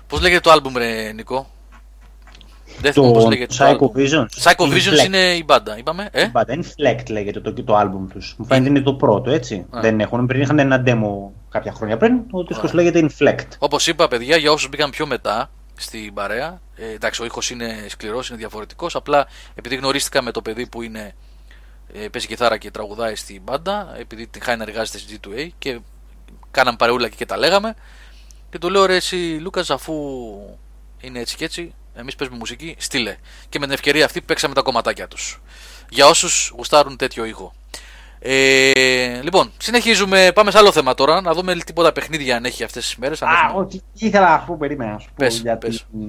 Πώς λέγεται το άλμπουμ, ρε Νικό? Δεν θυμάμαι πώς λέγεται το άλμπουμ. Psycho Visions. Psycho Visions είναι η μπάντα, είπαμε. Ε? Η μπάντα, Inflict λέγεται το, το άλμπουμ τους. Μου φαίνεται είναι το πρώτο, έτσι. Α. Δεν έχουν, πριν είχαν ένα demo κάποια χρόνια πριν, ο δίσκος λέγεται Inflict. Όπως είπα, παιδιά, για όσους μπήκαν πιο μετά στην παρέα, ε, εντάξει, ο ήχος είναι σκληρός, είναι διαφορετικός, απλά επειδή γνωρίστηκα με το παιδί που είναι... παίζει κιθάρα και τραγουδάει στην μπάντα, επειδή την χάει να εργάζεται στη τζι του έι και κάναμε παρεούλα και τα λέγαμε και του λέω, ρε εσύ Λούκας, αφού είναι έτσι και έτσι, εμείς παίζουμε μουσική, στείλε. Και με την ευκαιρία αυτή παίξαμε τα κομματάκια τους, για όσους γουστάρουν τέτοιο ήχο. Ε, λοιπόν, συνεχίζουμε, πάμε σε άλλο θέμα τώρα, να δούμε τίποτα παιχνίδια αν έχει αυτές τις μέρες. Α, έχουμε... όχι, ήθελα αφού περίμενα να σου πω πες, για πες. Την...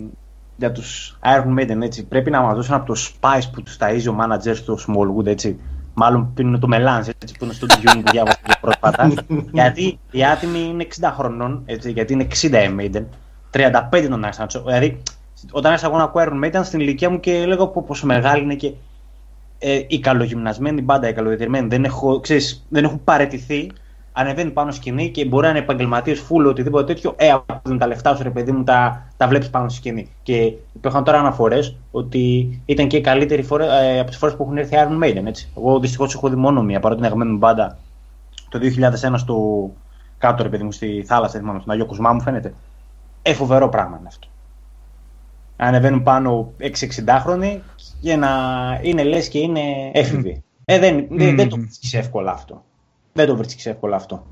για τους Iron Maiden, έτσι, πρέπει να μας δώσουν από το Spice που τους ταΐζει ο manager στο Smallwood, έτσι. Μάλλον πίνουν το μελάνς, έτσι, που είναι στο Dune που διάβασα πρόσφατα. Γιατί οι άτιμοι είναι εξήντα χρονών, έτσι, γιατί είναι εξήντα Maiden, τριάντα πέντε τον άρχισαν. Δηλαδή, όταν άρχισα εγώ να ακούω Iron Maiden, στην ηλικία μου και λέγω πόσο μεγάλη είναι και ε, οι καλογυμνασμένοι, πάντα οι καλογυμνασμένοι, δεν, έχω, ξέρεις, δεν έχουν παραιτηθεί. Ανεβαίνει πάνω σκηνή και μπορεί να είναι επαγγελματίες, φούλ, οτιδήποτε τέτοιο. Ε, από τα λεφτά σου, ρε παιδί μου, τα, τα βλέπεις πάνω στη σκηνή. Και υπήρχαν τώρα αναφορές ότι ήταν και η καλύτερη φορά ε, από τις φορές που έχουν έρθει Iron Maiden. Έτσι. Εγώ δυστυχώς έχω δει μόνο μία, παρότι είναι αγαπημένη μπάντα το δύο χιλιάδες ένα στο κάτω, ρε παιδί μου, στη θάλασσα, θυμάμαι, στον Αγιο Κοσμά, μου φαίνεται. Ε, φοβερό πράγμα είναι αυτό. Ανεβαίνουν πάνω εξήντα εξήντα χρονοι και να είναι λες και είναι έφηβοι. Ε, δεν, mm. δεν, δεν το βρίσκεις εύκολα αυτό. Δεν το βρίσκεις εύκολα αυτό.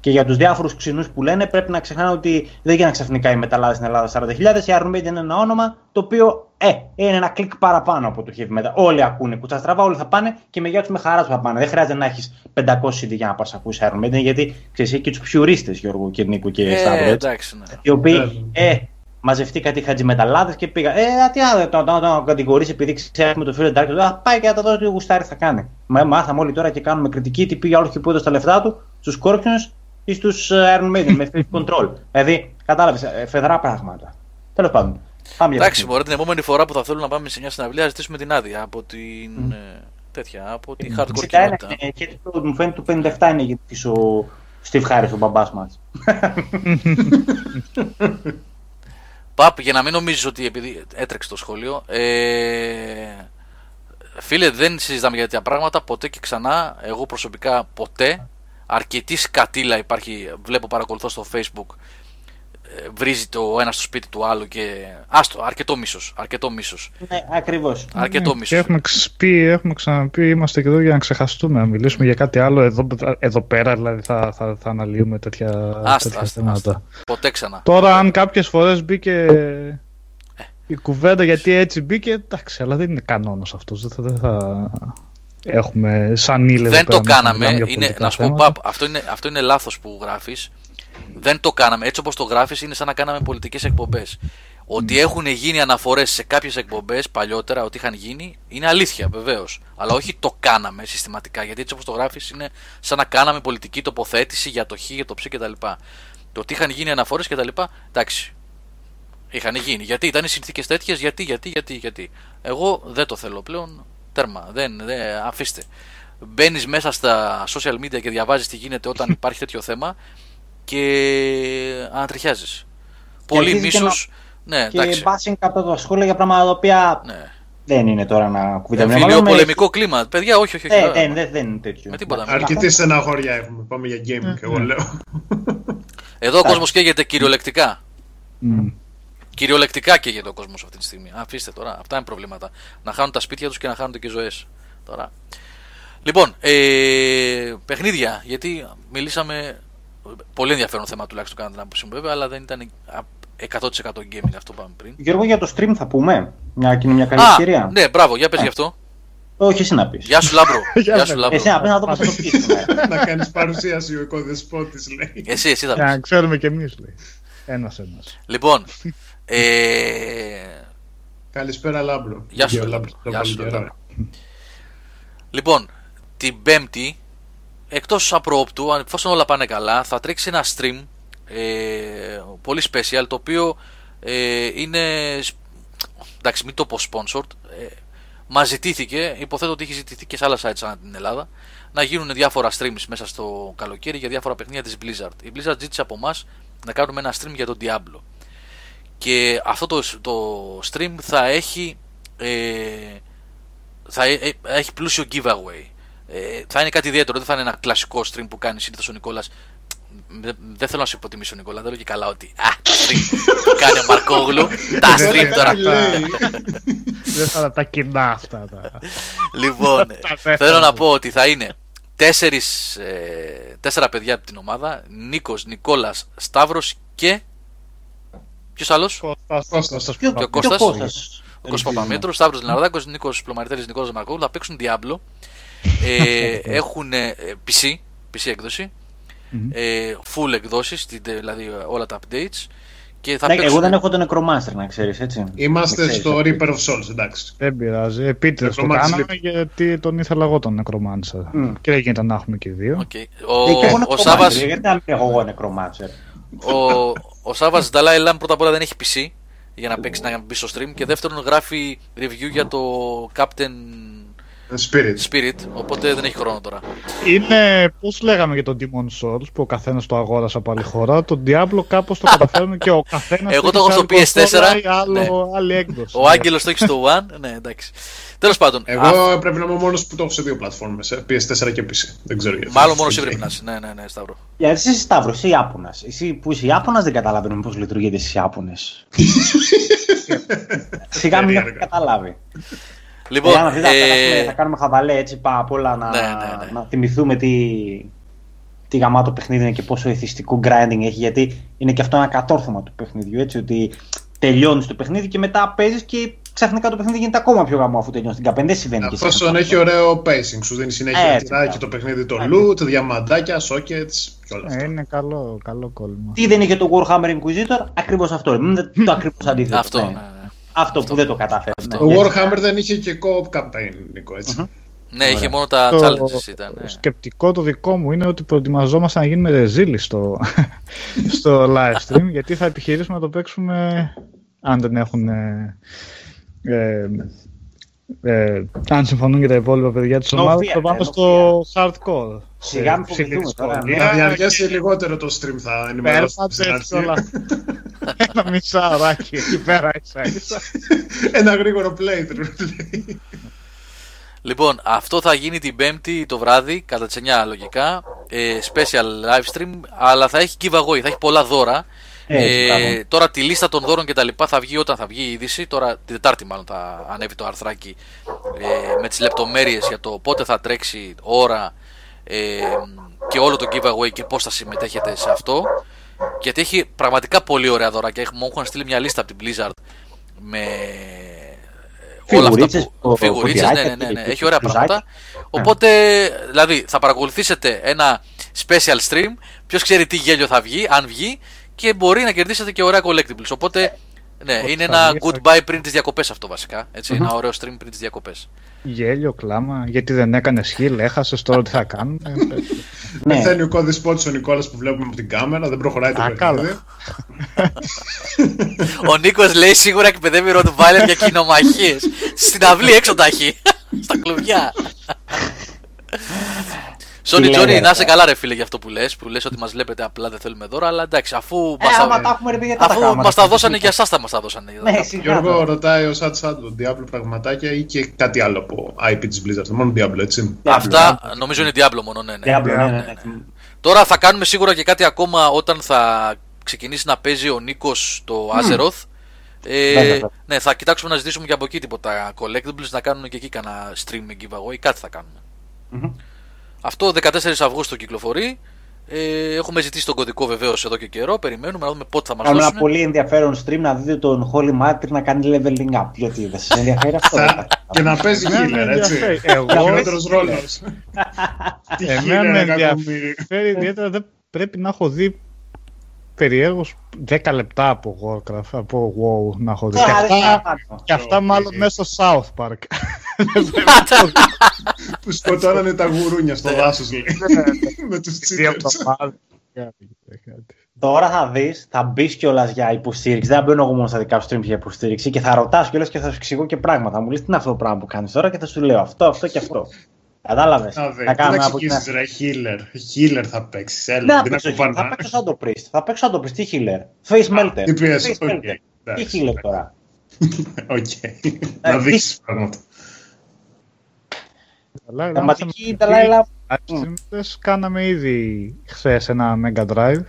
Και για τους διάφορους ξινούς που λένε, πρέπει να ξεχνάνε ότι δεν γίνανε ξαφνικά οι μεταλλάδες στην Ελλάδα σαράντα χιλιάδες. Η Iron Maiden είναι ένα όνομα το οποίο ε, είναι ένα κλικ παραπάνω από το heavy metal. Όλοι ακούνε κουτσά στραβά, όλοι θα πάνε και με γεια τους με χαρά τους θα πάνε. Δεν χρειάζεται να έχεις πεντακόσια σι ντι για να πας ακούσεις Iron Maiden, γιατί ξέρεις, έχει και τους πιουρίστες, Γιώργο και Νίκο και Σταύρο. Ε, εντάξει, ναι. Οι οποίοι ε, μαζευτήκατε οι χατζημεταλλάδες και πήγα. Ε, τι άλλο, να τον κατηγορήσει επειδή ξέρουμε το φίλο Ντάρκετ. Α, πάει και θα το δώσει το γουστάρι, θα κάνει. Μα μάθαμε όλοι τώρα και κάνουμε κριτική τι πήγε όλο και που έδωσε τα λεφτά του στους Scorpions ή στους Iron Maiden με face control. Δηλαδή, κατάλαβες, φεδρά πράγματα. Τέλος πάντων. Εντάξει, μπορεί την επόμενη φορά που θα θέλουν να πάμε σε μια συναυλία να ζητήσουμε την άδεια από την. Τέτοια, από τη hardcore κοινότητα. Και το μου φαίνεται του πενήντα επτά είναι γιατί ο Steve Harris, ο μπαμπάς μας. Παπ, για να μην νομίζεις ότι επειδή έτρεξε το σχολείο, ε, φίλε, δεν συζητάμε για τέτοια πράγματα ποτέ και ξανά. Εγώ προσωπικά ποτέ. Αρκετή σκατήλα υπάρχει, βλέπω, παρακολουθώ στο Facebook, ε, βρίζει το ένα στο σπίτι του άλλου και άστο, αρκετό μίσος, αρκετό μίσος. Ναι, ακριβώς. Αρκετό ναι, μίσος. Και έχουμε, ξπεί, έχουμε ξαναπεί, είμαστε και εδώ για να ξεχαστούμε, να μιλήσουμε για κάτι άλλο. Εδώ, εδώ πέρα δηλαδή θα, θα, θα αναλύουμε τέτοια, άστα, τέτοια άστα, θέματα. Άστα. Ποτέ ξανά. Τώρα αν κάποιες φορές μπήκε ε. η κουβέντα γιατί έτσι μπήκε, εντάξει, αλλά δεν είναι κανόνας αυτός, δεν θα... Δεν θα... Έχουμε σαν ύλε. Δεν το κάναμε. Είναι, να σου πω, παπ, αυτό είναι, αυτό είναι λάθος που γράφεις. Δεν το κάναμε. Έτσι όπως το γράφεις, είναι σαν να κάναμε πολιτικές εκπομπές. Mm. Ότι έχουν γίνει αναφορές σε κάποιες εκπομπές παλιότερα, ότι είχαν γίνει, είναι αλήθεια βεβαίως. Αλλά όχι το κάναμε συστηματικά. Γιατί έτσι όπως το γράφεις, είναι σαν να κάναμε πολιτική τοποθέτηση για το χ, για το ψ κτλ. Το ότι είχαν γίνει αναφορές κτλ. Εντάξει. Είχαν γίνει. Γιατί ήταν οι συνθήκες τέτοιες, γιατί, γιατί, γιατί, γιατί. Εγώ δεν το θέλω πλέον. Τέρμα, δεν, δεν, αφήστε. Μπαίνεις μέσα στα social media και διαβάζεις τι γίνεται όταν υπάρχει τέτοιο θέμα και ανατριχιάζεις. Πολύ μίσος. Και, ναι, και μπάσιν κάτω από τα σχόλια για πράγματα τα οποία ναι. δεν είναι τώρα να κουβεντιάζουμε. Είναι πολεμικό με... κλίμα. Παιδιά, όχι, όχι. όχι ε, δεν, δεν, δεν είναι τέτοιο. Αρκετή στεναχώρια έχουμε. Πάμε για gaming, mm. εγώ λέω. Εδώ ο κόσμος καίγεται κυριολεκτικά. Mm. Κυριολεκτικά καίγεται ο κόσμος αυτή τη στιγμή. Αφήστε τώρα, αυτά είναι προβλήματα. Να χάνουν τα σπίτια τους και να χάνονται και ζωές. Τώρα. Λοιπόν, ε, παιχνίδια. Γιατί μιλήσαμε. Πολύ ενδιαφέρον θέμα τουλάχιστον κάνατε να πούμε βέβαια, αλλά δεν ήταν εκατό τοις εκατό gaming αυτό που είπαμε πριν. Γιώργο, για το stream θα πούμε. Μια, μια καλή Α, ευκαιρία. Ναι, μπράβο, για πες ε. γι' αυτό. Όχι, εσύ να πεις. Γεια σου, Λάμπρο. Γεια σου, Λάμπρο. Εσύ να πεις να το πας στο πεις. Να κάνεις παρουσίαση ο οικοδεσπότης, λέει. Εσύ, εσύ θα πεις. Να ξέρουμε κι εμείς, λέει. Ένας, ένας. Λοιπόν. Ε... Καλησπέρα Λάμπρο. Γεια σου, Λάμπρο. Γεια σου, Λάμπρο. Λοιπόν, την Πέμπτη, εκτός απρόοπτου, αν εφόσον όλα πάνε καλά, θα τρέξει ένα stream ε, πολύ special, το οποίο ε, είναι, εντάξει, μην το πω sponsored, ε, μας ζητήθηκε, υποθέτω ότι έχει ζητηθεί και σε άλλα sites ανά την Ελλάδα, να γίνουν διάφορα streams μέσα στο καλοκαίρι για διάφορα παιχνίδια της Blizzard. Η Blizzard ζήτησε από εμάς να κάνουμε ένα stream για τον Diablo. Και αυτό το, το stream θα έχει, ε, θα ε, έχει πλούσιο giveaway. Ε, θα είναι κάτι ιδιαίτερο, δεν θα είναι ένα κλασικό stream που κάνει συνήθως ο Νικόλας. Δεν δε θέλω να σου υποτιμήσω, Νικόλα, δεν λέω και καλά ότι α, stream που κάνει ο Μαρκόγλου. Τα stream τώρα. Δεν θα τα κοινά αυτά. Λοιπόν, θέλω να πω ότι θα είναι τέσσερις, ε, τέσσερα παιδιά από την ομάδα. Νίκος, Νικόλας, Σταύρος και... Ποιος άλλος? Κώστας. Και ο Κώστας. Ο Κώστας Παπαμέτρος, Σταύρος Λιναρδάκος, Νίκος Πλωμαριτέλης, Νικόλας Μαρκόγλου. Θα παίξουν Diablo. Έχουν πι σι, πι σι έκδοση. Mm-hmm. Full εκδόσεις, δηλαδή όλα τα updates. Και θα Λάκη, παίξουν... Εγώ δεν έχω τον Necromancer, να ξέρεις, έτσι. Είμαστε ξέρεις, στο Reaper of Souls, εντάξει. Δεν πειράζει, επίτηδες το κάναμε γιατί τον ήθελα εγώ τον Necromancer. Mm. Και δεν γίνεται να έχουμε και δύο. Okay. Ο, ο, ο Σάββας. Γιατί να μην έχω εγώ Necromancer. Ο, ο Σάββας Νταλάι Λαμ πρώτα απ' όλα δεν έχει πι σι για να παίξει, να μπει στο stream. Και δεύτερον γράφει review για το Captain Spirit. Spirit, οπότε δεν έχει χρόνο τώρα. Είναι, πώς λέγαμε για τον Demon Souls που ο καθένας το αγόρασε από άλλη χώρα. Τον Diablo κάπως το καταφέρνουμε και ο καθένας. Εγώ το έχω στο πι ες φορ. Άλλο, άλλη έκδοση. Ο Άγγελος το έχει στο One. Ναι, εντάξει. Τέλος πάντων. Εγώ πρέπει να είμαι ο μόνος που το έχω σε δύο πλατφόρμες. πι ες φορ και πι σι. Δεν ξέρω γιατί. Μάλλον μόνος πρέπει να είσαι. Ναι, ναι, ναι, Σταύρο. Γιατί εσύ είσαι Σταύρος, εσύ Ιάπωνας. Εσύ που είσαι Ιάπωνας δεν καταλαβαίνουμε πώς λειτουργεί τις Ιάπωνες. Σιγά μην έχω καταλάβει. Λοιπόν, Λέβαια, ε... θα, κάνουμε, θα κάνουμε χαβαλέ έτσι πάνω απ' όλα να, ναι, ναι, ναι. να θυμηθούμε τι, τι γαμάτο παιχνίδι είναι και πόσο εθιστικό grinding έχει, γιατί είναι και αυτό ένα κατόρθωμα του παιχνιδιού, έτσι, ότι τελειώνεις το παιχνίδι και μετά παίζεις και ξαφνικά το παιχνίδι γίνεται ακόμα πιο γαμό αφού τελειώνεις την καπέντε, δεν συμβαίνει και σήμερα. Αφόσον έχει ωραίο pacing, σου δίνει συνέχεια έτσι, και το παιχνίδι το loot, διαμαντάκια, sockets και όλα αυτά. Είναι καλό, καλό κόλμα. Τι δεν είχε το Warhammer Inquisitor, ακριβώς αυτό, είναι το ακριβώς αντίθετο. Αυτό, ναι. Αυτό που δεν το κατάφερε. Ο Warhammer δεν είχε και co-op campaign, Νίκο, έτσι. Mm-hmm. Ναι, ωραία. Είχε μόνο τα το challenges ήταν. Το σκεπτικό το δικό μου είναι ότι προετοιμαζόμαστε να γίνουμε ρεζίλοι στο, στο live stream, γιατί θα επιχειρήσουμε να το παίξουμε αν δεν έχουν... Ε, ε, ε, αν συμφωνούν και τα υπόλοιπα παιδιά της ομάδας, no, θα πάμε no, στο no, hardcore. Σιγά μην φοβηθούμε τώρα. Θα διαρκέσει λιγότερο το stream, θα ενημερώσουμε. Ένα μισάράκι εκεί πέρα ίσα ίσα. Ένα γρήγορο playthrough. Λοιπόν, αυτό θα γίνει την Πέμπτη το βράδυ, κατά τις εννιά λογικά, special live stream, αλλά θα έχει giveaway, θα έχει πολλά δώρα. Ε, τώρα τη λίστα των δώρων και τα λοιπά θα βγει όταν θα βγει η είδηση. Τώρα την Τετάρτη μάλλον θα ανέβει το αρθράκι ε, με τις λεπτομέρειες για το πότε θα τρέξει ώρα ε, και όλο το giveaway και πώς θα συμμετέχετε σε αυτό. Γιατί έχει πραγματικά πολύ ωραία δώρα και μου έχουν στείλει μια λίστα από την Blizzard με φιγουρίτσες, όλα αυτά που... Φιγουρίτσες, ναι, ναι, ναι, ναι. Έχει ωραία πράγματα. Οπότε, δηλαδή, θα παρακολουθήσετε ένα special stream. Ποιος ξέρει τι γέλιο θα βγει, αν βγει. Και μπορεί να κερδίσετε και ωραία collectibles. Οπότε, ναι, είναι ένα goodbye πριν τις διακοπές αυτό βασικά. Έτσι, mm-hmm. Ένα ωραίο stream πριν τις διακοπές. Γέλιο, κλάμα, γιατί δεν έκανες χιλ, έχασες τώρα τι θα κάνουμε. Δεν θέλει ο κώδης πόντς ο Νικόλας που βλέπουμε από την κάμερα, δεν προχωράει το παιχνίδι. Ο Νίκος λέει σίγουρα εκπαιδεύει Road Valley για κοινομαχίες. Στην αυλή έξω ταχύ, στα κλουβιά. Σόνι Τζόνι, να είσαι καλά ρε φίλε για αυτό που λες, που λες ότι μας βλέπετε απλά δεν θέλουμε δώρα, αλλά εντάξει, αφού ε, μας, τα... αφού μας τα δώσανε για εσάς θα μας τα δώσανε. Γιώργο ρωτάει ο Σατ Σαντ τον Diablo πραγματάκια ή και κάτι άλλο από άι πι της Blizzard, μόνο Diablo έτσι. Αυτά νομίζω είναι Diablo μόνο, ναι, ναι. Τώρα θα κάνουμε σίγουρα και κάτι ακόμα όταν θα ξεκινήσει να παίζει ο Νίκος το Azeroth. Ε, ναι, θα κοιτάξουμε να ζητήσουμε και από εκεί τίποτα collectibles, να κάνουμε και εκεί κανένα stream giveaway, κάτι θα κάνουμε. Αυτό δεκατέσσερις Αυγούστου κυκλοφορεί. Ε, έχουμε ζητήσει τον κωδικό βεβαίως εδώ και καιρό. Περιμένουμε να δούμε πότε θα μας δώσουν. Κάνω ένα πολύ ενδιαφέρον stream να δείτε τον Holy Martyr να κάνει leveling up. Γιατί δεν σας ενδιαφέρει αυτό. Και να παίζει healer, έτσι. Εγώ χειρότερος ρόλος. Εμένα με ενδιαφέρει ιδιαίτερα. Δεν πρέπει να έχω δει περιέργως δέκα λεπτά από Warcraft, από WoW να έχω δει. Και αυτά μάλλον μέσα στο South Park. Που σκοτώνανε τα γουρούνια στο δάσος με τους τσίτες. Τώρα θα δεις, θα μπεις κιόλας για υποστήριξη. Δεν μπαίνω εγώ μόνο στα δικά σου streams για υποστήριξη και θα ρωτάς κιόλας και θα σου εξηγώ και πράγματα. Μου λες τι είναι αυτό το πράγμα που κάνεις τώρα και θα σου λέω αυτό, αυτό και αυτό. Κατάλαβες. Θα κάνουμε από την αρχή. Χίλερ. Χίλερ θα παίξεις. Έλα, δεν θα κουβανά. Θα παίξω σαν το Priest. Θα παίξω σαν το Priest. Τι χίλερ. Face Melter. Τι χίλερ τώρα. Οκ. Να δείξεις πράγματα. Θεματική Dalai Lama. Κάναμε ήδη χθες ένα Mega Drive.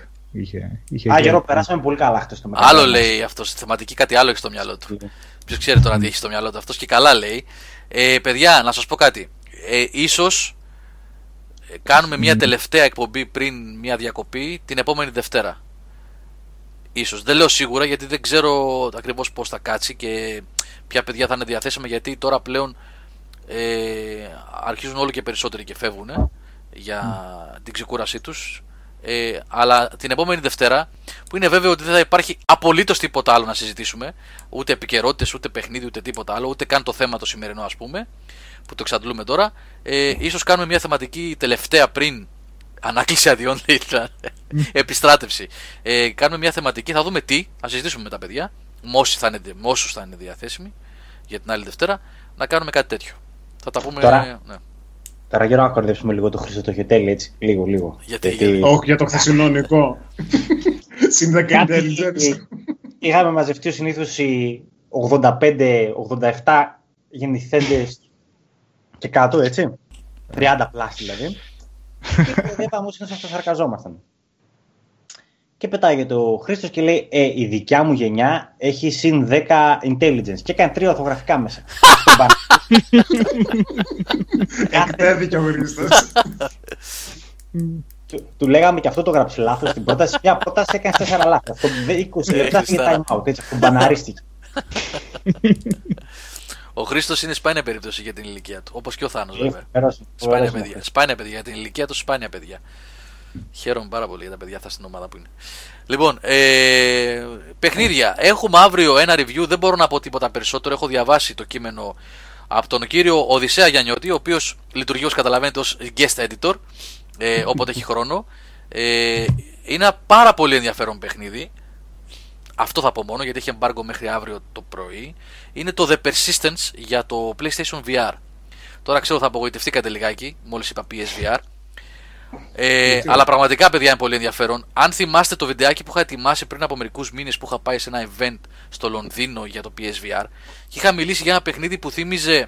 Άγερο, περάσαμε πολύ καλά χθες το Mega Drive. Άλλο λέει αυτός. Θεματική κάτι άλλο έχει στο μυαλό του. Ποιος ξέρει τώρα τι έχει στο μυαλό του αυτός και καλά λέει. Παιδιά, να σας πω κάτι. Ε, ίσως ε, κάνουμε μια τελευταία εκπομπή πριν μια διακοπή την επόμενη Δευτέρα. Ίσως, δεν λέω σίγουρα γιατί δεν ξέρω ακριβώς πώς θα κάτσει και ποια παιδιά θα είναι διαθέσιμα, γιατί τώρα πλέον ε, αρχίζουν όλο και περισσότεροι και φεύγουν ε, για mm. την ξεκούρασή τους. Ε, αλλά την επόμενη Δευτέρα, που είναι βέβαιο ότι δεν θα υπάρχει απολύτως τίποτα άλλο να συζητήσουμε, ούτε επικαιρότητες, ούτε παιχνίδι, ούτε τίποτα άλλο, ούτε καν το θέμα το σημερινό, ας πούμε, που το εξαντλούμε τώρα, ε, ίσως κάνουμε μια θεματική τελευταία πριν ανάκληση αδειών, ήταν επιστράτευση. Ε, κάνουμε μια θεματική, θα δούμε τι, θα συζητήσουμε με τα παιδιά, με όσους θα είναι διαθέσιμοι για την άλλη Δευτέρα, να κάνουμε κάτι τέτοιο. Θα τα πούμε. Τώρα, ε, ναι. Τώρα γύρω να κορδέψουμε λίγο το Χριστοτοχιωτέλη, έτσι, λίγο, λίγο. Γιατί, γιατί... γιατί... όχι για το χθεσινόνικό. Συνδεκα intelligence. Είχαμε μαζευτεί συνήθως οι ογδόντα πέντε ογδόντα επτά γεννηθέντες και κάτω, έτσι, τριάντα πλάς δηλαδή, και δεν είπαμε όμως να σαρκαζόμασταν. Και πετάγεται ο Χρήστος και λέει, ε, η δικιά μου γενιά έχει συν δέκα intelligence και έκανε τρία ορθογραφικά μέσα. Εκπέδει και ο Χρήστος. Του λέγαμε και αυτό το γράψει λάθος στην πρόταση, μια πρόταση έκανε τέσσερα λάθη. Αυτό είκοσι λεπτά φύγει time out, έτσι, μπαναρίστηκε. Ο Χρήστος είναι σπάνια περίπτωση για την ηλικία του, όπως και ο Θάνος βέβαια. Σπάνια παιδιά. Σπάνια παιδιά για την ηλικία του, σπάνια παιδιά. Χαίρομαι πάρα πολύ για τα παιδιά αυτά στην ομάδα που είναι. Λοιπόν, ε, παιχνίδια. Έχουμε αύριο ένα review, δεν μπορώ να πω τίποτα περισσότερο. Έχω διαβάσει το κείμενο από τον κύριο Οδυσσέα Γιαννιώτη, ο οποίος λειτουργεί ως καταλαβαίνετε ως guest editor, ε, όποτε έχει χρόνο. Ε, είναι ένα πάρα πολύ ενδιαφέρον παιχνίδι. Αυτό θα πω μόνο γιατί έχει embargo μέχρι αύριο το πρωί. Είναι το The Persistence για το PlayStation βι αρ. Τώρα ξέρω θα απογοητευτήκατε λιγάκι, μόλις είπα πι ες βι αρ. Ε, αλλά πραγματικά παιδιά είναι πολύ ενδιαφέρον. Αν θυμάστε το βιντεάκι που είχα ετοιμάσει πριν από μερικούς μήνες που είχα πάει σε ένα event στο Λονδίνο για το πι ες βι αρ και είχα μιλήσει για ένα παιχνίδι που θύμιζε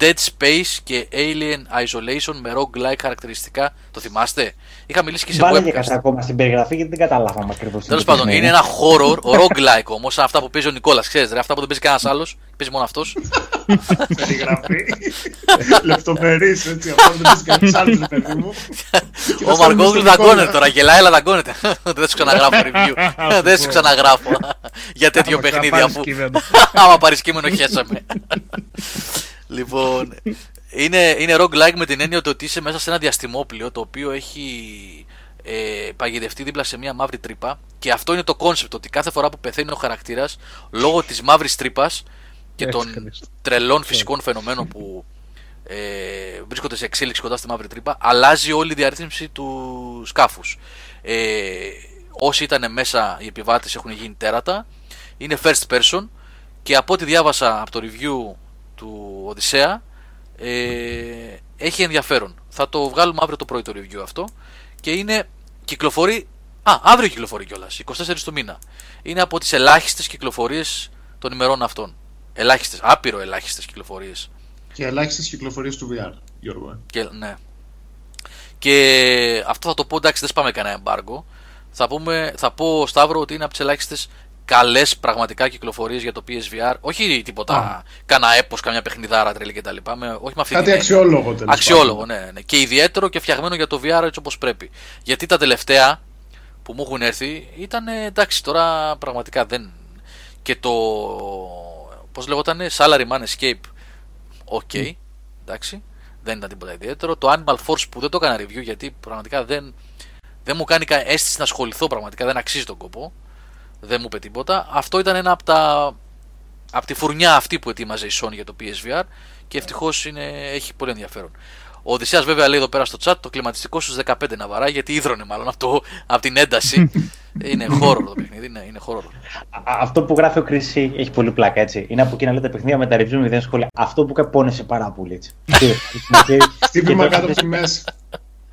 Dead Space και Alien Isolation με roguelike χαρακτηριστικά. Το θυμάστε? Είχα μιλήσει και σε webcast. Βάλε κάτι ακόμα στην περιγραφή γιατί δεν καταλάβαμε ακριβώς. Τέλος πάντων, είναι ένα horror, roguelike όμως, σαν αυτά που παίζει ο Νικόλας. Ξέρεις, ρε, αυτά που δεν παίζει κανένας άλλος, παίζει μόνο αυτός. Περιγραφή. Λεπτομερής, έτσι. Αυτό δεν παίζει κανένας άλλος, παιδί μου. Ο Μαρκόγλου δαγκώνεται τώρα, γελάει, αλλά δαγκώνεται. Δεν σου ξαναγράφω review. Δεν σου ξαναγράφω για τέτοιο παιχνίδι αφού. Άμα πάρεις κείμενο, χέσαμε. Λοιπόν, είναι, είναι roguelike με την έννοια ότι είσαι μέσα σε ένα διαστημόπλιο το οποίο έχει ε, παγιδευτεί δίπλα σε μια μαύρη τρύπα και αυτό είναι το κόνσεπτ, ότι κάθε φορά που πεθαίνει ο χαρακτήρας λόγω της μαύρης τρύπας και των τρελών φυσικών φαινομένων που ε, βρίσκονται σε εξέλιξη κοντά στη μαύρη τρύπα, αλλάζει όλη η διαρρύθμιση του σκάφους. Ε, όσοι ήταν μέσα οι επιβάτες έχουν γίνει τέρατα, είναι first person και από ό,τι διάβασα από το review του Οδυσσέα ε, έχει ενδιαφέρον. Θα το βγάλουμε αύριο το πρωί το review αυτό και είναι κυκλοφορεί α, αύριο κυκλοφορεί κιόλας, είκοσι τέσσερις του μήνα. Είναι από τις ελάχιστες κυκλοφορίες των ημερών αυτών. Ελάχιστες, άπειρο ελάχιστες κυκλοφορίες. Και ελάχιστες κυκλοφορίες του βι αρ, Γιώργο. Και, ναι. Και αυτό θα το πω, εντάξει, δεν σπάμε κανένα εμπάργκο. Θα, θα πω, Σταύρο, ότι είναι από τις ελάχιστες καλές πραγματικά κυκλοφορίες για το πι ες βι αρ. Όχι τίποτα, ah. κανένα έπος, καμιά παιχνιδάρα τρελή κτλ. Κάτι αξιόλογο τέλος. Αξιόλογο, ναι, ναι. Και ιδιαίτερο και φτιαγμένο για το βι αρ έτσι όπως πρέπει. Γιατί τα τελευταία που μου έχουν έρθει ήταν εντάξει, τώρα πραγματικά δεν. Και το. Πώς λεγότανε, Salary Man Escape. Οκ, okay. mm. εντάξει. Δεν ήταν τίποτα ιδιαίτερο. Το Animal Force που δεν το έκανα review γιατί πραγματικά δεν, δεν μου κάνει αίσθηση να ασχοληθώ πραγματικά, δεν αξίζει τον κόπο. Δεν μου είπε τίποτα. Αυτό ήταν ένα από τα... από τη φουρνιά αυτή που ετοίμαζε η Sony για το πι ες βι αρ και ευτυχώς είναι... έχει πολύ ενδιαφέρον. Ο Οδυσσέας βέβαια λέει εδώ πέρα στο chat το κλιματιστικό στους δεκαπέντε να βαράει γιατί ίδρωνε μάλλον από, το... από την ένταση. Είναι horror το παιχνίδι, ναι, είναι horror. Αυτό που γράφει ο Chris έχει πολύ πλάκα, έτσι. Είναι από εκεί να λέει τα παιχνίδια με τα review μηδέν σχόλια. Αυτό που καπώνεσαι πάρα πολύ, έτσι. Στύπημα κάτω από τη μέση.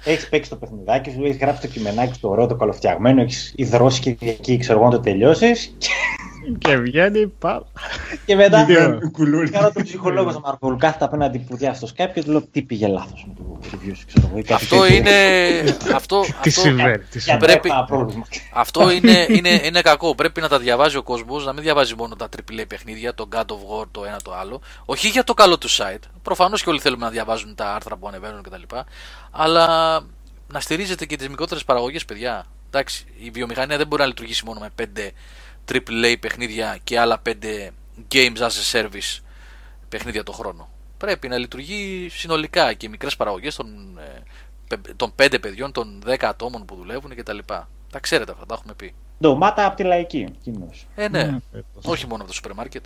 Έχει παίξει το παιχνιδάκι σου, έχει γράψει το κειμενάκι στο ωραίο, το καλοφτιαγμένο, έχει υδρώσει και εκεί, ξέρω εγώ, να το τελειώσει. Και βγαίνει πάλι. Και μετά. Κάνω τον ψυχολόγο στον Μαρκόγλου. Κάθεται απέναντι που διά στο Skype και του λέω τι πήγε λάθος με το review σου, ξέρω εγώ. Αυτό είναι. Αυτό συμβαίνει. Αυτό είναι κακό. Πρέπει να τα διαβάζει ο κόσμος, να μην διαβάζει μόνο τα τριπλέ παιχνίδια, το God of War, το ένα το άλλο. Όχι για το καλό του site. Προφανώς και όλοι θέλουμε να διαβάζουν τα άρθρα που ανεβαίνουν κτλ. Αλλά να στηρίζετε και τις μικρότερες παραγωγές, παιδιά. Εντάξει, η βιομηχανία δεν μπορεί να λειτουργήσει μόνο με πέντε τριπλέ έι παιχνίδια και άλλα πέντε games as a service παιχνίδια το χρόνο. Πρέπει να λειτουργεί συνολικά και μικρές παραγωγές των, των πέντε παιδιών, των δέκα ατόμων που δουλεύουν κτλ. Τα, τα ξέρετε αυτά, τα έχουμε πει. Ντομάτα από τη λαϊκή. Κοινώς. Ε, ναι. Mm. Όχι μόνο από το σούπερ μάρκετ.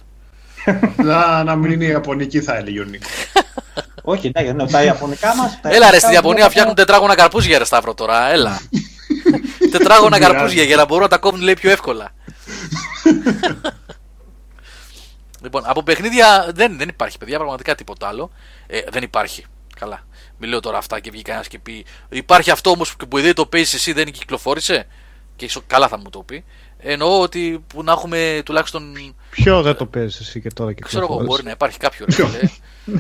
να, να μην είναι η Ιαπωνική, θα έλεγε ο Νίκος. Όχι, ναι, ναι, τα Ιαπωνικά μας. Τα έλα ρε, στη Ιαπωνία φτιάχνουν τετράγωνα καρπούζια, ρε Σταύρο τώρα, έλα. Τετράγωνα καρπούζια για να μπορούν να τα κόβουν, λέει, πιο εύκολα. Λοιπόν, από παιχνίδια δεν, δεν υπάρχει, παιδιά, πραγματικά τίποτα άλλο. Ε, δεν υπάρχει. Καλά. Μην λέω τώρα αυτά και βγει κανένα και πει: υπάρχει αυτό όμως που δεν το παίζεις εσύ, δεν κυκλοφόρησε. Και καλά θα μου το πει. Εννοώ ότι που να έχουμε τουλάχιστον. Ποιο δεν το παίζεις εσύ και τώρα κυκλοφόρησε. Ξέρω εγώ, μπορεί να υπάρχει κάποιο. Ρε,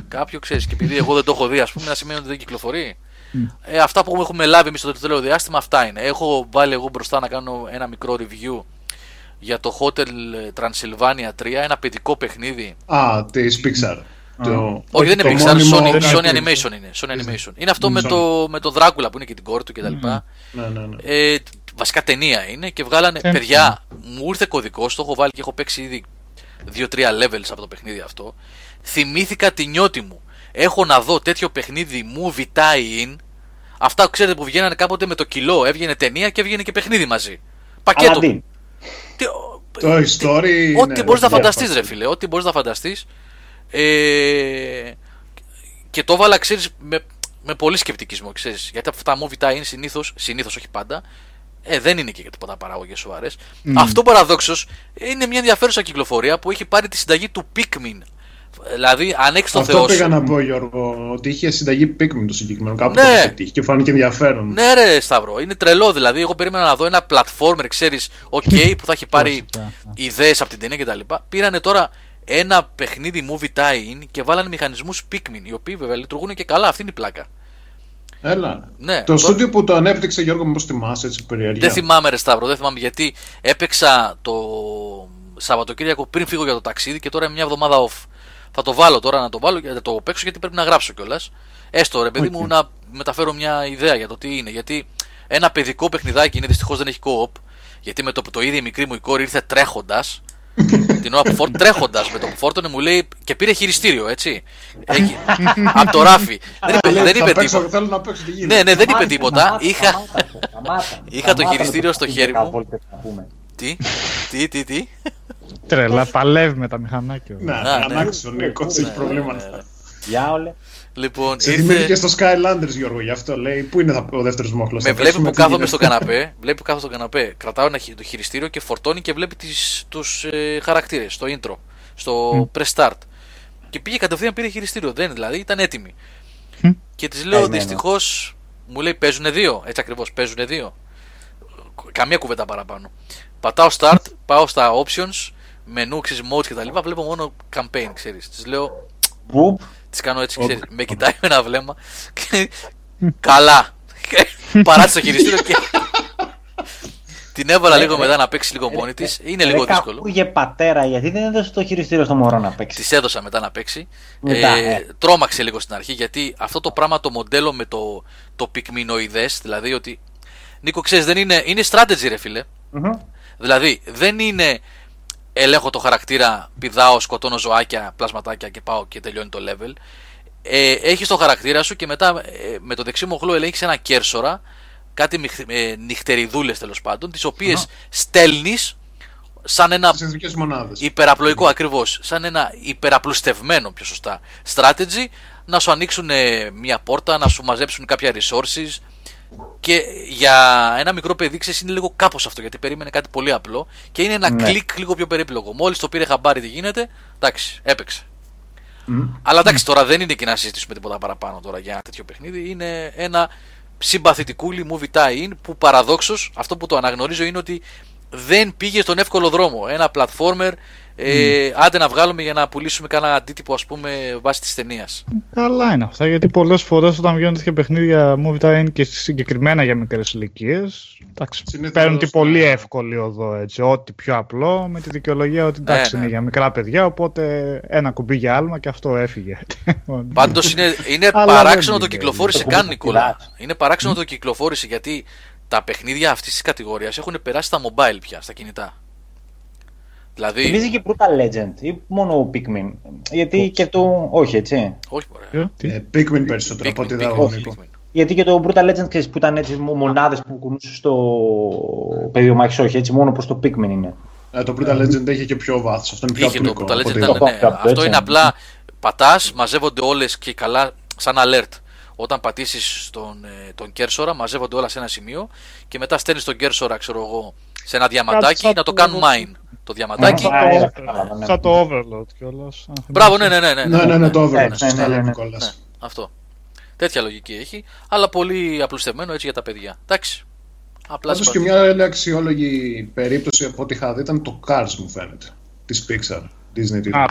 κάποιο ξέρεις. Και επειδή εγώ δεν το έχω δει, ας πούμε, να σημαίνει ότι δεν κυκλοφορεί. Ε, αυτά που έχουμε λάβει εμείς στο τελευταίο διάστημα, αυτά είναι. Έχω βάλει εγώ μπροστά να κάνω ένα μικρό review για το Hotel Transylvania τρία, ένα παιδικό παιχνίδι. Α, της Pixar. Όχι, δεν είναι Pixar, Sony Animation είναι. Sony Animation. Είναι αυτό με το Dracula που είναι και την κόρη του κτλ. Βασικά ταινία είναι και βγάλανε. Παιδιά, μου ήρθε κωδικός, το έχω βάλει και έχω παίξει ήδη δύο τρία levels από το παιχνίδι αυτό. Θυμήθηκα τη νιώτη μου. Έχω να δω τέτοιο παιχνίδι movie tie-in. Αυτά ξέρετε που βγαίνανε κάποτε με το κιλό. Έβγαινε ταινία και έβγαινε και παιχνίδι μαζί. Πακέτο. Τι, το τι, story, ό,τι ναι, μπορείς ναι, να φανταστείς ρε φίλε, ό,τι μπορείς να φανταστείς ε, και το έβαλα, ξέρεις, με, με πολύ σκεπτικισμό, ξέρεις, γιατί αυτά τα movie tie-in συνήθως, συνήθως όχι πάντα, ε, δεν είναι και για τίποτα παραγωγές σοβαρές. Mm. Αυτό παραδόξως είναι μια ενδιαφέρουσα κυκλοφορία που έχει πάρει τη συνταγή του Pikmin. Δηλαδή, αν έχεις το Θεό σου. Αυτό πήγα να πω, Γιώργο, ότι είχε συνταγή Pikmin το συγκεκριμένο. Κάπου ναι. Το πετύχει και φάνηκε ενδιαφέρον. Ναι, ρε Σταύρο, είναι τρελό. Δηλαδή, εγώ περίμενα να δω ένα platformer, ξέρεις, OK, που θα έχει πάρει ιδέες από την ταινία κτλ. Πήρανε τώρα ένα παιχνίδι movie tie-in και βάλανε μηχανισμούς Pikmin, οι οποίοι βέβαια λειτουργούν και καλά. Αυτή είναι η πλάκα. Έλα. Ναι, το στούντιο που το ανέπτυξε, Γιώργο, μήπως θυμάσαι, έτσι περιέργεια. Δεν θυμάμαι, ρε Σταύρο, δεν θυμάμαι γιατί έπαιξα το Σαββατοκύριακο πριν φύγω για το ταξίδι και τώρα μια εβδομάδα off. Θα το βάλω τώρα να το βάλω και θα το παίξω γιατί πρέπει να γράψω κιόλας. Έστω ρε παιδί okay. μου να μεταφέρω μια ιδέα για το τι είναι. Γιατί ένα παιδικό παιχνιδάκι είναι, δυστυχώς δεν έχει co-op. Γιατί με το που το είδε η μικρή μου η κόρη ήρθε τρέχοντας. Την ώρα που φόρτωνε, τρέχοντας με το που φόρτωνε μου λέει και πήρε χειριστήριο, έτσι. Απ' το ράφι. δεν είπε, δεν είπε τίποτα. Ναι, ναι, δεν είπε τίποτα. Είχα το χειριστήριο στο χέρι μου. Τι, τι, τι, τι. Τρελά, παλεύει με τα μηχανάκια. Να, ανάξω, Νίκος, έχει προβλήματα. Γεια όλε. Λοιπόν, ήρθε και στο Skylanders, Γιώργο, γι' αυτό λέει. Πού είναι ο δεύτερος μόχλος. Με βλέπει που κάθομαι στον καναπέ, βλέπει που κάθομαι στον καναπέ, κρατάω το χειριστήριο και φορτώνει και βλέπει τους χαρακτήρες στο intro, στο press start. Και πήγε κατευθείαν, πήρε χειριστήριο, δεν δηλαδή, ήταν έτοιμη. Και της λέω δυστυχώς, μου λέει παίζουνε δύο, έτσι ακριβώς, παίζουνε δύο. Καμία κουβέντα παραπάνω. Πατάω start, πάω στα options, μενού, ξέρεις, modes και τα λοιπά, βλέπω μόνο campaign, ξέρεις. Της λέω, της κάνω έτσι, ξέρεις, με κοιτάει με ένα βλέμμα, καλά, παράτησε το χειριστήριο και την έβαλα λίγο μετά να παίξει λίγο μόνη της, είναι λίγο δύσκολο. Καπούγε πατέρα, γιατί δεν έδωσε το χειριστήριο στο μωρό να παίξει. Της έδωσα μετά να παίξει, τρόμαξε λίγο στην αρχή, γιατί αυτό το πράγμα το μοντέλο με το πικμινοειδές, δηλαδή ότι, Νίκο, ξέρεις, δεν είναι, είναι strategy ρε φίλε. Mm-hmm. Δηλαδή δεν είναι ελέγχω το χαρακτήρα, πηδάω, σκοτώνω ζωάκια, πλασματάκια και πάω και τελειώνει το level. ε, Έχεις το χαρακτήρα σου και μετά ε, με το δεξί μοχλό ελέγχεις ένα κέρσορα, κάτι μιχ, ε, νυχτεριδούλες τέλος πάντων, τις οποίες mm-hmm. στέλνεις σαν ένα υπεραπλοϊκό, mm-hmm. ακριβώς, σαν ένα υπεραπλουστευμένο πιο σωστά strategy, να σου ανοίξουν ε, μια πόρτα, να σου μαζέψουν κάποια resources, Και για ένα μικρό παιδί, ξέρεις, είναι λίγο κάπως αυτό, γιατί περίμενε κάτι πολύ απλό και είναι ένα ναι. κλικ λίγο πιο περίπλοκο. Μόλις το πήρε χαμπάρι τι γίνεται, εντάξει, έπαιξε. Mm. Αλλά εντάξει, τώρα δεν είναι και να συζητήσουμε τίποτα παραπάνω τώρα για ένα τέτοιο παιχνίδι. Είναι ένα συμπαθητικούλι movie tie-in που παραδόξως αυτό που το αναγνωρίζω είναι ότι δεν πήγε στον εύκολο δρόμο. Ένα platformer, ε, mm. άντε να βγάλουμε για να πουλήσουμε κανένα αντίτυπο, ας πούμε, βάσει της ταινίας. Καλά είναι αυτά, γιατί πολλές φορές όταν βγαίνουν τέτοια παιχνίδια movie tie-in και συγκεκριμένα για μικρές ηλικίες, παίρνουν την πολύ εύκολη οδό, έτσι, ό,τι πιο απλό, με τη δικαιολογία ότι εντάξει ε, ναι. είναι για μικρά παιδιά, οπότε ένα κουμπί για άλμα και αυτό έφυγε. Πάντως είναι, είναι παράξενο το κυκλοφόρησε καν, Νικόλα. Είναι παράξενο το κυκλοφόρησε, γιατί τα παιχνίδια αυτής της κατηγορίας έχουν περάσει στα mobile πια, στα κινητά. Δηλαδή... Θυμίζει και πρώτα Legend ή μόνο ο Pikmin? Γιατί Πώς. και το... Όχι, έτσι. Όχι, μπορεί. Ε, Pikmin περισσότερο από ό,τι δάγω. Γιατί και το Brutal Legend, ξέρεις, που ήταν έτσι μονάδες που κουνούσες στο πεδίο μάχης, όχι, έτσι, μόνο προς το Pikmin είναι. Ε, το Brutal Legend έχει και πιο βάθος. Αυτό είναι πιο απλικό. Το Brutal Legend ήταν, ναι. Αυτό, αυτό έτσι, είναι απλά πατάς, μαζεύονται όλες και καλά σαν alert. Όταν πατήσεις τον, τον κέρσορα, μαζεύονται όλα σε ένα σημείο και μετά στέλνεις τον κέρσορα, ξέρω εγώ, σε ένα διαματάκι να το κάνουν mine. Το διαματάκι. Σαν το overload κιόλας. Μπράβο, ναι, ναι, ναι. Ναι, ναι, ναι, το overload. Σωστά λέμε κιόλας. Αυτό. Τέτοια λογική έχει, αλλά πολύ απλουστευμένο έτσι για τα παιδιά. Εντάξει. Πάντως και μια αξιόλογη περίπτωση από ό,τι είχα δει ήταν το Cars, μου φαίνεται, της Pixar. Α,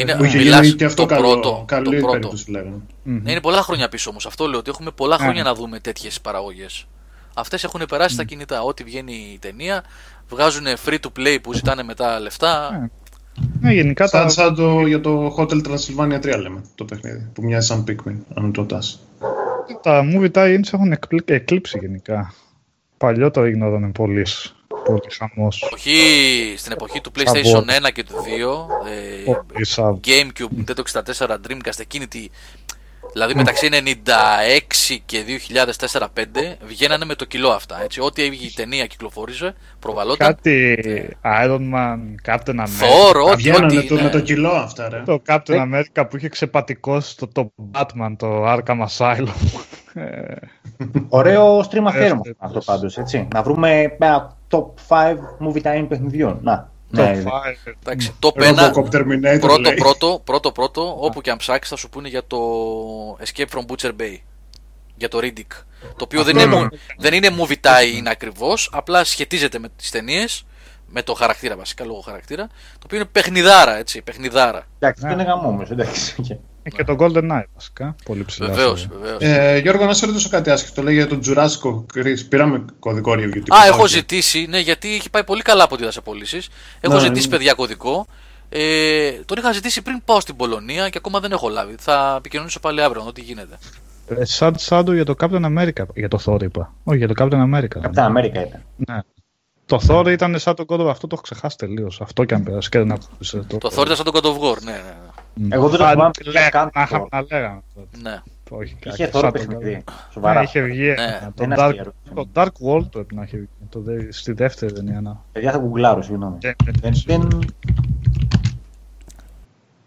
είναι, που μιλάς, και αυτό το καλό, πρώτο, καλό, το πρώτο. Mm-hmm. Είναι πολλά χρόνια πίσω όμως. Αυτό λέω ότι έχουμε πολλά χρόνια yeah. να δούμε τέτοιες παραγωγές. Αυτές έχουν περάσει mm. στα κινητά. Ό,τι βγαίνει η ταινία, βγάζουν free to play που ζητάνε μετά λεφτά. Yeah. Ναι, γενικά σαν, τα... σαν το, για το Hotel Transylvania τρία λέμε το παιχνίδι, που μοιάζει σαν Pikmin, αν το τάς. Τα movie tie-ins έχουν εκλείψει γενικά. Παλιότερα γινόταν πολύ. Εποχή, στην εποχή του PlayStation Σαβώς. ένα και του δύο, ε, GameCube, Nintendo εξήντα τέσσερα, Dreamcast, εκείνη τη, δηλαδή μεταξύ ενενήντα έξι και δύο χιλιάδες τέσσερα πέντε βγαίνανε με το κιλό αυτά, έτσι, ό,τι έβγε η ταινία κυκλοφορήσε, προβαλόταν. Κάτι Iron Man, Captain America, βγαίνανε το, ναι. με το κιλό αυτά ρε. Το Captain ε... America που είχε ξεπατικώσει το, το Batman, το Arkham Asylum. Ωραίο στρίμα θέρμα αυτό πάντως, έτσι. Να βρούμε ένα top πέντε movie time παιχνιδιών. Να, ναι. Εντάξει, top ένα, πρώτο πρώτο, πρώτο πρώτο, όπου και αν ψάξεις θα σου πούνε για το Escape from Butcher Bay, για το Riddick. Το οποίο δεν είναι, δεν είναι movie time ακριβώς, απλά σχετίζεται με τις ταινίες, με το χαρακτήρα βασικά, λόγω χαρακτήρα, το οποίο είναι παιχνιδάρα, έτσι, παιχνιδάρα. Εντάξει, δεν είναι γαμόμος, εντάξει. Και το Golden Eye βασικά, πολύ ψηλά. Βεβαίως, βεβαίως. Ε, Γιώργο, να σε ρωτήσω κάτι άσχετο. Λέει για τον Τζουράσκο Chris. Πήραμε κωδικό review. Α, πάλι. Έχω ζητήσει, ναι, γιατί έχει πάει πολύ καλά από ό,τι είδα σε πωλήσεις. Έχω ναι, ζητήσει, ναι. παιδιά, κωδικό. Ε, τον είχα ζητήσει πριν πάω στην Πολωνία και ακόμα δεν έχω λάβει. Θα επικοινωνήσω πάλι αύριο, ό,τι γίνεται. Ε, σαν Shadow για το Captain America. Για το Thor είπα. Όχι, για το Captain America. Captain America ήταν. Ναι. Το Thor ήταν σαν τον God of War, αυτό το έχω ξεχάσει τελείως. Αυτό και αν πέρασε. Και να... το... το Thor ήταν σαν τον God of War, ναι, ναι. Εγώ δεν το θυμάμαι καν. Να λέγαμε τότε. Είχε τώρα παιχνίδι. Σοβαρά. Είχε βγει. Το Dark World πρέπει να έχει βγει. Στη δεύτερη ταινία. Παιδιά θα γκουγκλάρω, συγγνώμη.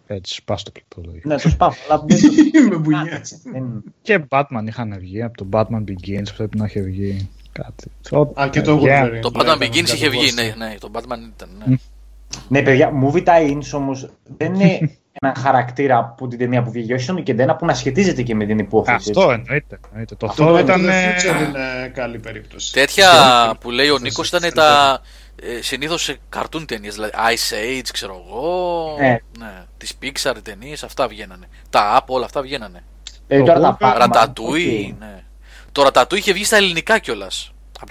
Έτσι, πας το πληκτρολόγιο. Ναι, το σπάω. Με μπουνιάζει. Και Batman είχαν βγει. Από το Batman Begins πρέπει να έχει βγει κάτι. Α, και το Batman Begins είχε βγει. Ναι, το Batman ήταν. Ναι, παιδιά, movie tie-ins όμως δεν είναι ένα χαρακτήρα από την ταινία που βγήκε, όχι στον Κεντένα, που να σχετίζεται και με την υπόθεση. Αυτό εννοείται. εννοείται. Το αυτό ήταν. Το Future είναι καλή περίπτωση. Τέτοια που λέει ο Νίκος ήταν τα. Συνήθως σε καρτούν ταινίες, δηλαδή Ice Age, ξέρω εγώ. Ναι. ναι. Τις Pixar ταινίες, αυτά βγαίνανε. Τα Apple, όλα αυτά βγαίνανε. Ε, το τώρα τα Ρατατούι. Το Ρατατούι είχε βγει στα ελληνικά κιόλας.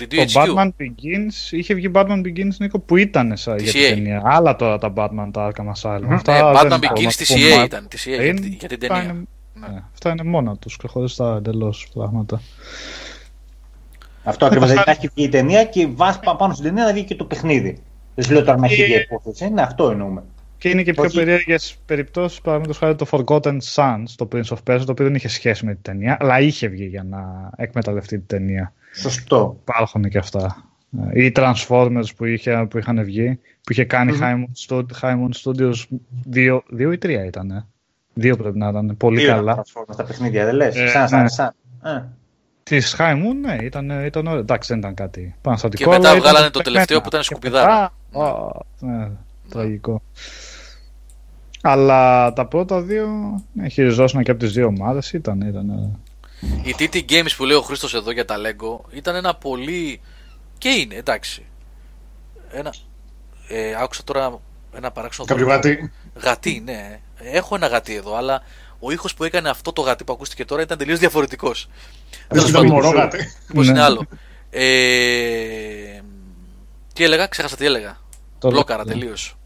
Το Batman Begins, είχε βγει Batman Begins, Νίκο, που ήταν σαν για την ταινία. Άλλα τώρα τα Batman, τα Arkham Asylum. Batman Begins της ι έι ήταν, της ι έι για την ταινία. Αυτά είναι μόνα τους, ξεχωριστά εντελώς πράγματα. Αυτό ακριβώς, δηλαδή θα έχει βγει η ταινία και πάνω στην ταινία θα βγει και το παιχνίδι. Δεν λέω τώρα να έχει βγει η υπόθεση, είναι αυτό εννοούμε. Και είναι και πιο περίεργες περιπτώσεις, παραδείγματος χάρη το Forgotten Sons, το Prince of Persia, το οποίο δεν είχε σχέση με την ταινία, αλλά είχε βγει για να εκμεταλλευτεί την ταινία. Σωστό. Υπάρχουν και αυτά. Οι Transformers που, είχε, που είχαν βγει, που είχε κάνει mm-hmm. High Moon Studios, δύο ή τρία ήτανε. Δύο πρέπει να ήταν. Πολύ δύο καλά. Transformers, τα παιχνίδια δεν λες. Ε, σαν, ναι. σαν, σαν. Ε. Τη Sky Moon, ναι, ήταν, ήταν ωραία. Εντάξει, δεν ήταν κάτι πανστατικό. Και μετά βγάλανε το τελευταίο που ήταν σκουπιδάρα. Ναι, τραγικό. Αλλά τα πρώτα δύο χειριζόσουν και από τις δύο ομάδες. Ήταν, ήταν. Η τι τι Games που λέει ο Χρήστος εδώ για τα Lego ήταν ένα πολύ. Και είναι, εντάξει. Ένα. Ε, άκουσα τώρα ένα παράξενο. Κάποιο γατί. Γατί, ναι. Έχω ένα γατί εδώ, αλλά ο ήχος που έκανε αυτό το γατί που ακούστηκε τώρα ήταν τελείως διαφορετικός. Δεν ήταν μωρό γατί. Πώς είναι άλλο. Ε, τι έλεγα, ξέχασα τι έλεγα. Μπλόκαρα τελείως.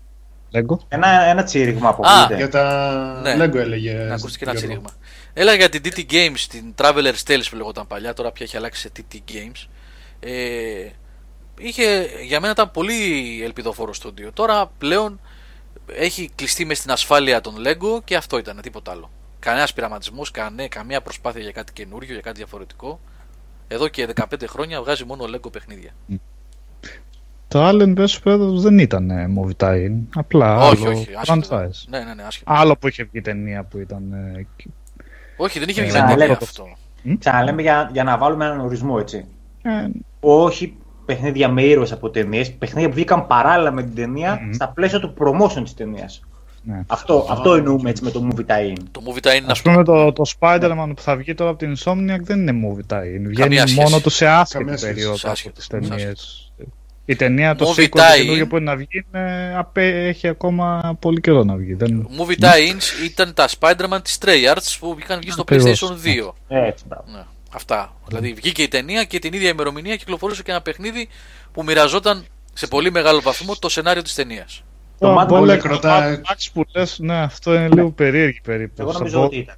Lego. Ένα, ένα τσίριγμα από πριν. Για τα ναι. Lego έλεγε. Να ακούστηκε ένα τσίριγμα. Έλεγα για την τι τι Games, την Traveler's Tales που λέγονταν παλιά, τώρα πια έχει αλλάξει σε τι τι Games. Ε, είχε, για μένα ήταν πολύ ελπιδοφόρο στούντιο. Τώρα πλέον έχει κλειστεί μες στην ασφάλεια των Lego και αυτό ήταν, τίποτα άλλο. Κανένας πειραματισμός, κανέ, καμία προσπάθεια για κάτι καινούριο, για κάτι διαφορετικό. Εδώ και δεκαπέντε χρόνια βγάζει μόνο Lego παιχνίδια. Mm. Το Alien βες Predators δεν ήταν Movitain, απλά όχι, άλλο franchise. Ναι, ναι, ναι, άλλο που είχε βγει ταινία που ήταν... Όχι, δεν είχε βγει ταινία λέμε, αυτό. Ξαναλέμε για, για να βάλουμε έναν ορισμό, έτσι. Ε, όχι παιχνίδια με ήρωες από ταινίες, παιχνίδια που βγήκαν παράλληλα με την ταινία mm-hmm. στα πλαίσια του promotion της ταινίας. Ναι. Αυτό, oh, αυτό εννοούμε έτσι με το Movie Time. Το Movie Time, ας πούμε, το, το Spider-Man που θα βγει τώρα από την Insomniac δεν είναι Movie Time. Βγαίνει μόνο του σε άσχετη περίοδο από τις ταινίες. Η ταινία, το sequel καινούργιο που είναι να βγει, είναι, απέ, έχει ακόμα πολύ καιρό να βγει. Δεν... Movie Times ήταν τα Spider-Man της Treyarch που είχαν βγει στο PlayStation δύο. Έτσι, ναι. Αυτά. Mm. Δηλαδή βγήκε η ταινία και την ίδια ημερομηνία κυκλοφορούσε και ένα παιχνίδι που μοιραζόταν σε πολύ μεγάλο βαθμό το σενάριο της ταινίας. Το Mad Max που λες, ναι, αυτό είναι λίγο περίεργη περίπτωση. Εγώ νομίζω ότι ήταν.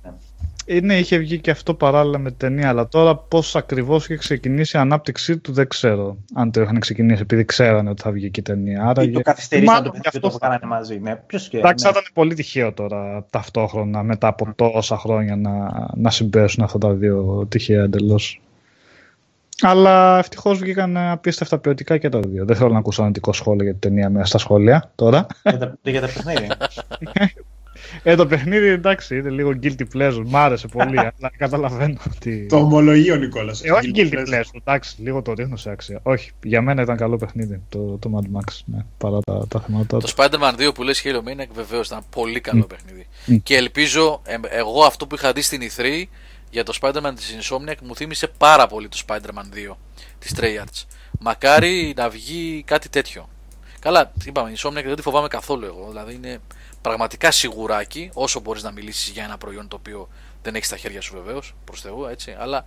Ναι, είχε βγει και αυτό παράλληλα με την ταινία, αλλά τώρα πώς ακριβώς είχε ξεκινήσει η ανάπτυξή του δεν ξέρω. Αν το είχαν ξεκινήσει, επειδή ξέρανε ότι θα βγει και η ταινία. Άρα και... το καθυστερήσαν το παιχνίδι, το κάνανε μαζί. Ναι. Ποιος και. Εντάξει, θα ήταν πολύ τυχαίο τώρα ταυτόχρονα μετά από τόσα χρόνια να, να συμπέσουν αυτά τα δύο τυχαία εντελώς. Αλλά ευτυχώς βγήκαν απίστευτα ποιοτικά και τα δύο. Δεν θέλω να ακούσω αρνητικό σχόλιο για την ταινία μέσα στα σχόλια τώρα. Για τα, για τα παιχνίδια. Ε, το παιχνίδι εντάξει, είναι λίγο guilty pleasure, μ' άρεσε πολύ, αλλά καταλαβαίνω ότι... Το ομολογεί ο Νικόλας. Ε, όχι guilty pleasure, εντάξει, λίγο το ρίχνω σε άξια. Όχι, για μένα ήταν καλό παιχνίδι το, το Mad Max, ναι, παρά τα, τα θέματα. Το Spider-Man δύο που λες Hero Maniac βεβαίως ήταν πολύ καλό mm. παιχνίδι. Mm. Και ελπίζω, ε, εγώ αυτό που είχα δει στην ι θρι για το Spider-Man της Insomniac μου θύμισε πάρα πολύ το Spider-Man δύο της Treyarch. Μακάρι να βγει κάτι τέτοιο. Καλά, είπαμε, Insomniac δεν τη φοβάμαι καθόλου εγώ, δηλαδή είναι... Πραγματικά σιγουράκι, όσο μπορείς να μιλήσεις για ένα προϊόν το οποίο δεν έχεις στα χέρια σου βεβαίως, προς Θεού, έτσι. Αλλά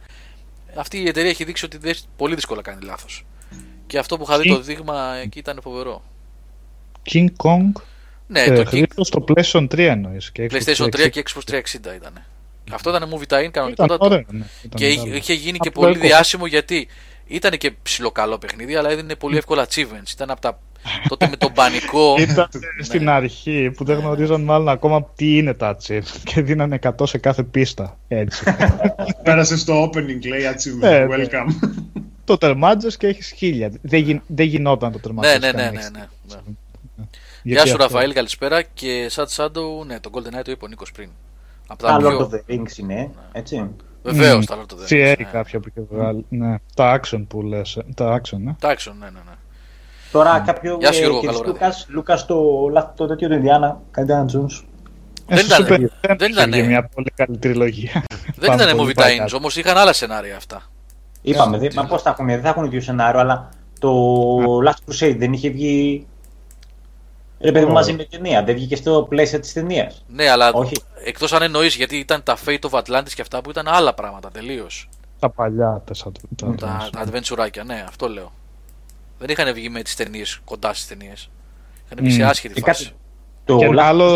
αυτή η εταιρεία έχει δείξει ότι δεν πολύ δύσκολα κάνει λάθος. Και αυτό που είχα δει King... το δείγμα εκεί ήταν φοβερό. King Kong. Ναι, ε, το King στο PlayStation τρία εννοείς. PlayStation τρία και Xbox τριακόσια εξήντα ήταν. Αυτό ήταν Movie Time κανονικότατο. Ήταν ωραία, ναι, ήταν και ωραία. Είχε γίνει και πολύ διάσημο γιατί ήταν και ψιλοκαλό παιχνίδι, αλλά έδινε πολύ εύκολα achievements. Ήταν από τα. Τότε με τον πανικό. Ήταν στην αρχή που δεν γνωρίζαν μάλλον ακόμα τι είναι τα achievements και δίνανε εκατό σε κάθε πίστα. Έτσι. Πέρασε στο opening, λέει achievement. Welcome. Το τερμάτζες και έχεις χίλια. Δεν γινόταν το τερμάτζες. Ναι, ναι, ναι. Γεια σου, Ραφαήλ, καλησπέρα. Και Sad Shadow, ναι, το Golden Eye το είπε ο Νίκος πριν. Τα Lord of the Rings είναι, έτσι. Βεβαίως τα Lord of the Rings. Κάποια που είχε βγάλει. Τα action που λες. Τα action, ναι. Τα action, ναι, ναι. Τώρα mm. κάποιο Λούκας το λάθο τέτοιο του Ινδιάνα, Καντιάνα Τζούνς. Δεν ήταν, δεν ήταν, δεν ήταν ε... μια πολύ καλή τριλογία. Δεν ήταν Movie Times, όμως είχαν άλλα σενάρια αυτά. Είπαμε, δε, μα πώς θα έχουν, δεν θα έχουν δύο σενάριο, αλλά το yeah. Last Crusade δεν είχε βγει... Ρε παιδί μου μαζί με ταινία, δεν βγήκε στο πλαίσιο της ταινίας. Ναι, αλλά όχι. Εκτός αν εννοείς, γιατί ήταν τα Fate of Atlantis και αυτά που ήταν άλλα πράγματα τελείως. Τα παλιά, τα, τα adventure-άκια, ναι, αυτό λέω. Δεν είχαν βγει με τις ταινίες, κοντά στις ταινίες. Είχαν βγει mm. σε άσχετη φάση. Κάτι... Το, Last... Άλλο...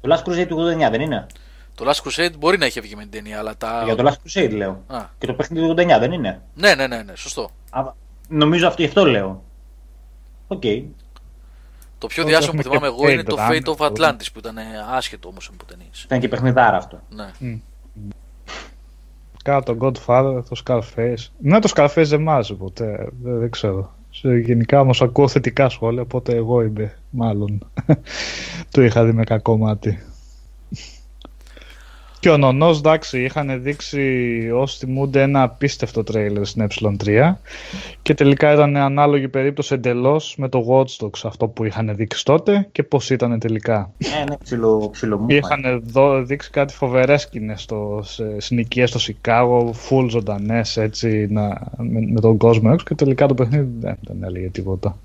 το Last Crusade του ογδόντα εννιά δεν είναι. Το Last Crusade μπορεί να είχε βγει με την ταινία, αλλά τα. Για το Last Crusade λέω. Α. Και το παιχνίδι του ογδόντα εννιά δεν είναι. Ναι, ναι, ναι, ναι, σωστό. Α, νομίζω αυτό, αυτό λέω. Οκ. Okay. Το πιο διάσημο που θυμάμαι εγώ είναι το Fate of Atlantis που ήταν άσχετο όμως από ταινίες. Ήταν και παιχνιδάρα αυτό. Ναι. Mm. Κάτω, το Godfather, το Scarface. Ναι, το Scarface δεν μάζει ποτέ, δεν, δεν ξέρω. Γενικά όμως ακούω θετικά σχόλια, οπότε εγώ είμαι, μάλλον. Το είχα δει με κακό μάτι. Και ο Νονός, εντάξει, είχαν δείξει όσοι θυμούνται ένα απίστευτο τρέιλερ στην ε τρία και τελικά ήταν ανάλογη περίπτωση εντελώς με το Watch Dogs, αυτό που είχαν δείξει τότε και πώς ήταν τελικά. Ε, ναι, ψιλο, ψιλο, είχαν δω, δείξει κάτι φοβερές σκηνές συνοικίες στο Σικάγο, full ζωντανές έτσι να, με, με τον κόσμο έξω και τελικά το παιχνίδι δεν, δεν έλεγε τίποτα.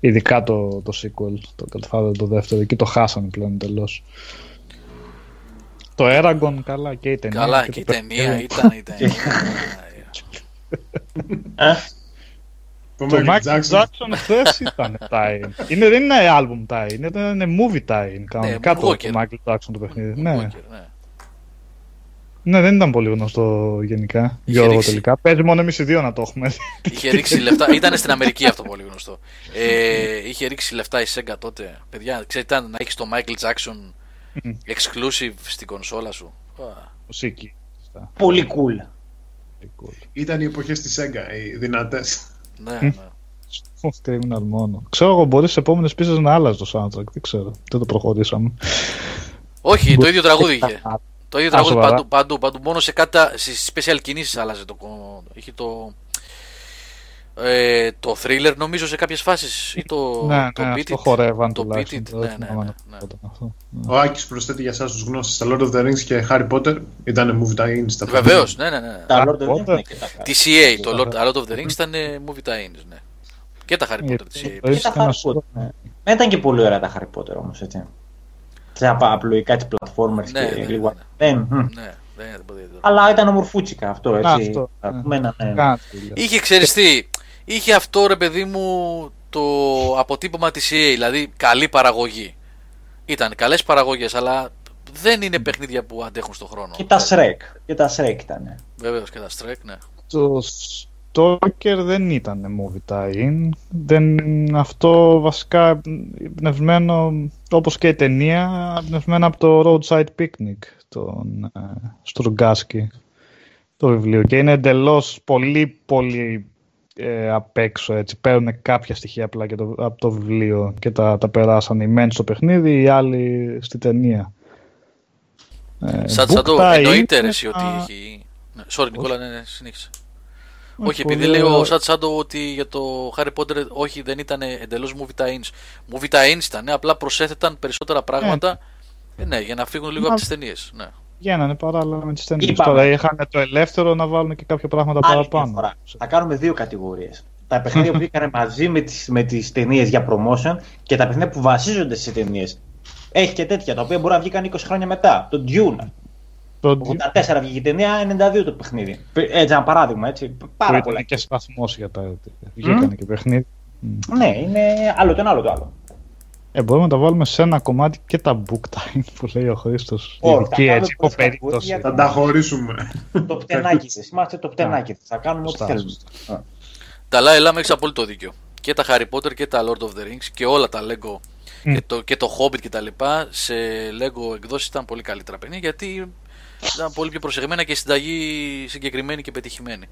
Ειδικά το, το sequel, το Godfather το δεύτερο, εκεί το χάσανε πλέον εντελώς. Το Eragon, καλά, και η ταινία. Καλά, και, και η ταινία ήταν η ταινία. Το Michael Jackson χθες ήταν tie-in. Είναι, δεν είναι album tie-in, είναι movie tie-in. Κανονικά το Michael Jackson το παιχνίδι. Ναι. Ναι, δεν ήταν πολύ γνωστό γενικά. Γιώργο τελικά. Παίζει μόνο εμείς οι δύο να το έχουμε. Είχε ρίξει λεφτά. Ήταν στην Αμερική αυτό πολύ γνωστό. Είχε ρίξει λεφτά η Sega τότε. Παιδιά, ξέρετε, να έχεις το Michael Jackson exclusive στην κονσόλα σου. Μουσική. Πολύ cool. Ήταν οι εποχές της Sega, οι δυνατές. Ναι, ναι. Criminal μόνο. Ξέρω εγώ, μπορεί στις επόμενες πίσες να άλλαζε το soundtrack. Δεν ξέρω. Δεν το προχωρήσαμε. Όχι, το ίδιο τραγούδι είχε. Το ίδιο τραγούδι παντού, παντού, παντού. Μόνο σε κάτι στις special κινήσεις άλλαζε το. Είχε το. Ε, το thriller νομίζω σε κάποιες φάσεις ή το, ναι, το ναι, beat it, χορεύαν, το beat it, ναι, ναι, ναι, ναι. Ο Άκης προσθέτει για εσάς τους γνώσεις τα Lord of the Rings και Harry Potter ήταν movie tie-in στα παιδιά. Βεβαίως, ναι, ναι, ναι. Τα Lord of the Rings τη σι έι, το Lord, τα Lord of the Rings ήταν movie tie-in, ναι. Και τα Harry Potter της σι έι. Και τα Harry Potter, ναι. Δεν ήταν και πολύ ωραία τα Harry Potter όμως, έτσι. Σε απλοϊκά της platformers και λίγο. Ναι, αλλά ήταν ομορφούτσικα αυτό, έτσι. Είχε ξεριστεί. Είχε αυτό ρε παιδί μου το αποτύπωμα της ι έι, δηλαδή καλή παραγωγή. Ήταν καλές παραγωγές, αλλά δεν είναι παιχνίδια που αντέχουν στον χρόνο. Και τα Shrek, και τα Shrek ήταν. Βεβαίως και τα Shrek, ναι. Το Stalker δεν ήταν movie tie-in. Δεν... Αυτό βασικά εμπνευσμένο, όπως και η ταινία, εμπνευσμένο από το Roadside Picnic, τον uh, Στρουγκάσκι, το βιβλίο. Και είναι εντελώς πολύ πολύ... Ε, απ' έξω έτσι, παίρνουν κάποια στοιχεία απλά και το, από το βιβλίο και τα, τα περάσαν οι μεν στο παιχνίδι, οι άλλοι στη ταινία. Ε, σαν το εννοείται ρε εσύ ότι έχει... Sorry Νικόλα, ναι, ναι, συνέχισε. Όχι, επειδή λέει ο Σατσάντο ότι για το Harry Potter όχι, δεν ήταν εντελώς movie tie-ins. Movie tie-ins ήταν, απλά προσέθεταν περισσότερα πράγματα ε, ναι, για να φύγουν λίγο από τις ταινίες. Ναι. Βγαίνανε παράλληλα με τις ταινίες. Τώρα είχαν το ελεύθερο να βάλουν και κάποια πράγματα άλλη παραπάνω. Φορά. Θα κάνουμε δύο κατηγορίες. Τα παιχνίδια που βγήκαν μαζί με τις, με τις ταινίες για promotion και τα παιχνίδια που βασίζονται στις ταινίες. Έχει και τέτοια τα οποία μπορεί να βγήκαν είκοσι χρόνια μετά. Το Dune. Το ογδόντα τέσσερα βγήκε η ταινία, ενενήντα δύο το παιχνίδι. Έτσι, ένα παράδειγμα. Έτσι. Πάρα πολλά. Είναι και σταθμός για τα. Βγήκαν mm. και παιχνίδι. Mm. Ναι, είναι άλλο το ένα, άλλο το άλλο. Ε, μπορούμε να τα βάλουμε σε ένα κομμάτι και τα book time που λέει ο Χρήστος. Ειδική έτσι υποπερίπτωση. Θα τα χωρίσουμε. Το πτενάκησες, είμαστε το πτενάκησες, θα κάνουμε ό,τι θέλουμε. Τα Λάιλα με έχεις απόλυτο δίκιο. Και τα Harry Potter και τα Lord of the Rings και όλα τα Lego mm. και, το, και το Hobbit και τα λοιπά σε Lego εκδόσεις ήταν πολύ καλύτερα παιχνίδια γιατί ήταν πολύ πιο προσεγμένα και συνταγή συγκεκριμένη και πετυχημένη.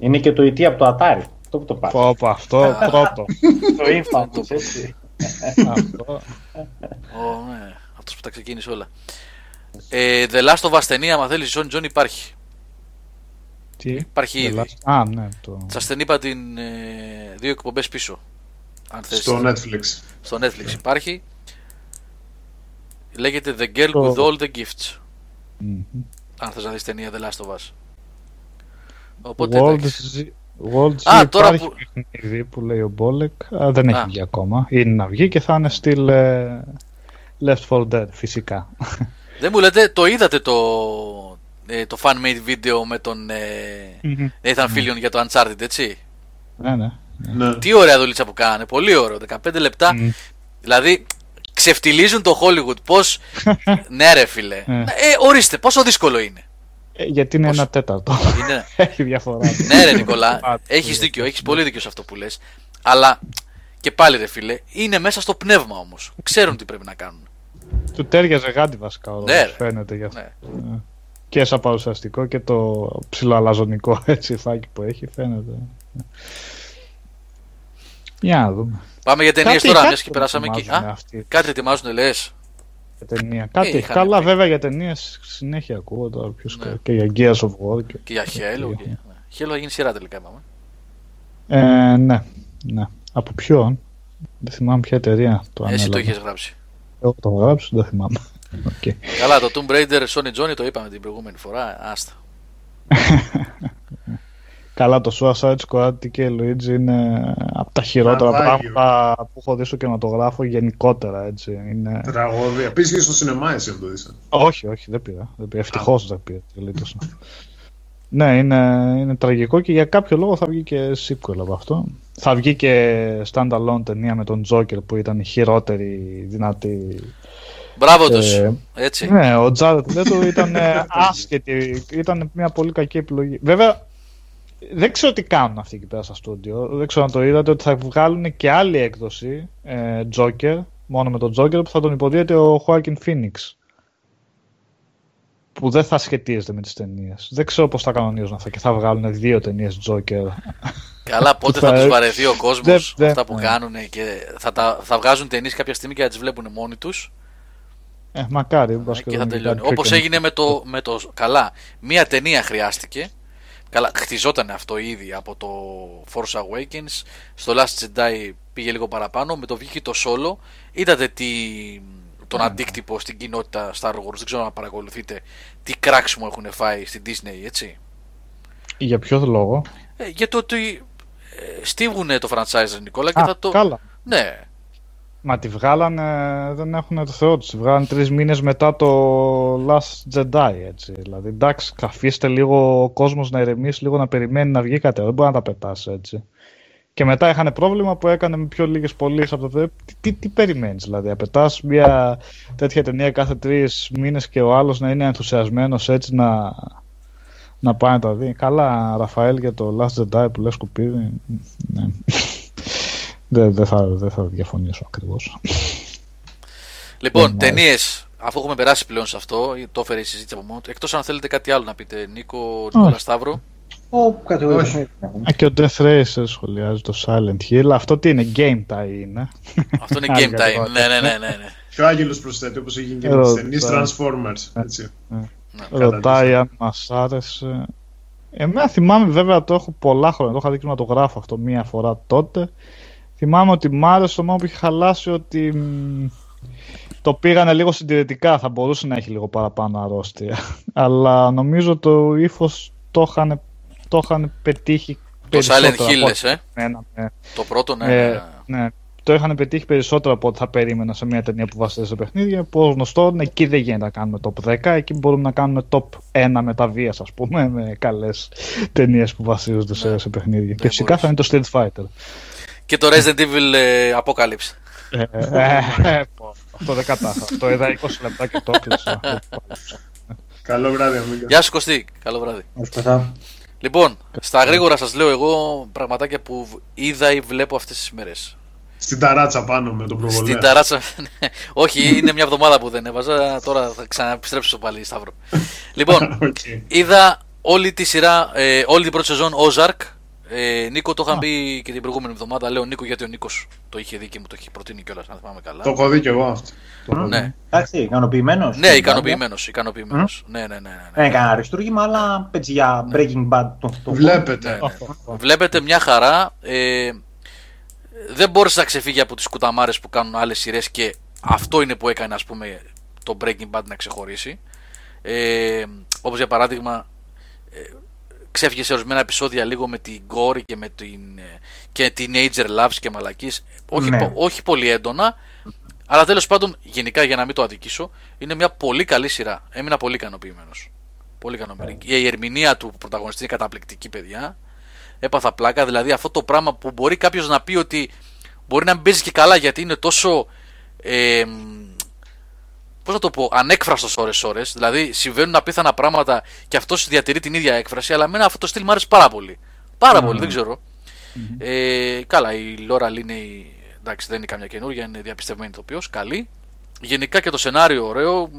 Είναι και το ι τι από το Atari, αυτό που το πάρει. Όπα, αυτό πρώτο. Το Infamous, έτσι. Αυτό. Oh, ναι. Αυτός που τα ξεκίνησε όλα. Ε, The Last of Us ταινία, άμα θέλεις, John John υπάρχει. Τι? Υπάρχει ήδη. Last... Ah, ναι, το... Σας την είπα την, ε, δύο εκπομπές πίσω. Αν θες, στο θα... Netflix. Στο Netflix yeah. υπάρχει. Λέγεται The Girl το... with All the Gifts. Mm-hmm. Αν θες να δεις ταινία The Last of Us. Οπότε, World Α, τώρα υπάρχει που... παιχνίδι που λέει ο Μπόλεκ, δεν έχει Α. βγει ακόμα. Είναι να βγει και θα είναι στυλ ε, Left φορ Dead φυσικά. Δεν μου λέτε, το είδατε το, ε, το fan-made video με τον ε, Nathan Fillion για το Uncharted, έτσι. Ναι, ναι, ναι. Τι ωραία δουλίτσα που κάνανε, πολύ ωραίο, δεκαπέντε λεπτά. Mm. Δηλαδή ξεφτιλίζουν το Hollywood, πώς, ναι ρε φίλε, ε, ορίστε πόσο δύσκολο είναι. Γιατί είναι Πόσο... ένα τέταρτο. Είναι... Έχει διαφορά. Ναι, ρε Νικόλα, έχεις δίκιο, έχεις πολύ δίκιο σε αυτό που λες. Αλλά και πάλι, ρε φίλε, είναι μέσα στο πνεύμα όμως. Ξέρουν τι πρέπει να κάνουν. Του τέριαζε γάντι βασικά όμως, ναι, φαίνεται γι' αυτό. Ναι. Και σαν παρουσιαστικό και το ψιλοαλαζονικό έτσι φάκι που έχει, φαίνεται. Για να δούμε. Πάμε για ταινίες τώρα, μια και περάσαμε εκεί. Κάτι ετοιμάζουν, λες. για ταινία. Κάτι ε, καλά πει. Βέβαια για ταινίες συνέχεια ακούω τώρα, ποιος, ναι. Και για Gears of War και, και για Halo. Και... Halo θα γίνει σειρά τελικά είπαμε. Ε, ναι, ναι. Από ποιον, δεν θυμάμαι ποια εταιρεία το ανέλαβε. Εσύ το είχες γράψει. Εγώ το γράψω, δεν θυμάμαι. Okay. Καλά, το Tomb Raider Sony Johnny το είπαμε την προηγούμενη φορά, άστα. Καλά, το Suicide Squad και Luigi είναι από τα χειρότερα πράγματα που έχω δει στο κινηματογράφο γενικότερα, έτσι. Είναι... Τραγωδία. Πήγες και στο σινεμά εσύ αυτό δεις. Όχι, όχι, δεν πήρα. Δεν πήρα. Ευτυχώς δεν πήρα. Ναι, είναι, είναι τραγικό και για κάποιο λόγο θα βγει και sequel από αυτό. Θα βγει και standalone ταινία με τον Τζόκερ που ήταν η χειρότερη δυνατή. Μπράβο του. Ε, έτσι. Ναι, ο Τζάρετ Λέτο ήταν άσχετη. Ήταν μια πολύ κακή επιλογή. Βέβαια, δεν ξέρω τι κάνουν αυτοί εκεί πέρα στα στούντιο. Δεν ξέρω αν το είδατε ότι θα βγάλουν και άλλη έκδοση Τζόκερ, ε, μόνο με τον Τζόκερ που θα τον υποδίεται ο Χόακιν Φίνιξ. Που δεν θα σχετίζεται με τις ταινίες. Δεν ξέρω πώς θα κανονίζουν αυτά και θα βγάλουν δύο ταινίες Τζόκερ. Καλά, πότε θα τους βαρεθεί ο κόσμος αυτά που κάνουν και θα, τα, θα βγάζουν ταινίες κάποια στιγμή και θα τις βλέπουν μόνοι τους. Ε, μακάρι. Και θα τελειώνει. Όπως έγινε με το, με το. Καλά, μία ταινία χρειάστηκε. Καλά, χτιζόταν αυτό ήδη από το Force Awakens. Στο Last Jedi πήγε λίγο παραπάνω. Με το βγήκε το solo. Είδατε τι. Τον yeah. αντίκτυπο στην κοινότητα Star Wars, δεν ξέρω να παρακολουθείτε τι κράξιμο έχουν φάει στην Disney, έτσι. Για ποιο λόγο? Ε, για το ότι ε, στίβουνε το franchise, Νικόλα, και Α, θα το... Καλά. Ναι. Μα τη βγάλανε, δεν έχουν το Θεό τους, τη βγάλανε τρεις μήνες μετά το Last Jedi, έτσι. Δηλαδή, εντάξει, αφήστε λίγο ο κόσμος να ηρεμήσει, λίγο να περιμένει να βγει κάτι, δεν μπορεί να τα πετάσει, έτσι. Και μετά είχαν πρόβλημα που έκανε με πιο λίγες πωλήσεις από το. Τι, τι, τι περιμένεις, δηλαδή, απαιτάς μια τέτοια ταινία κάθε τρεις μήνες και ο άλλος να είναι ενθουσιασμένος έτσι να, να πάει να τα δει. Καλά, Ραφαέλ, για το Last Jedi που λες σκουπίδι. Ναι. δεν, δεν, θα, δεν θα διαφωνήσω ακριβώς. Λοιπόν, ταινίες, αφού έχουμε περάσει πλέον σε αυτό, το έφερε η συζήτηση από μόνο. Εκτός αν θέλετε κάτι άλλο να πείτε, Νίκο, Νικόλα, Σταύρο. Όχι. Και ο Death Racer σχολιάζει το Silent Hill. Αυτό τι είναι, Game Time είναι. Αυτό είναι Game Time, ναι, ναι, ναι, ναι. Και ο Άγγελος προσθέτει, όπως έγινε και με τις ταινίες Transformers. Ρωτάει αν μας άρεσε. Εμένα θυμάμαι, βέβαια, το έχω πολλά χρόνια. Το είχα δει κινηματογράφο αυτό μία φορά τότε. Θυμάμαι ότι μ' άρεσε, το μόνο που είχε χαλάσει ότι το πήγανε λίγο συντηρητικά. Θα μπορούσε να έχει λίγο παραπάνω αρρώστια. Αλλά νομίζω το ύφος το είχαν. Το είχαν πετύχει περισσότερο. Το Silent Hill, λες, ε? Ναι, ναι. Το πρώτο, ναι. Ε, ναι. Το είχαν πετύχει περισσότερο από ό,τι θα περίμενα σε μια ταινία που βασίζεται σε παιχνίδια. Που ως γνωστό, εκεί δεν γίνεται να κάνουμε top δέκα. Εκεί μπορούμε να κάνουμε top ένα μεταβίας, ας πούμε, με καλές ταινίες που βασίζονται σε, ναι, σε παιχνίδια. Δεν και φυσικά μπορείς. Θα είναι το Street Fighter. Και το Resident Evil ε, Apocalypse. ε, ε, ε, αυτό δεν κατάφερα. Το είδα είκοσι λεπτά και το έκλεισα. Καλό βράδυ, αμίγκα. Γεια σου, Κωστή. Καλό βράδυ. Λοιπόν, στα γρήγορα σας λέω εγώ πραγματάκια που είδα ή βλέπω αυτές τις μέρες. Στην ταράτσα πάνω με τον προβολέα. Στην ταράτσα, ναι. Όχι, είναι μια εβδομάδα που δεν έβαζα, τώρα θα ξαναεπιστρέψω πάλι, Σταύρο. Λοιπόν, okay. Είδα όλη τη σειρά, ε, όλη την πρώτη σεζόν Ozark. Ε, Νίκο, το είχα πει και την προηγούμενη εβδομάδα, λέω Νίκο γιατί ο Νίκος το είχε δει και μου το είχε προτείνει κιόλας, αν θυμάμαι καλά. Το έχω δει κι εγώ αυτό. Ναι. Εντάξει, ικανοποιημένος. Ναι, ικανοποιημένος, ικανοποιημένος. Mm. Ναι, ναι, ναι, ναι. Δεν έκανα αριστούργημα, αλλά έτσι για Breaking Bad το, το βλέπετε. Ναι, ναι. Βλέπετε μια χαρά. Ε, δεν μπόρεσε να ξεφύγει από τις κουταμάρες που κάνουν άλλες σειρές και αυτό είναι που έκανε, ας πούμε, το Breaking Bad να ξεχωρίσει. Ε, όπως για παράδειγμα... Ε, ξέφυγε σε ορισμένα επεισόδια λίγο με την κόρη και με την και teenager loves και μαλακής. Όχι, ναι. πο, όχι πολύ έντονα, αλλά τέλος πάντων, γενικά για να μην το αδικήσω, είναι μια πολύ καλή σειρά. Έμεινα πολύ ικανοποιημένος. Πολύ ικανοποιημένο. Yeah. Η ερμηνεία του πρωταγωνιστή είναι καταπληκτική, παιδιά. Έπαθα πλάκα. Δηλαδή, αυτό το πράγμα που μπορεί κάποιος να πει ότι μπορεί να μην παίζει και καλά γιατί είναι τόσο. Ε, Πώς να το πω, ανέκφραστος ώρες-ώρες. Δηλαδή συμβαίνουν απίθανα πράγματα και αυτός διατηρεί την ίδια έκφραση. Αλλά εμένα αυτό το στυλ μου άρεσε πάρα πολύ. Πάρα mm-hmm. πολύ, δεν ξέρω. Mm-hmm. Ε, καλά, η Λόρα Λίνε, εντάξει, δεν είναι καμιά καινούργια, είναι διαπιστευμένη ηθοποιός. Καλή. Γενικά και το σενάριο ωραίο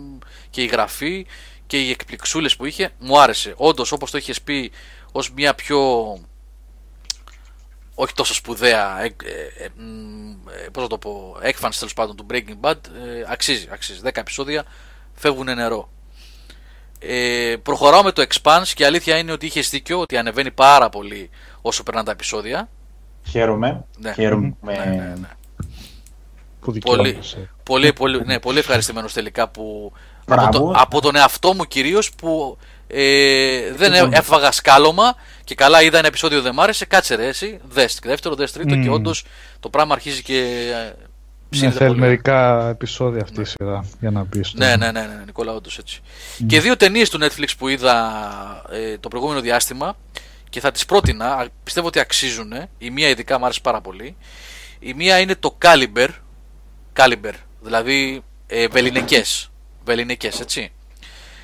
και η γραφή και οι εκπληξούλες που είχε. Μου άρεσε. Όντως, όπως το είχες πει, ως μια πιο όχι τόσο σπουδαία ε, ε, ε, πώς θα το πω, έκφανση τέλος πάντων του Breaking Bad, ε, αξίζει, αξίζει. δέκα επεισόδια φεύγουν νερό. Ε, προχωράω με το Expanse και η αλήθεια είναι ότι είχες δίκιο, ότι ανεβαίνει πάρα πολύ όσο περνάνε τα επεισόδια. Χαίρομαι. Ναι. Χαίρομαι. Ναι, ναι, ναι, ναι. Πολύ, πολύ, πολύ, ναι, πολύ ευχαριστημένος τελικά που, από, το, από τον εαυτό μου κυρίως που ε, δεν ε, έφαγα σκάλωμα και καλά είδα ένα επεισόδιο δεν μ' άρεσε, κάτσε ρε εσύ, δες δεύτερο, δες τρίτο mm. και όντως το πράγμα αρχίζει και ψήνεται πολύ. Θέλει μερικά επεισόδια αυτή η σειρά για να πεις. Ναι, ναι, ναι, ναι, Νικόλα, όντως έτσι. Mm. Και δύο ταινίες του Netflix που είδα ε, το προηγούμενο διάστημα και θα τις πρότεινα, πιστεύω ότι αξίζουν, ε. Η μία ειδικά μου άρεσε πάρα πολύ. Η μία είναι το Caliber, Caliber, δηλαδή ε, βεληνικές, βεληνικές, έτσι.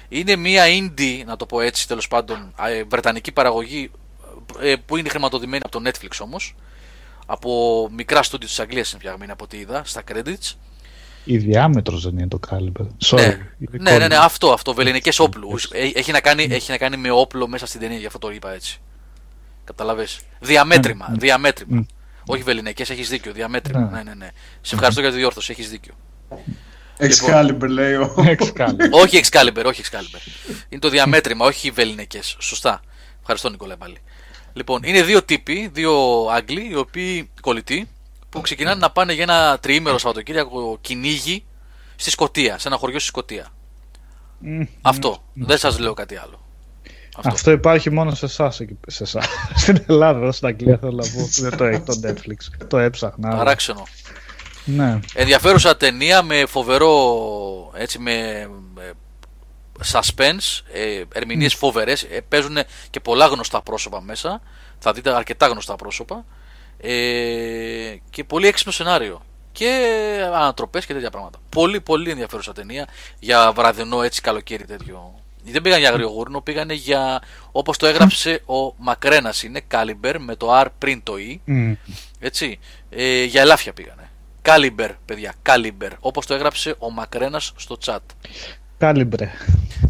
Είναι μια indie, να το πω έτσι τέλος πάντων, ε, βρετανική παραγωγή ε, που είναι χρηματοδοτημένη από το Netflix όμως. Από μικρά στούντιο της Αγγλίας είναι φτιαγμένη από ό,τι είδα, στα credits. Η διάμετρος δεν είναι το Caliber. Sorry, ναι. Ναι, ναι, ναι, αυτό, αυτό, βεληνικές όπλου. Έχει να, κάνει, έχει να κάνει με όπλο μέσα στην ταινία, γι' αυτό το είπα έτσι. Καταλαβες. Διαμέτρημα, mm. διαμέτρημα. Mm. Όχι βεληνικές, έχεις δίκιο, διαμέτρημα. Yeah. Ναι, ναι, ναι. Σε ευχαριστώ για τη διόρθωση, έχεις δίκιο. Excalibur λέει ο. Όχι Excalibur, όχι Excalibur. Είναι το διαμέτρημα, όχι βεληνικές. Σωστά. Ευχαριστώ, Νικόλα, πάλι. Λοιπόν, είναι δύο τύποι, δύο Άγγλοι, οι οποίοι κολλητοί, που ξεκινάνε να πάνε για ένα τριήμερο Σαββατοκύριακο κυνήγι στη Σκωτία, σε ένα χωριό στη Σκωτία. Mm. Αυτό. Mm. Δεν σας λέω κάτι άλλο. Αυτό. Αυτό υπάρχει μόνο σε εσάς, σε εσάς. Στην Ελλάδα, στην Αγγλία θέλω να πω. Δεν το έχει το Netflix. Το έψαχνα. Παράξενο. Ναι. Ενδιαφέρουσα ταινία με φοβερό, έτσι, με suspense, ε, ερμηνείες mm. φοβερές. Ε, παίζουν και πολλά γνωστά πρόσωπα μέσα. Θα δείτε αρκετά γνωστά πρόσωπα. Ε, και πολύ έξυπνο σενάριο. Και ανατροπές και τέτοια πράγματα. Πολύ, πολύ ενδιαφέρουσα ταινία για βραδινό, έτσι, καλοκαίρι τέτοιο. Δεν πήγαν για αγριογούρνο, πήγανε για, όπως το έγραψε ο Μακρένας, είναι Caliber με το R πριν το E, mm. έτσι, ε, για ελάφια πήγανε. Caliber, παιδιά, Caliber, όπως το έγραψε ο Μακρένας στο chat. Calibre.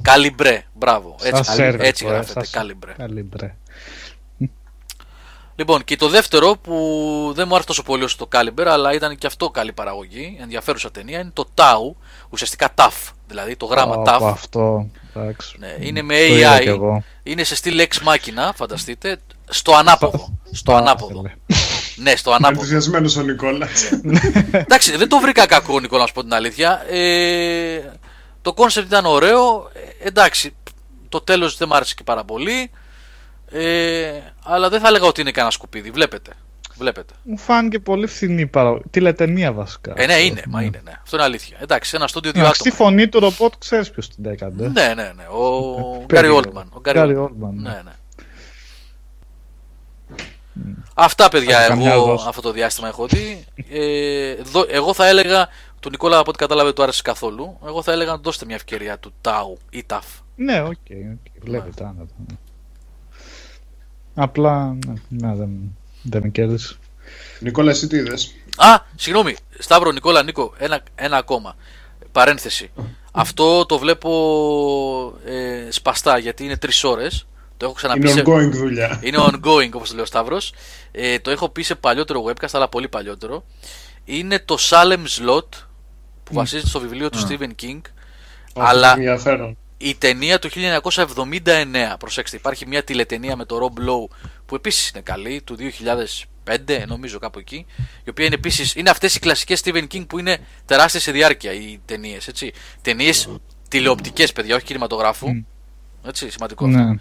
Calibre, μπράβο, έτσι, έργα, έτσι γράφεται, σας... Calibre. Calibre. Λοιπόν, και το δεύτερο που δεν μου άρεσε τόσο πολύ όσο το Caliber, αλλά ήταν και αυτό καλή παραγωγή, ενδιαφέρουσα ταινία, είναι το Tau, ουσιαστικά Taf, δηλαδή το γράμμα oh, Taf. Αυτό, εντάξει. Ναι, είναι με έι άι, είναι σε στυλ Ex Machina, φανταστείτε, στο ανάποδο. Στο ανάποδο. Ναι, στο ανάποδο. Ενθουσιασμένος ο Νικόλας. Εντάξει, δεν το βρήκα κακό ο Νικόλας, να σου πω την αλήθεια. Ε, το concept ήταν ωραίο, ε, εντάξει, το τέλος δεν μ' άρεσε και πάρα πολύ. Ε, αλλά δεν θα έλεγα ότι είναι κανένα σκουπίδι, βλέπετε, βλέπετε. Μου φάνηκε πολύ φθηνή παραγωγή, τηλετενία βασικά. Ε, ναι, είναι, μα είναι, ναι. Αυτό είναι αλήθεια. Εντάξει, ένα στούντιο δύο άτομα. Στη φωνή του ρομπότ ξέρεις ποιος την έκανε. Ναι, ναι, ναι, ο Γκάρι Όλτμαν. Ο Γκάρι Όλτμαν, ναι, ναι. Αυτά, παιδιά, εγώ αυτό το διάστημα έχω δει. Εγώ θα έλεγα, του Νικόλα από ό,τι κατάλαβε του άρεσε καθόλου, εγώ θα έλεγα να δώσετε μια ευκαιρία του Τάου ή Ταφ. Ναι, οκ, βλέπετε άνετα. Απλά, ναι, δεν, δεν με κέρδισε. Νικόλα, εσύ τι είδες? Α, συγγνώμη, Σταύρο, Νικόλα, Νίκο, ένα, ένα ακόμα, παρένθεση. Αυτό το βλέπω ε, σπαστά, γιατί είναι τρεις ώρες. Το έχω ξαναπεί. Είναι ongoing σε... δουλειά. Είναι ongoing, όπως το λέει ο Σταύρος. Ε, το έχω πει σε παλιότερο webcast, αλλά πολύ παλιότερο. Είναι το Salem's Lot, που βασίζεται στο βιβλίο του Stephen King. Αλλά... ενδιαφέρον. Η ταινία του χίλια εννιακόσια εβδομήντα εννέα, προσέξτε, υπάρχει μια τηλεταινία με το Rob Lowe που επίσης είναι καλή, του δύο χιλιάδες πέντε νομίζω, κάπου εκεί, η οποία είναι επίσης, είναι αυτές οι κλασικές Stephen King που είναι τεράστιες σε διάρκεια οι ταινίες, έτσι. Ταινίες τηλεοπτικές, παιδιά, όχι κινηματογράφου, έτσι, σημαντικό αυτό. Ναι.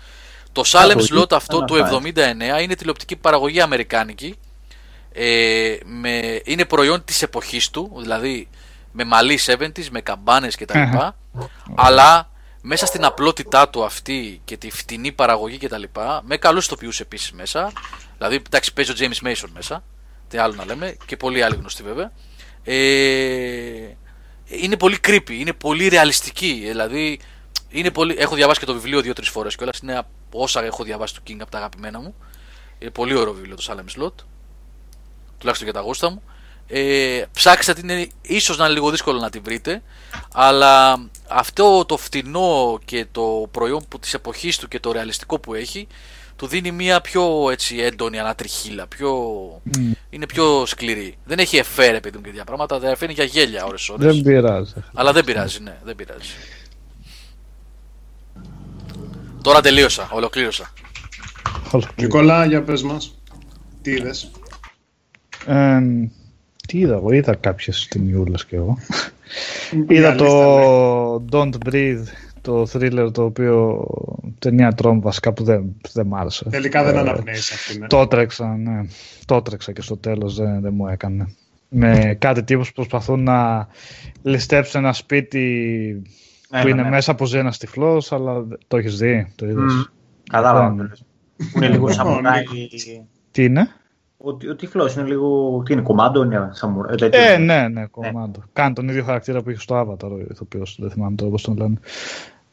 Το Salem's Lot αυτό του εβδομήντα εννέα είναι τηλεοπτική παραγωγή αμερικάνικη, ε, με, είναι προϊόν της εποχής του, δηλαδή με μαλλί εβδομήντα, με καμπάνες κτλ, αλλά μέσα στην απλότητά του αυτή και τη φτηνή παραγωγή κτλ. Με καλούς ηθοποιούς επίσης μέσα. Δηλαδή, εντάξει, παίζει ο James Mason μέσα. Τι άλλο να λέμε. Και πολλοί άλλοι γνωστοί βέβαια. Ε, είναι πολύ creepy. Είναι πολύ ρεαλιστική. Δηλαδή, είναι πολύ... έχω διαβάσει και το βιβλίο δύο-τρεις φορές κιόλας. Είναι από όσα έχω διαβάσει του King, από τα αγαπημένα μου. Είναι πολύ ωραίο βιβλίο το Salem's Lot. Τουλάχιστον για τα γούστα μου. Ε, ψάξτε την, είναι ίσως να είναι λίγο δύσκολο να την βρείτε, αλλά αυτό το φτηνό και το προϊόν που, της εποχής του και το ρεαλιστικό που έχει, του δίνει μια πιο έτσι, έντονη ανατριχίλα, πιο... Mm. είναι πιο σκληρή. Δεν έχει εφέ ρε παιδί μου και τέτοια πράγματα, δεν αφήνει για γέλια ώρες ώρες. Δεν πειράζει. Αλλά δεν πειράζει, ναι, δεν πειράζει. Τώρα τελείωσα, ολοκλήρωσα. Νικόλα, για πες μας, τι είδες? Ε, τι είδα εγώ, είδα κάποιες στιγμιούλες κι εγώ. Είδα το Don't Breathe, το thriller, το οποίο ταινία τρόμβας, κάπου δεν, δεν μ' άρεσε. Τελικά δεν ε, αναπνέεις αυτή, ναι. Το έτρεξα, ναι. Το έτρεξα και στο τέλος δεν, δεν μου έκανε. Με κάτι τύπους που προσπαθούν να ληστέψουν ένα σπίτι ένα, που είναι ναι. μέσα από ένας τυφλός, αλλά το έχεις δει, το είδες. Mm. Κατάλαβα. Είναι λίγο σαμουράι. Τι είναι? Ο τυφλός είναι λίγο. Τι είναι, κομμάντο, είναι σαμουράι. Ε, ναι, ναι, κομμάντο. Κάνει τον ίδιο χαρακτήρα που είχε στο Avatar ο ηθοποιός, δεν θυμάμαι τώρα πώς τον λένε.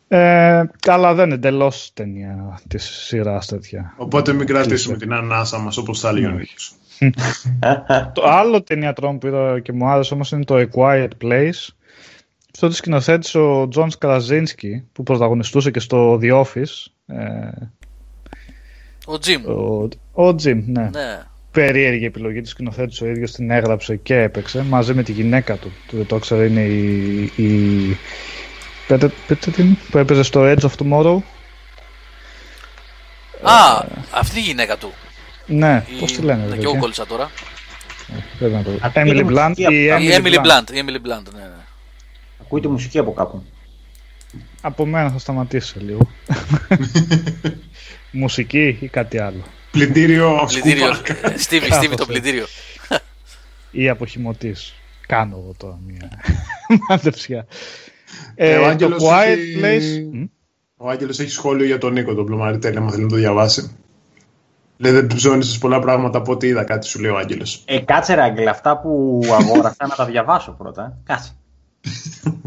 Ε, αλλά δεν είναι εντελώς ταινία της σειράς τέτοια. Οπότε μην κρατήσουμε την ανάσα μας όπως θα λέει ο Νίκος. Το άλλο ταινία τρόμου που είδα και μου άρεσε όμως είναι το A Quiet Place. Αυτό τη σκηνοθέτησε ο Τζον Κραζίνσκι που πρωταγωνιστούσε και στο The Office. Ε, ο Jim. Ο, ο Jim, ναι. ναι. Περίεργη επιλογή της σκηνοθέτης, ο ίδιος την έγραψε και έπαιξε μαζί με τη γυναίκα του. Του δεν το ήξερα, είναι η. η... Πέτε, πέτε την, που έπαιζε στο Edge of Tomorrow. Α, ε, αυτή η γυναίκα του. Ναι, η... πώς τη λένε. Τα και εγώ κόλλησα τώρα. Πρέπει να το πω. Emily Blunt. Η Emily Blunt, η Emily Blunt, ναι, ναι. Ακούγεται μουσική από κάπου. Από μένα θα σταματήσει λίγο. Μουσική ή κάτι άλλο. Πλυντήριο. Στίβη, Στίβη το πλυντήριο. Ή αποχυμωτής. Κάνω εγώ τώρα μια μάντευσιά. Ε, ο Άγγελος έχει... Mm? έχει σχόλιο για τον Νίκο, τον Πλωμαριτέλη, άμα θέλει να το διαβάσει. Λέει δεν ψώνησες πολλά πράγματα από ό,τι είδα, κάτι σου λέει ο Άγγελος. Ε, κάτσε ρε Άγγελε, αυτά που αγόρασα να τα διαβάσω πρώτα. Κάτσε.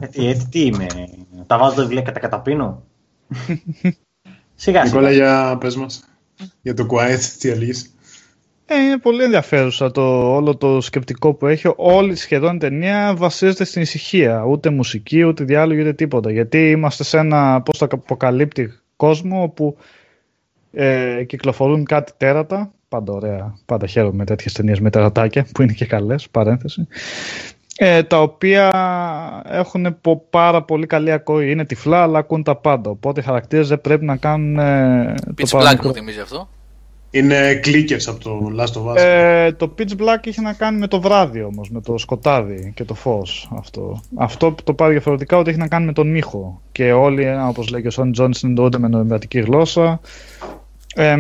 Έτσι, έτσι, τι είμαι, τα βάζω βιβλία και τα καταπίνω. Σιγά, Νικόλα, για πες μας, για το Quiet, τι αλήγεις. Ε, είναι πολύ ενδιαφέρουσα το, όλο το σκεπτικό που έχει. Όλη σχεδόν η ταινία βασίζεται στην ησυχία. Ούτε μουσική, ούτε διάλογο, ούτε τίποτα. Γιατί είμαστε σε ένα πώς το αποκαλύπτει κόσμο όπου ε, κυκλοφορούν κάτι τέρατα. Πάντα ωραία. Πάντα χαίρομαι με τέτοιες ταινίες με τερατάκια που είναι και καλές. Παρένθεση. Ε, τα οποία έχουν πάρα πολύ καλή ακοή. Είναι τυφλά, αλλά ακούν τα πάντα. Οπότε οι χαρακτήρες δεν πρέπει να κάνουν. Ε, Pitch το Black μου θυμίζει αυτό. Είναι clickers από το Last of Us. Ε, το Pitch Black είχε να κάνει με το βράδυ όμως, με το σκοτάδι και το φως αυτό. Αυτό που το πάρει διαφορετικά ότι έχει να κάνει με τον ήχο. Και όλοι, όπως λέει και ο Σόνι Τζόνις, συνεννοούνται με νοηματική γλώσσα. Ε,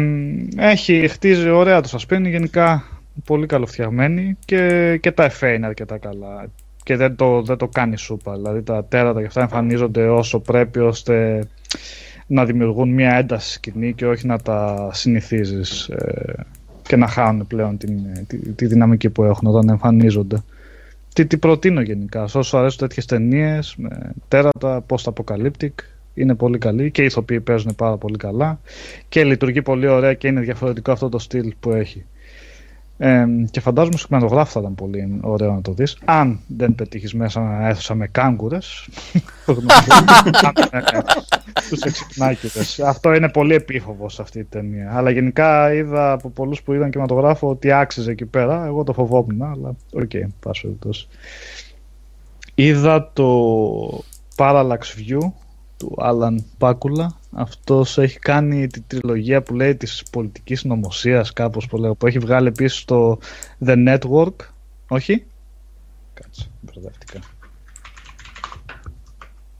έχει, χτίζει ωραία το σασπέν, γενικά πολύ καλοφτιαγμένη και, και τα εφέ είναι αρκετά καλά. Και δεν το, δεν το κάνει σούπα, δηλαδή τα τέρατα και αυτά εμφανίζονται όσο πρέπει ώστε... να δημιουργούν μια ένταση σκηνή και όχι να τα συνηθίζεις ε, και να χάνουν πλέον την, τη, τη δυναμική που έχουν όταν εμφανίζονται. Τι, τι προτείνω γενικά, σε όσους αρέσουν τέτοιες ταινίες, με τέρατα, post-apocalyptic, είναι πολύ καλή και οι ηθοποιοί παίζουν πάρα πολύ καλά και λειτουργεί πολύ ωραία και είναι διαφορετικό αυτό το στυλ που έχει. Ε, και φαντάζομαι σκηνογράφο θα ήταν πολύ ωραίο να το δεις. Αν δεν πετύχεις μέσα αίθουσα με κάγκουρες, τους εξυπνάκηδες. Αυτό είναι πολύ επίφοβο σε αυτή την ταινία. Αλλά γενικά είδα από πολλούς που είδαν κινηματογράφο ότι άξιζε εκεί πέρα. Εγώ το φοβόμουν, αλλά οκ, okay, πάσω διτός. Είδα το Parallax View του Άλαν Πάκουλα. Αυτός έχει κάνει τη τριλογία που λέει της πολιτικής νομοσίας κάπως που, λέω, που έχει βγάλει επίσης το The Network. Όχι. Κάτσε, μπερδευτικά.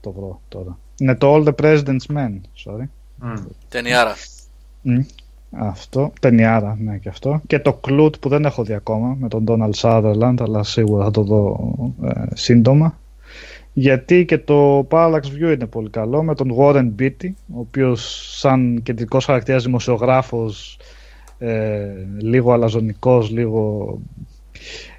Το βρω τώρα. Είναι το All the President's Men. Sorry. Mm. Ταινιάρα. Mm. Αυτό. Ταινιάρα, ναι και αυτό. Και το Clute που δεν έχω δει ακόμα με τον Donald Sutherland, αλλά σίγουρα θα το δω ε, σύντομα. Γιατί και το Parallax View είναι πολύ καλό με τον Warren Beatty, ο οποίος σαν κεντρικός χαρακτήρας δημοσιογράφος, ε, λίγο αλαζονικός, λίγο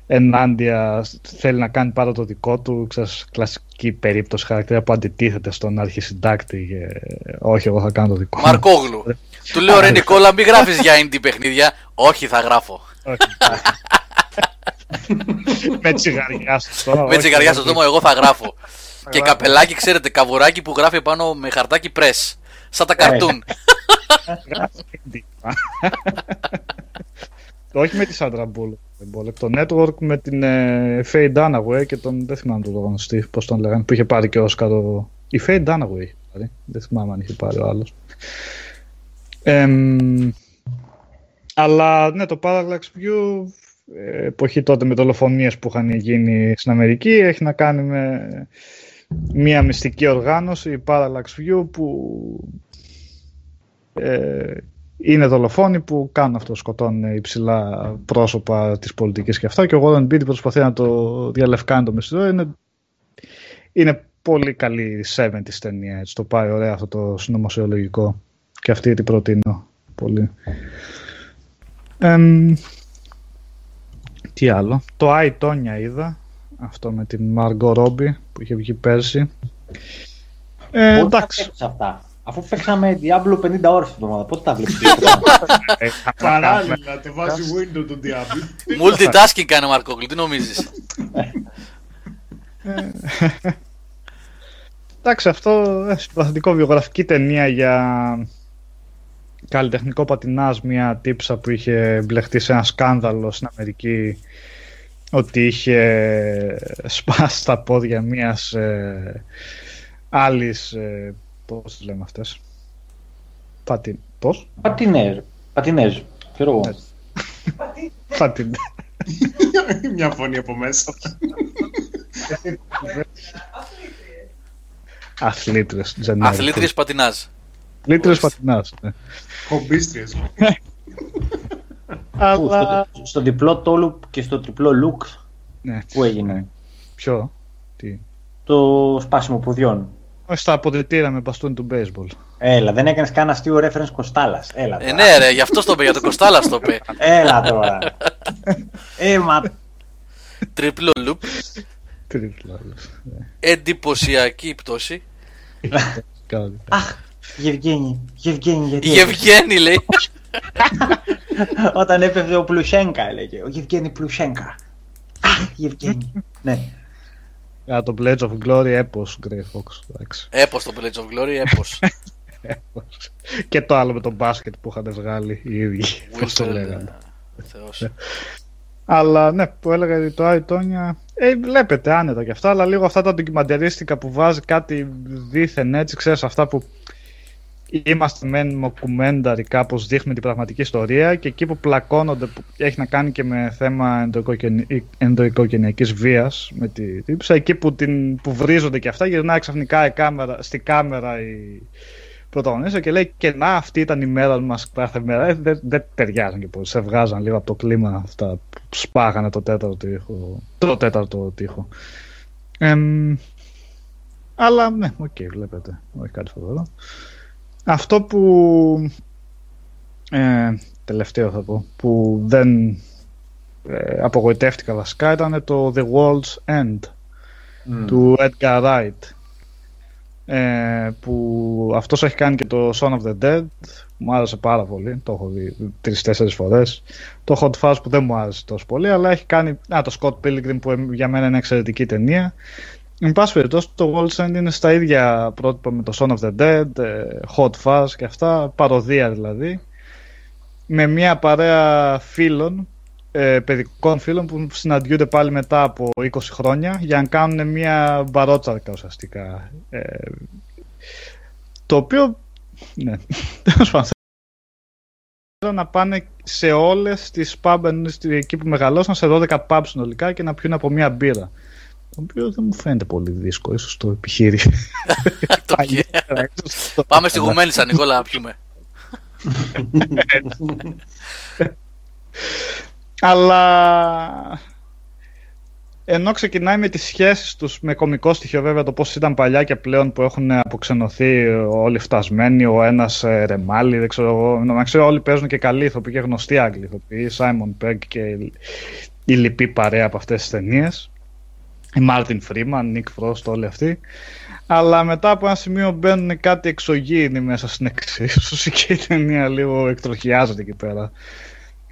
ενάντια, θέλει να κάνει πάρα το δικό του, ξέρεις, κλασική περίπτωση χαρακτήρα που αντιτίθεται στον αρχισυντάκτη και όχι εγώ θα κάνω το δικό μου. Μαρκόγλου, του λέω ρε Νικόλα μην γράφεις για indie παιχνίδια, όχι θα γράφω. Με τσιγαριά στο στόμα. Με τσιγαριά στο στόμα, εγώ θα γράφω. Και καπελάκι, ξέρετε, καβουράκι που γράφει πάνω με χαρτάκι press. Σαν τα καρτούν. Όχι με τη Σάντρα Μπούλοκ. Το Network με την Faye Dunaway και τον. Δεν θυμάμαι τον πρωταγωνιστή, πώς τον λέγανε, που είχε πάρει και ο Όσκαρ. Η Faye Dunaway είχε πάρει. Δεν θυμάμαι αν είχε πάρει ο άλλος. Αλλά ναι, το Parallax View, εποχή τότε με δολοφονίες που είχαν γίνει στην Αμερική, έχει να κάνει με μία μυστική οργάνωση, η Parallax View, που ε, είναι δολοφόνοι που κάνουν αυτό, σκοτώνουν υψηλά πρόσωπα της πολιτικής και αυτά, και ο Warren Beatty προσπαθεί να το διαλευκάνει το μυστήριο. Είναι, είναι πολύ καλή εβδομήντα ταινία, έτσι το πάει ωραία αυτό το συνωμοσιολογικό, και αυτή την προτείνω πολύ. Ε, τι άλλο, το I, Tonya είδα, αυτό με την Margot Robbie που είχε βγει πέρσι. Ε, εντάξει. Αυτά. Αφού παίξαμε Diablo πενήντα ώρες την εβδομάδα, πότε τα βλέπεις? Παράλληλα, τε βάζει window τον Diablo. Multitasking κάνει ο Μαρκόγλου, τι νομίζεις? Εντάξει, αυτό συμπαθητικό, βιογραφική ταινία για καλλιτεχνικό πατινάζ, μια τύψα που είχε μπλεχτεί σε ένα σκάνδαλο στην Αμερική, ότι είχε σπάσει τα πόδια μιας ε, άλλης, ε, πώς λέμε αυτές, Πατι... πώς? Πατινέρ, πατινέζ, ξέρω εγώ. Πατινέρ. Μια φωνή από μέσα. Αθλήτρες, τζενέρ. Αθλήτρες πατινάζ. Αθλήτρες πατινάζ, ναι. Κομπίστριες. Αλλά... Στο, στο διπλό τόλου και στο τριπλό look, ναι, που έγινε, ναι. Ποιο? Τι? Το σπάσιμο ποδιών. Όχι, στα αποδυτήρα με μπαστούνι του baseball. Έλα, δεν έκανες καν αστείο reference Κοστάλας. Έλα τώρα. Ε, ναι ρε, γι' αυτό το είπε, για τον Κοστάλας το είπε. Έλα τώρα. Ε, μα... Τριπλό loop. Τριπλό loop, ναι. Εντυπωσιακή πτώση. Αχ, Γευγένη, Γευγένη, γιατί... Γευγένη λέει. Όταν έπαιζε ο Πλουσένκα, έλεγε. Ο Γευγένη Πλουσένκα. Αχ, Γευγένη. Ναι. Α, το Pledge of Glory, έπος, Grey Fox. Έπος το Pledge of Glory, έπος. Και το άλλο με το μπάσκετ που είχαν βγάλει οι ίδιοι. Πώς το λέγανε. Θεός. Αλλά ναι, που έλεγα το Άι Τόνια, ε, βλέπετε άνετα και αυτά, αλλά λίγο αυτά τα ντοκιμαντερίστικα που βάζει κάτι δίθεν έτσι, ξέρεις, αυτά που είμαστε μεν μοκουμένταροι, κάπως δείχνουν την πραγματική ιστορία, και εκεί που πλακώνονται, που έχει να κάνει και με θέμα ενδοοικογενειακής βίας με τη τύψα, εκεί που, την, που βρίζονται και αυτά, γυρνάει ξαφνικά η κάμερα, στη κάμερα η πρωταγωνίστρια και λέει, και να, αυτή ήταν η μέρα μας κάθε μέρα. Δεν δε ταιριάζαν και πολύ, σε βγάζαν λίγο από το κλίμα αυτά που σπάγανε το τέταρτο τοίχο, το τέταρτο τοίχο. Ε, αλλά ναι, οκ, okay, βλέπετε, όχι κάτι φοβερό. Αυτό που, ε, τελευταίο θα πω, που δεν ε, απογοητεύτηκα βασικά, ήταν το The World's End mm. του Edgar Wright, ε, που αυτός έχει κάνει και το Son of the Dead, που μου άρεσε πάρα πολύ, το έχω δει τρεις-τέσσερις φορές, το Hot Fuzz που δεν μου άρεσε τόσο πολύ, αλλά έχει κάνει, α, το Scott Pilgrim που για μένα είναι εξαιρετική ταινία. Εν πάση περιπτώσει, το World's End είναι στα ίδια πρότυπα με το Son of the Dead, Hot Fuzz και αυτά, παροδία δηλαδή, με μια παρέα φίλων, παιδικών φίλων, που συναντιούνται πάλι μετά από είκοσι χρόνια για να κάνουν μια μπαρότσαρκα ουσιαστικά. Το οποίο, ναι, τέλος πάντων, να πάνε σε όλες τις pub, εκεί που μεγαλώσαν, σε δώδεκα pub συνολικά, και να πιούν από μια μπύρα. Το οποίο δεν μου φαίνεται πολύ δύσκολο, ίσως το επιχείρη. Πάμε στη Γουμέλισσα, Νικόλα, να πιούμε. Αλλά ενώ ξεκινάει με τις σχέσεις τους, με κωμικό στοιχείο βέβαια, το πώς ήταν παλιά και πλέον που έχουν αποξενωθεί όλοι φτασμένοι, ο ένας ρεμάλι, δεν ξέρω εγώ, να ξέρω, όλοι παίζουν και καλοί ηθοποιοί και γνωστοί Άγγλοι ηθοποιοί, Σάιμον Πέγκ και η λυπή παρέα από αυτές τις ταινίες. Μάρτιν Φρήμαν, Νίκ Φρόστ, όλοι αυτοί. Αλλά μετά από ένα σημείο μπαίνουν κάτι εξωγήινοι μέσα στην εξίσωση και η ταινία λίγο εκτροχιάζεται εκεί πέρα.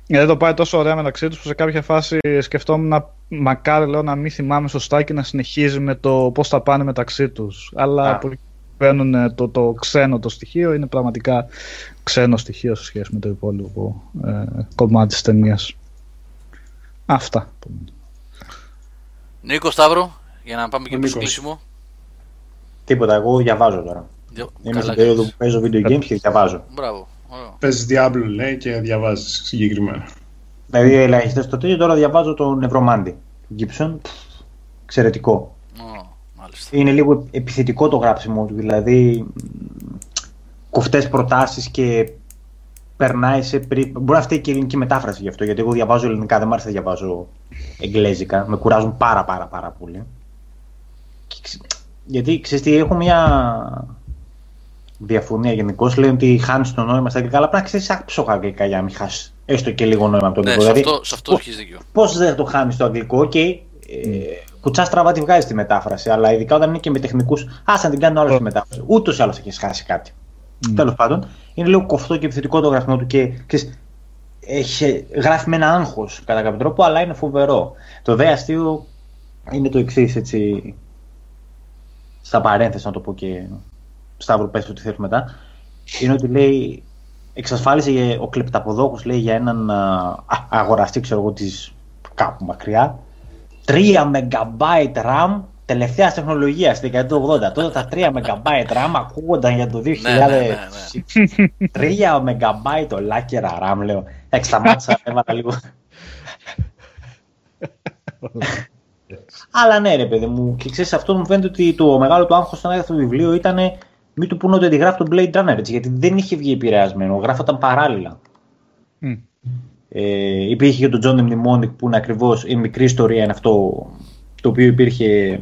Δεν το πάει τόσο ωραία μεταξύ τους που σε κάποια φάση σκεφτόμουν να, μακάρι λέω, να μην θυμάμαι σωστά και να συνεχίζει με το πώς θα πάνε μεταξύ τους. Αλλά από εκεί παίρνουν το, το ξένο το στοιχείο, είναι πραγματικά ξένο στοιχείο σε σχέση με το υπόλοιπο ε, κομμάτι της ταινίας. Αυτά. Νίκο, Σταύρο, για να πάμε και με το κλείσιμο. Τίποτα, εγώ διαβάζω τώρα. Δια... Είμαι στην περίοδο που παίζω video games και διαβάζω. Μπράβο. Παίζεις Diablo, λέει, και διαβάζεις συγκεκριμένα. Δηλαδή ελάχιστες το τέτοιο, τώρα διαβάζω τον Νευρομάντη του Gibson. Εξαιρετικό. Oh, είναι λίγο επιθετικό το γράψιμο του, δηλαδή κοφτές προτάσεις και περνάει σε περί... Μπορεί να φταίει και η ελληνική μετάφραση γι' αυτό, γιατί εγώ διαβάζω ελληνικά, δεν μ' άρεσε να διαβάζω εγγλέζικα. Με κουράζουν πάρα πάρα πάρα πολύ. Και... γιατί ξέρεις τι, έχω μια διαφωνία γενικώς, λέει ότι χάνεις το νόημα στα αγγλικά, αλλά πρέπει να ξέρεις άψογα αγγλικά για να μην χάσεις έστω και λίγο νόημα από το αγγλικό. Ναι, δηλαδή, σε αυτό έχεις δίκιο. Πώς δεν το χάνεις το αγγλικό και ε, κουτσάς τραβά τη βγάζεις τη μετάφραση, αλλά ειδικά όταν είναι και με τεχνικούς, ας να την κάνουν άλλο τη μετάφραση. Ούτως ή άλλως έχεις χάσει κάτι. Mm. Τέλος πάντων, είναι λίγο κοφτό και επιθετικό το γραφμό του και ξέρεις, έχει, γράφει με ένα άγχος κατά κάποιο τρόπο, αλλά είναι φοβερό. Το δε αστείο είναι το εξής, έτσι. Στα παρένθεση να το πω και Σταύρο πες το τι θέλει μετά, είναι ότι λέει εξασφάλισε ο κλεπταποδόκος, λέει, για έναν α, αγοραστή, ξέρω εγώ, της κάπου μακριά, τρία μεγαμπάιτ RAM τελευταίας τεχνολογίας, στη δεκαετία του ογδόντα. Τότε τα τρία μεγαμπάιτ RAM ακούγονταν για το δύο χιλιάδες τρία τρία μεγαμπάιτ ολάκερα RAM, λέω. Εξταμάτησα, έβαλα λίγο. Αλλά ναι, ρε παιδί μου, και ξέρεις, αυτό μου φαίνεται ότι το μεγάλο του άγχος στον έγραφο του βιβλίου ήταν μην του πούνε ότι γράφει τον Blade Runner, έτσι, γιατί δεν είχε βγει επηρεασμένο, γράφονταν παράλληλα. Mm. Ε, υπήρχε και τον John Mnemonic που είναι ακριβώς η μικρή ιστορία, είναι αυτό το οποίο υπήρχε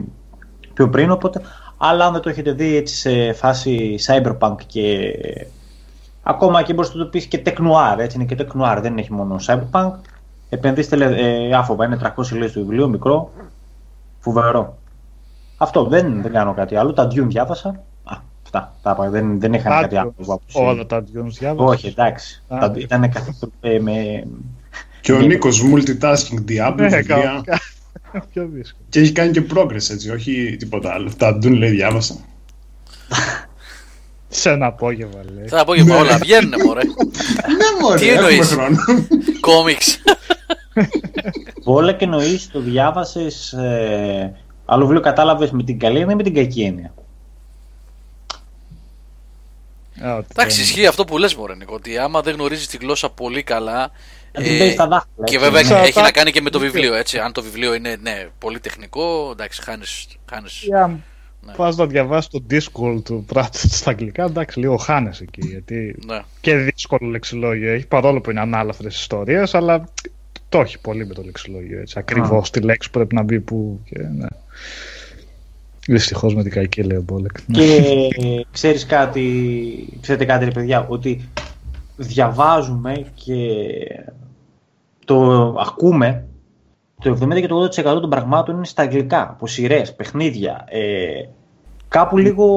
πιο πριν, οπότε, αλλά αν δεν το έχετε δει έτσι σε φάση cyberpunk και ακόμα και μπορείς να το πεις και τεκνουάρ, έτσι, είναι και τεκνουάρ, δεν έχει μόνο cyberpunk, επενδύστε ε, άφοβα, είναι τριακόσιες σελίδες του βιβλίου, μικρό. Φοβερό. Αυτό, δεν, δεν κάνω κάτι άλλο. Τα Dune διάβασα. Α, αυτά. Τα, δεν, δεν είχαν κάτι άλλο. Όλα τα Dune διάβασα. Όχι, εντάξει. Α, τα, ήτανε κάτι με... Και ο Νίκος multitasking Diablo. Πιο δύσκολο. Και έχει κάνει και progress, έτσι, όχι τίποτα άλλο. Τα Dune, λέει, διάβασα. Σε ένα απόγευμα, λέει. Σε ένα απόγευμα, όλα βγαίνουνε, μωρέ. Ναι, μωρέ. Τι εννοείς. Κόμιξ. Όλα και εννοείς, το διάβασες, ε, άλλο βιβλίο κατάλαβες με την καλή έννοια ή με την κακή έννοια. Εντάξει, ισχύει αυτό που λες, μωρέ Νίκο, ότι άμα δεν γνωρίζεις τη γλώσσα πολύ καλά, ε, στα δάχτυλα, και βέβαια στα έχει δάχτυλα. Να κάνει και με το βιβλίο, έτσι. Αν το βιβλίο είναι, ναι, πολύ τεχνικό, εντάξει, χάνεις, χάνεις. Yeah. Ναι. Πας να διαβάσεις το Discord του Pratchett στα αγγλικά, εντάξει, λίγο χάνεσαι εκεί, γιατί ναι. Και δύσκολο λεξιλόγιο έχει, παρόλο που είναι ανάλαφρες ιστορίες, αλλά το έχει πολύ με το λεξιλόγιο, έτσι, ακριβώς τη λέξη πρέπει να μπει που και, ναι. Δυστυχώς με την κακή, λέει ο Μπόλεκ. Και ξέρεις κάτι, ξέρετε κάτι, ρε παιδιά, ότι διαβάζουμε και το ακούμε. Το εβδομήντα τοις εκατό και το ογδόντα τοις εκατό των πραγμάτων είναι στα αγγλικά, από σειρές, παιχνίδια. Ε, κάπου λίγο.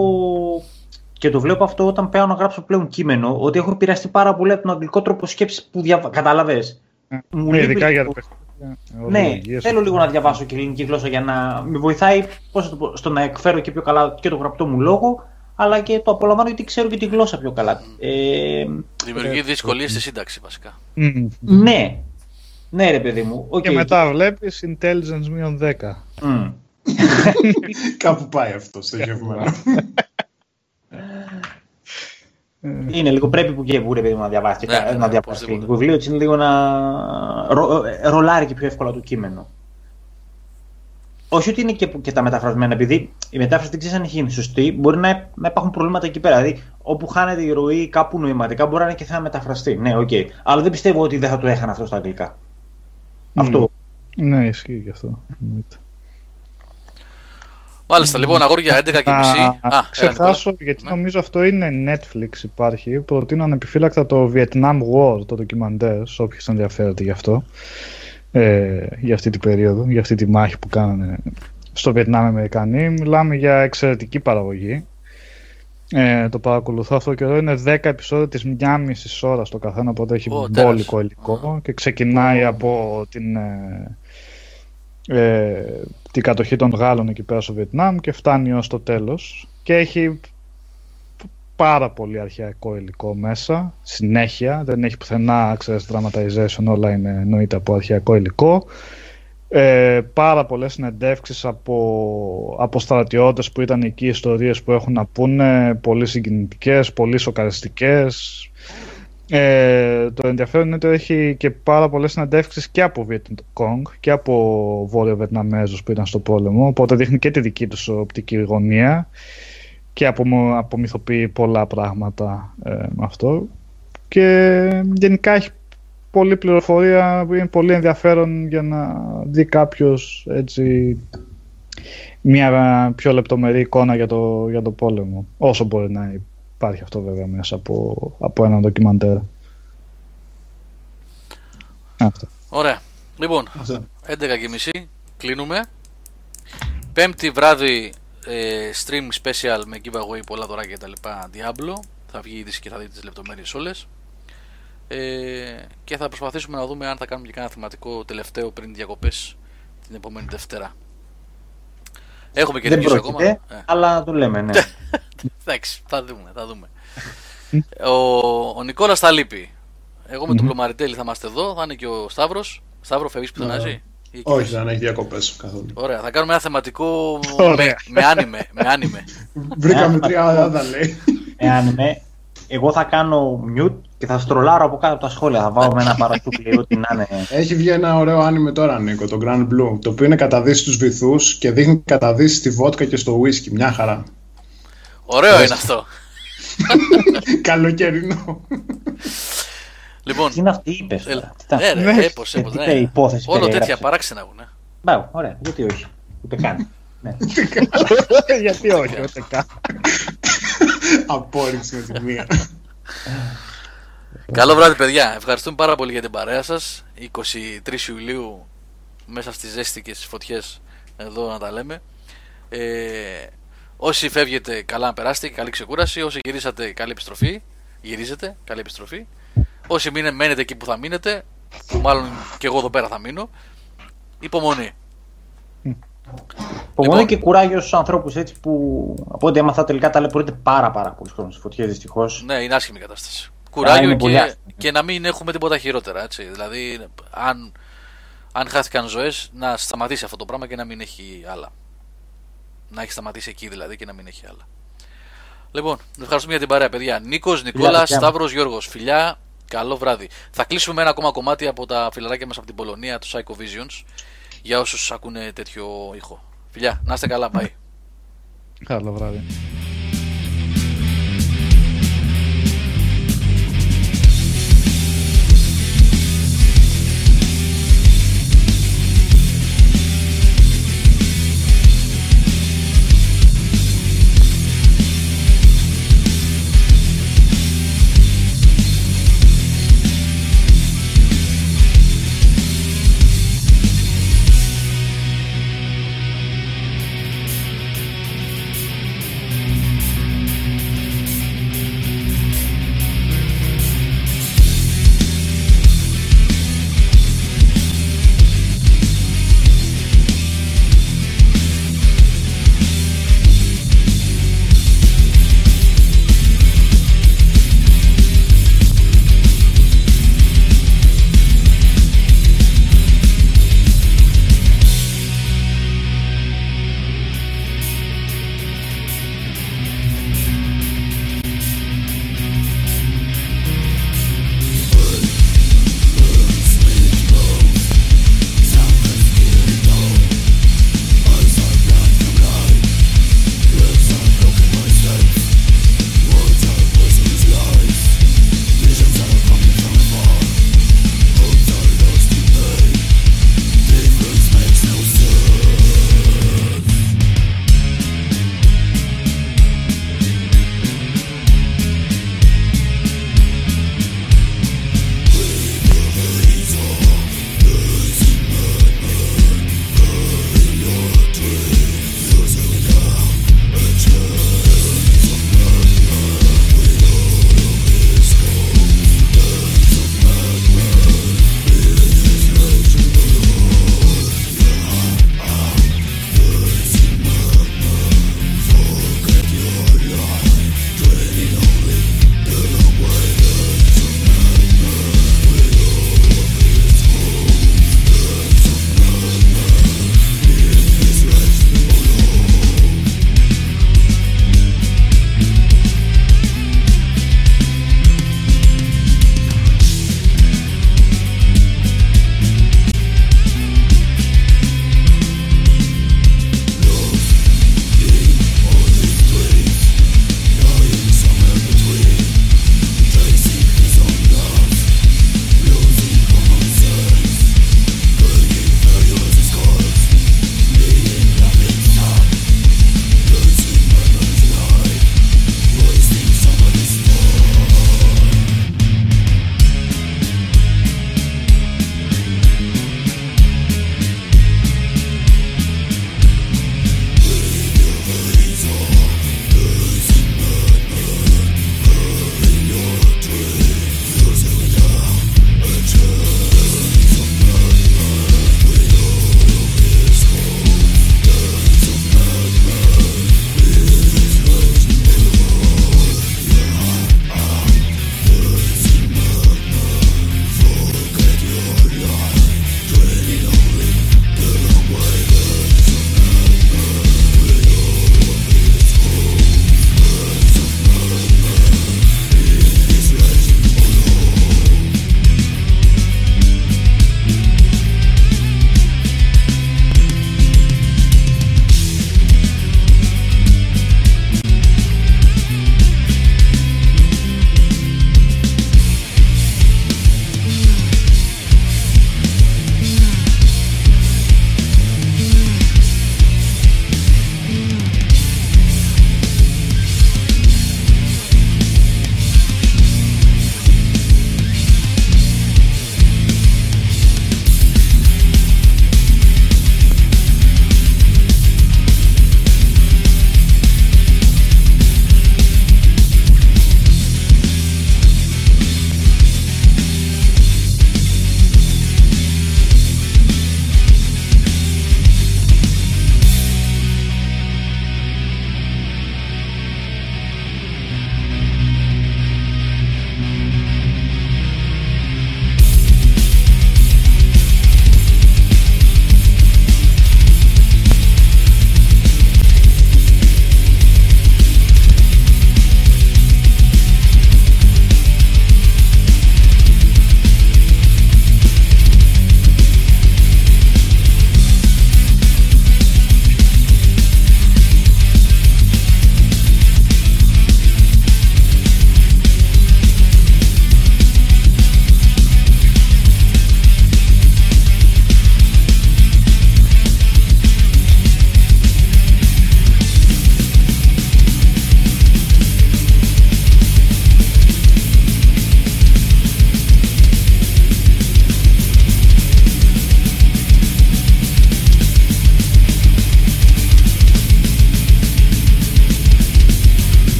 Και το βλέπω αυτό όταν πάω να γράψω πλέον κείμενο, ότι έχω επηρεαστεί πάρα πολύ από τον αγγλικό τρόπο σκέψης που διαβάζω. Καταλαβες. Ε, μου λέει. Ειδικά για τα παιχνίδια. Ναι, θέλω λίγο να διαβάσω και ελληνική γλώσσα για να με βοηθάει πώς το πω, στο να εκφέρω και πιο καλά και το γραπτό μου λόγο, αλλά και το απολαμβάνω γιατί ξέρω και τη γλώσσα πιο καλά. Ε, Δημιουργεί ε, δυσκολίες στη σύνταξη, βασικά. Ναι. Ναι, ρε παιδί μου. Okay. Και μετά βλέπεις intelligence μείον δέκα. Mm. Κάπου πάει αυτό στο γεύμα. Είναι λίγο πρέπει που και μπορεί να διαβάσει το βιβλίο, είναι λίγο να ρο, ρολάρει και πιο εύκολα το κείμενο. Όχι ότι είναι και, και τα μεταφρασμένα, επειδή η μετάφραση δεν ξέρει αν έχει είναι σωστή, μπορεί να, να υπάρχουν προβλήματα εκεί πέρα. Δηλαδή, όπου χάνεται η ροή κάπου νοηματικά, μπορεί να είναι και θα μεταφραστεί. Ναι, οκ. Okay. Αλλά δεν πιστεύω ότι δεν θα το έχανε αυτό στα αγγλικά. Αυτό. Ναι, ισχύει και αυτό. Μάλιστα, λοιπόν, αγόρια, έντεκα και μισή. Α, ξεχάσω, γιατί νομίζω αυτό είναι Netflix, υπάρχει. Προτείνω ανεπιφύλακτα το Vietnam War, το ντοκιμαντέρ, όποιος ενδιαφέρεται γι' αυτό. Ε, για αυτή την περίοδο, για αυτή τη μάχη που κάνανε στο Βιετνάμ Αμερικανοί. Μιλάμε για εξαιρετική παραγωγή. Ε, το παρακολουθώ αυτό καιρό. Είναι δέκα επεισόδια της μια μισή ώρα το καθένα, οπότε έχει oh, μπόλικο υλικό. Oh. Και ξεκινάει oh. από την, ε, ε, την κατοχή των Γάλλων εκεί πέρα στο Βιετνάμ και φτάνει ως το τέλος. Και έχει πάρα πολύ αρχαιακό υλικό μέσα, συνέχεια, δεν έχει πουθενά, ξέρεις, dramatization, όλα είναι εννοείται από αρχαιακό υλικό. Ε, πάρα πολλές συνεντεύξεις από, από στρατιώτες που ήταν εκεί, ιστορίες που έχουν να πούνε, πολύ συγκινητικές, πολύ σοκαριστικές. Ε, το ενδιαφέρον είναι ότι έχει και πάρα πολλές συνεντεύξεις και από Βιετκόνγκ και από Βόρειο Βιετναμέζους που ήταν στο πόλεμο, οπότε δείχνει και τη δική τους οπτική γωνία και απομυθοποιεί πολλά πράγματα ε, με αυτό, και γενικά έχει πολλή πληροφορία που είναι πολύ ενδιαφέρον για να δει κάποιος έτσι μια πιο λεπτομερή εικόνα για το, για το πόλεμο, όσο μπορεί να υπάρχει αυτό βέβαια μέσα από, από ένα ντοκιμαντέρ. Ωραία, λοιπόν, έντεκα και μισή κλείνουμε. Πέμπτη βράδυ ε, stream special με giveaway, πολλά δωράκια και τα λοιπά, Diablo. Θα βγει η είδηση και θα δείτε τις λεπτομέρειες όλες. Ε, και θα προσπαθήσουμε να δούμε αν θα κάνουμε και κανένα θεματικό τελευταίο πριν διακοπές την επόμενη Δευτέρα. Έχουμε και ρεβιούς ακόμα. Ε. Αλλά το λέμε, ναι. Εντάξει, θα δούμε, θα δούμε. ο, ο Νικόλας θα λείπει. Εγώ με τον Πλωμαριτέλη θα είμαστε εδώ, θα είναι και ο Σταύρος. Σταύρο, φεύγεις πουθενά εσύ? Όχι, δεν έχει διακοπές καθόλου. Ωραία, θα κάνουμε ένα θεματικό με άνιμε. Βρήκαμε τρία άλλα, λέει. Με άνιμε. Εγώ θα κάνω mute και θα στρολάρω από κάτω από τα σχόλια. Θα βάλω με ένα παραστούκλι, ό,τι να είναι. Έχει βγει ένα ωραίο άνιμε τώρα, Νίκο, το Grand Blue. Το οποίο είναι καταδύσει στους βυθούς και δείχνει καταδύσει στη βότκα και στο whisky. Μια χαρά. Ωραίο είναι αυτό. Καλοκαιρινό. Λοιπόν. Τι είναι αυτή η ύπες. Ε, ρε, έπως, έπως. Όλο τέτοια παράξενα έχουν. Μπράβο, ωραία. Γιατί όχι. Ούτε καν. Γιατί όχι, ούτε καν. Απόρριψη με τη μία. Καλό βράδυ, παιδιά. Ευχαριστούμε πάρα πολύ για την παρέα σας. εικοστή τρίτη Ιουλίου, μέσα στη ζέστη και στις φωτιές, εδώ να τα λέμε. Ε, όσοι φεύγετε, καλά να περάσετε, καλή ξεκούραση. Όσοι γυρίσατε, καλή επιστροφή. Γυρίζετε, καλή επιστροφή. Όσοι μείνε, μένετε εκεί που θα μείνετε, που μάλλον και εγώ εδώ πέρα θα μείνω. Υπομονή. Υπομονή λοιπόν, και κουράγιο στους ανθρώπους έτσι που από ό,τι έμαθα τελικά ταλαιπωρείται πάρα πάρα πολλούς χρόνους στις φωτιές, δυστυχώς. Ναι, είναι άσχημη η κατάσταση. Κουράγιο και, και να μην έχουμε τίποτα χειρότερα. Έτσι. Δηλαδή, αν, αν χάθηκαν ζωές, να σταματήσει αυτό το πράγμα και να μην έχει άλλα. Να έχει σταματήσει εκεί δηλαδή και να μην έχει άλλα. Λοιπόν, ευχαριστούμε για την παρέα, παιδιά. Νίκος, Νικόλας, Σταύρος, Γιώργος. Φιλιά, καλό βράδυ. Θα κλείσουμε με ένα ακόμα κομμάτι από τα φιλαράκια μας από την Πολωνία, το Psycho Visions. Για όσους ακούνε τέτοιο ήχο. Φιλιά, να είστε καλά, πάει. Καλό βράδυ.